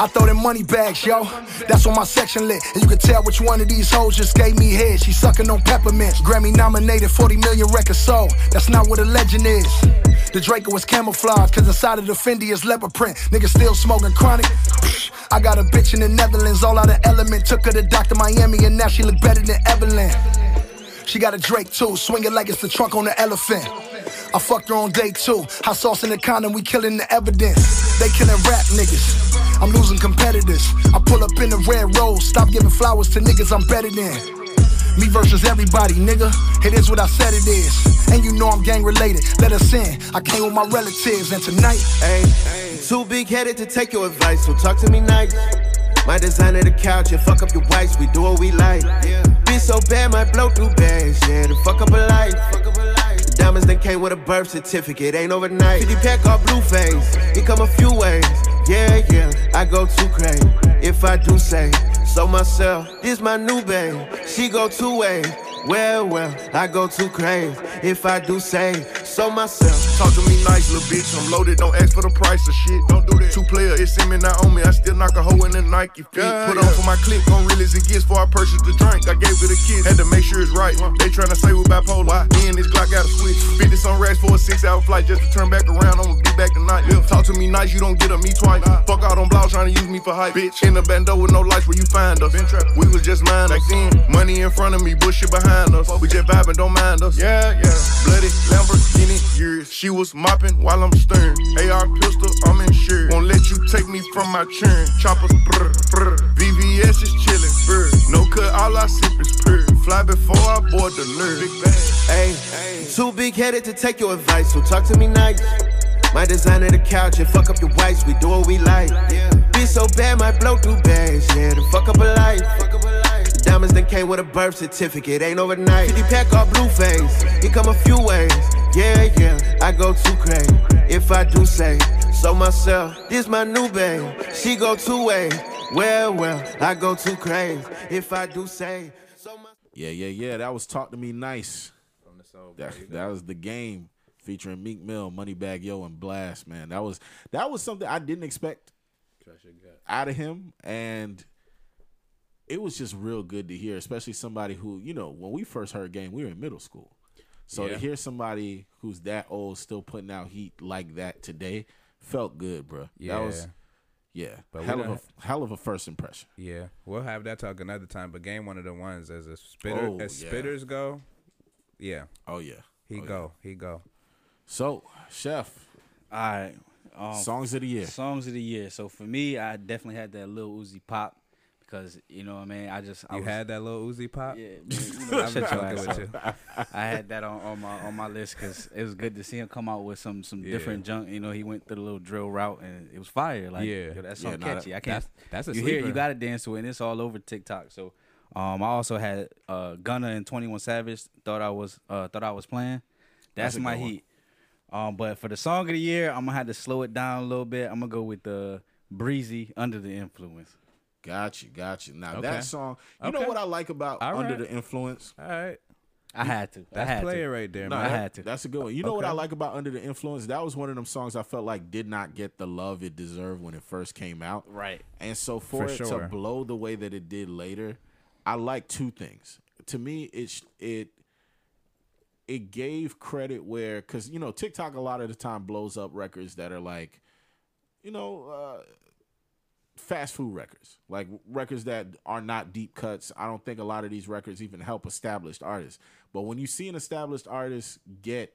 I throw them money bags, yo. That's on my section lit. And you can tell which one of these hoes just gave me head. She sucking on peppermints. Grammy nominated, forty million records sold. That's not what a legend is. The Draco was camouflaged, cause inside of the Fendi is leopard print. Niggas still smoking chronic. I got a bitch in the Netherlands, all out of element. Took her to Doctor Miami and now she look better than Evelyn. She got a Drake too, swing it like it's the trunk on the elephant. I fucked her on day two, hot sauce in the condom, we killing the evidence. They killing rap niggas, I'm losing competitors. I pull up in the red rose, stop giving flowers to niggas I'm better than. Me versus everybody, nigga. It is what I said it is. And you know I'm gang related. Let us in. I came with my relatives, and tonight, hey, hey. Too big headed to take your advice, so talk to me nice. My designer the couch and fuck up your wife. We do what we like. Yeah. Be so bad, might blow through bags. Yeah, to fuck up a life. Fuck up a life. The diamonds that came with a birth certificate ain't overnight. fifty pack all blue face. It come a few ways. Yeah, yeah, I go too crazy if I do say so myself. This my new babe, she go two ways. Well, well, I go too crazy if I do say so myself. Talk to me nice, little bitch. I'm loaded, don't ask for the price of shit. Don't do that. Two player, it's in me, not on me. I still knock a hoe in the Nike feet. Yeah, Put yeah. on for my clip, gon' reel as it gets before I purchase the drink. I gave it a kiss, had to make sure it's right. They tryna say we bipolar. Why? Me and this Glock got a switch. Fit this on racks for a six hour flight just to turn back around. I'ma be back tonight. Yeah. Talk to me nice, you don't get up me twice. Nah. Fuck out on blouse tryna use me for hype. Bitch, in the bando with no lights where you find us. We was just minors. Money in front of me, bullshit behind. We just vibing, don't mind us. Yeah, yeah. Bloody Lamborghini years. She was mopping while I'm stirring. A R pistol, I'm insured. Won't let you take me from my churn. Choppers, brr, brr. V V S is chilling, brr. No cut, all I sip is pure. Fly before I board the lure. Big bang. Hey, too big headed to take your advice, so talk to me nice. My designer the couch and fuck up your wife. We do what we like. Yeah. Be so bad, might blow through bags. Yeah, to fuck up a life. Fuck up a life. Diamonds that came with a birth certificate, ain't overnight. fifty pack all blue face, it come a few ways. Yeah, yeah, I go too crazy if I do say so myself. This my new babe, she go two ways. Well, well, I go too crazy if I do say so myself. Yeah, yeah, yeah, that was Talk to Me Nice. That, that was The Game featuring Meek Mill, Moneybag Yo, and Blast, man. That was that was something I didn't expect out of him, and it was just real good to hear, especially somebody who, you know, when we first heard Game, we were in middle school. So yeah. to hear somebody who's that old still putting out heat like that today felt good, bro. Yeah. That was, yeah, but hell of a hell of a first impression. Yeah, we'll have that talk another time, but Game one of the ones as a spitter, oh, as yeah. spitters go, yeah. Oh, yeah. He oh, go, yeah. he go. So, Chef. All right. Um, songs of the year. Songs of the year. So for me, I definitely had that Lil Uzi Pop. Cause you know what I mean, I just I you was, had that little Uzi Pop. Yeah, man, you know, I'm joking with you. I had that on, on my on my list because it was good to see him come out with some some yeah. different junk. You know, he went through the little drill route and it was fire. Like yeah, yo, that's so yeah, catchy. Nah, I can't. That's, that's a you sleeper. Hear it, you got to dance to it, and it's all over TikTok. So, um, I also had uh Gunna and twenty-one Savage. Thought I was uh thought I was playing. That's, that's my heat. One. Um, but for the song of the year, I'm gonna have to slow it down a little bit. I'm gonna go with the Breezy, Under the Influence. Gotcha, gotcha. Now okay. that song, you okay. know what I like about All Under right. the Influence? All right. I had to. That's I had player to. right there, no, man. I had to. That's a good one. You know okay. what I like about Under the Influence? That was one of them songs I felt like did not get the love it deserved when it first came out. Right. And so for, for it sure. to blow the way that it did later, I like two things. To me, it it it gave credit where, because, you know, TikTok a lot of the time blows up records that are like, you know, uh, fast food records, like records that are not deep cuts. I don't think a lot of these records even help established artists. But when you see an established artist get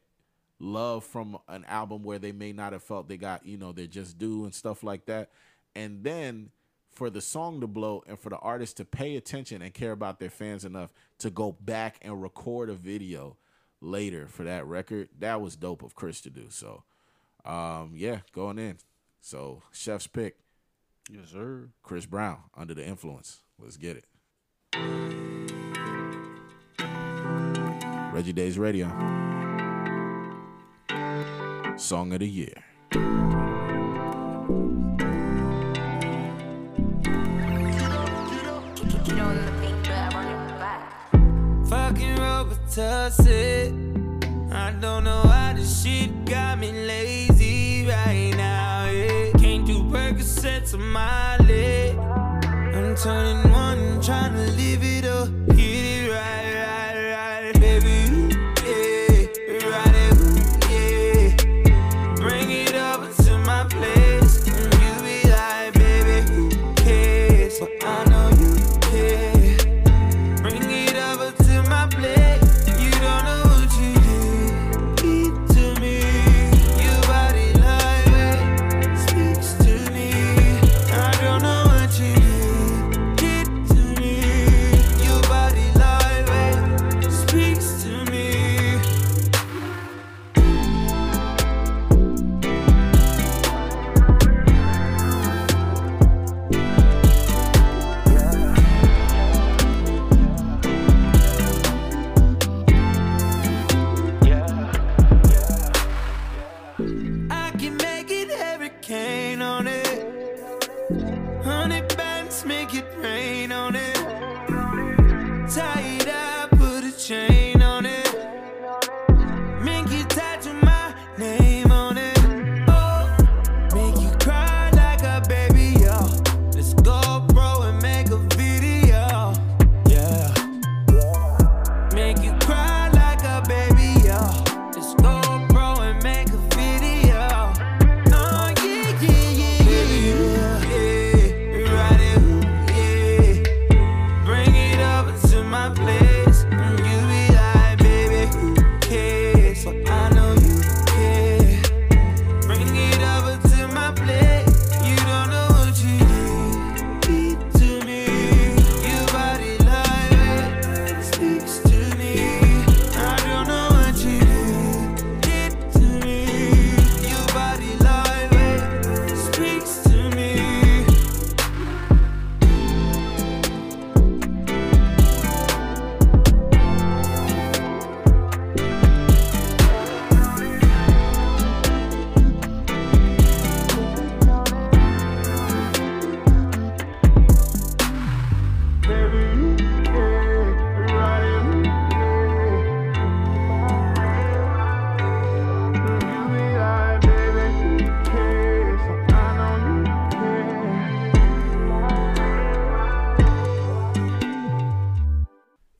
love from an album where they may not have felt they got, you know, they're just due and stuff like that. And then for the song to blow and for the artist to pay attention and care about their fans enough to go back and record a video later for that record, that was dope of Chris to do. So, um, yeah, going in. So Chef's pick. Yes, sir. Chris Brown, Under the Influence. Let's get it. Reggie Days Radio. Song of the Year. Fucking Robitussin. I don't know why this shit got me lazy right now. Can't do Percocets of my leg. I'm turning one and trying to live it up. Get it right, right, right, baby. Yeah, ride it, yeah. Bring it up to my place. And you be like, baby, who cares? But I know you care. Bring it up to my place. You don't know what you did to me. Your body like speaks to me. I don't know what you did, did to me. Your body like speaks to me. I can make it hurricane on it. Hundred bands make it rain on it. Tie it up, put a chain on it. Make you tattoo my name on it. Oh, make you cry like a baby, yo. Let's go, bro, and make a video. Yeah. Make you cry like a baby, yo. Let's go, bro, and make a video. Oh, yeah, yeah, yeah, yeah, yeah. Yeah, ride it, ooh, yeah. Bring it up to my place. And you be like, baby, who cares? But I know you care. Bring it up to my place. You don't know what you did to me. Your body like speaks to me. I don't know what you did, did to me. Your body like speaks to me.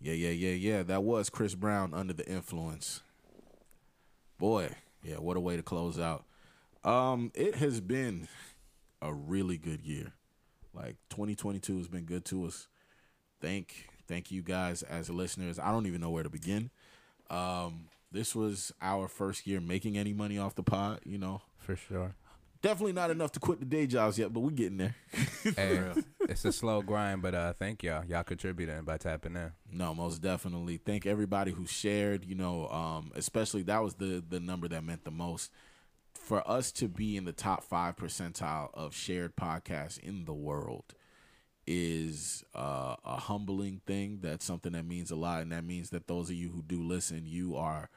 Yeah, yeah, yeah, yeah. That was Chris Brown, Under the Influence. Boy, yeah, what a way to close out. Um, it has been a really good year. Like twenty twenty-two has been good to us. Thank, thank you guys as listeners. I don't even know where to begin. Um, this was our first year making any money off the pod. You know, For sure. definitely not enough to quit the day jobs yet, but we getting there. Hey, it's a slow grind, but uh, thank y'all. Y'all contributing by tapping in. No, most definitely. Thank everybody who shared. You know, um, especially that was the the number that meant the most for us to be in the top five percentile of shared podcasts in the world. Is uh, a humbling thing. That's something that means a lot, and that means that those of you who do listen, you are,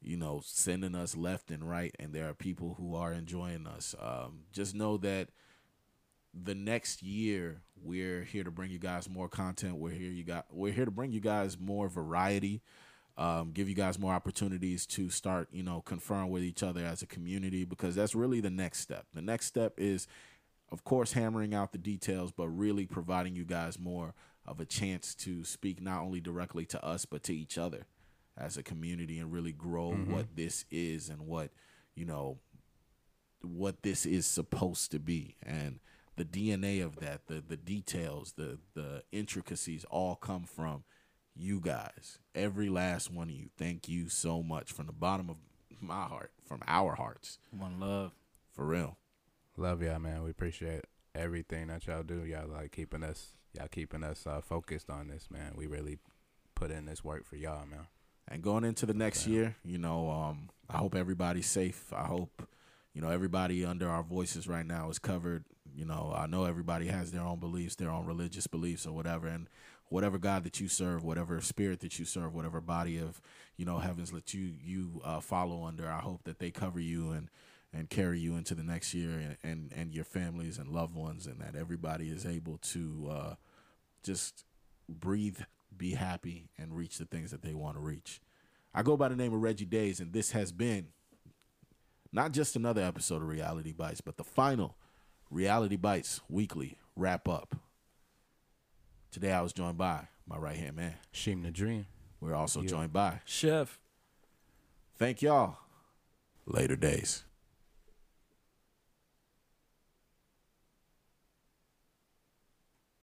you know, sending us left and right, and there are people who are enjoying us. Um, just know that the next year we're here to bring you guys more content. We're here you got we're here to bring you guys more variety, um, give you guys more opportunities to start, you know, conferring with each other as a community, because that's really the next step. The next step is, of course, hammering out the details, but really providing you guys more of a chance to speak not only directly to us, but to each other as a community, and really grow mm-hmm. what this is and what, you know, what this is supposed to be. And the D N A of that, the the details, the the intricacies all come from you guys. Every last one of you. Thank you so much from the bottom of my heart, from our hearts. One love. For real. Love y'all, man. We appreciate everything that y'all do. Y'all like keeping us y'all keeping us uh, focused on this, man. We really put in this work for y'all, man. And going into the next yeah. year, you know, um, I hope everybody's safe. I hope, you know, everybody under our voices right now is covered. You know, I know everybody has their own beliefs, their own religious beliefs or whatever. And whatever God that you serve, whatever spirit that you serve, whatever body of, you know, heavens that you, you uh, follow under, I hope that they cover you and, and carry you into the next year, and, and, and your families and loved ones, and that everybody is able to uh, just breathe, be happy, and reach the things that they want to reach. I go by the name of Reggie Days, and this has been not just another episode of Reality Bites, but the final Reality Bites Weekly Wrap Up. Today I was joined by my right hand man, Sheem the Dream. We're also yeah. joined by Chef. Thank y'all. Later days.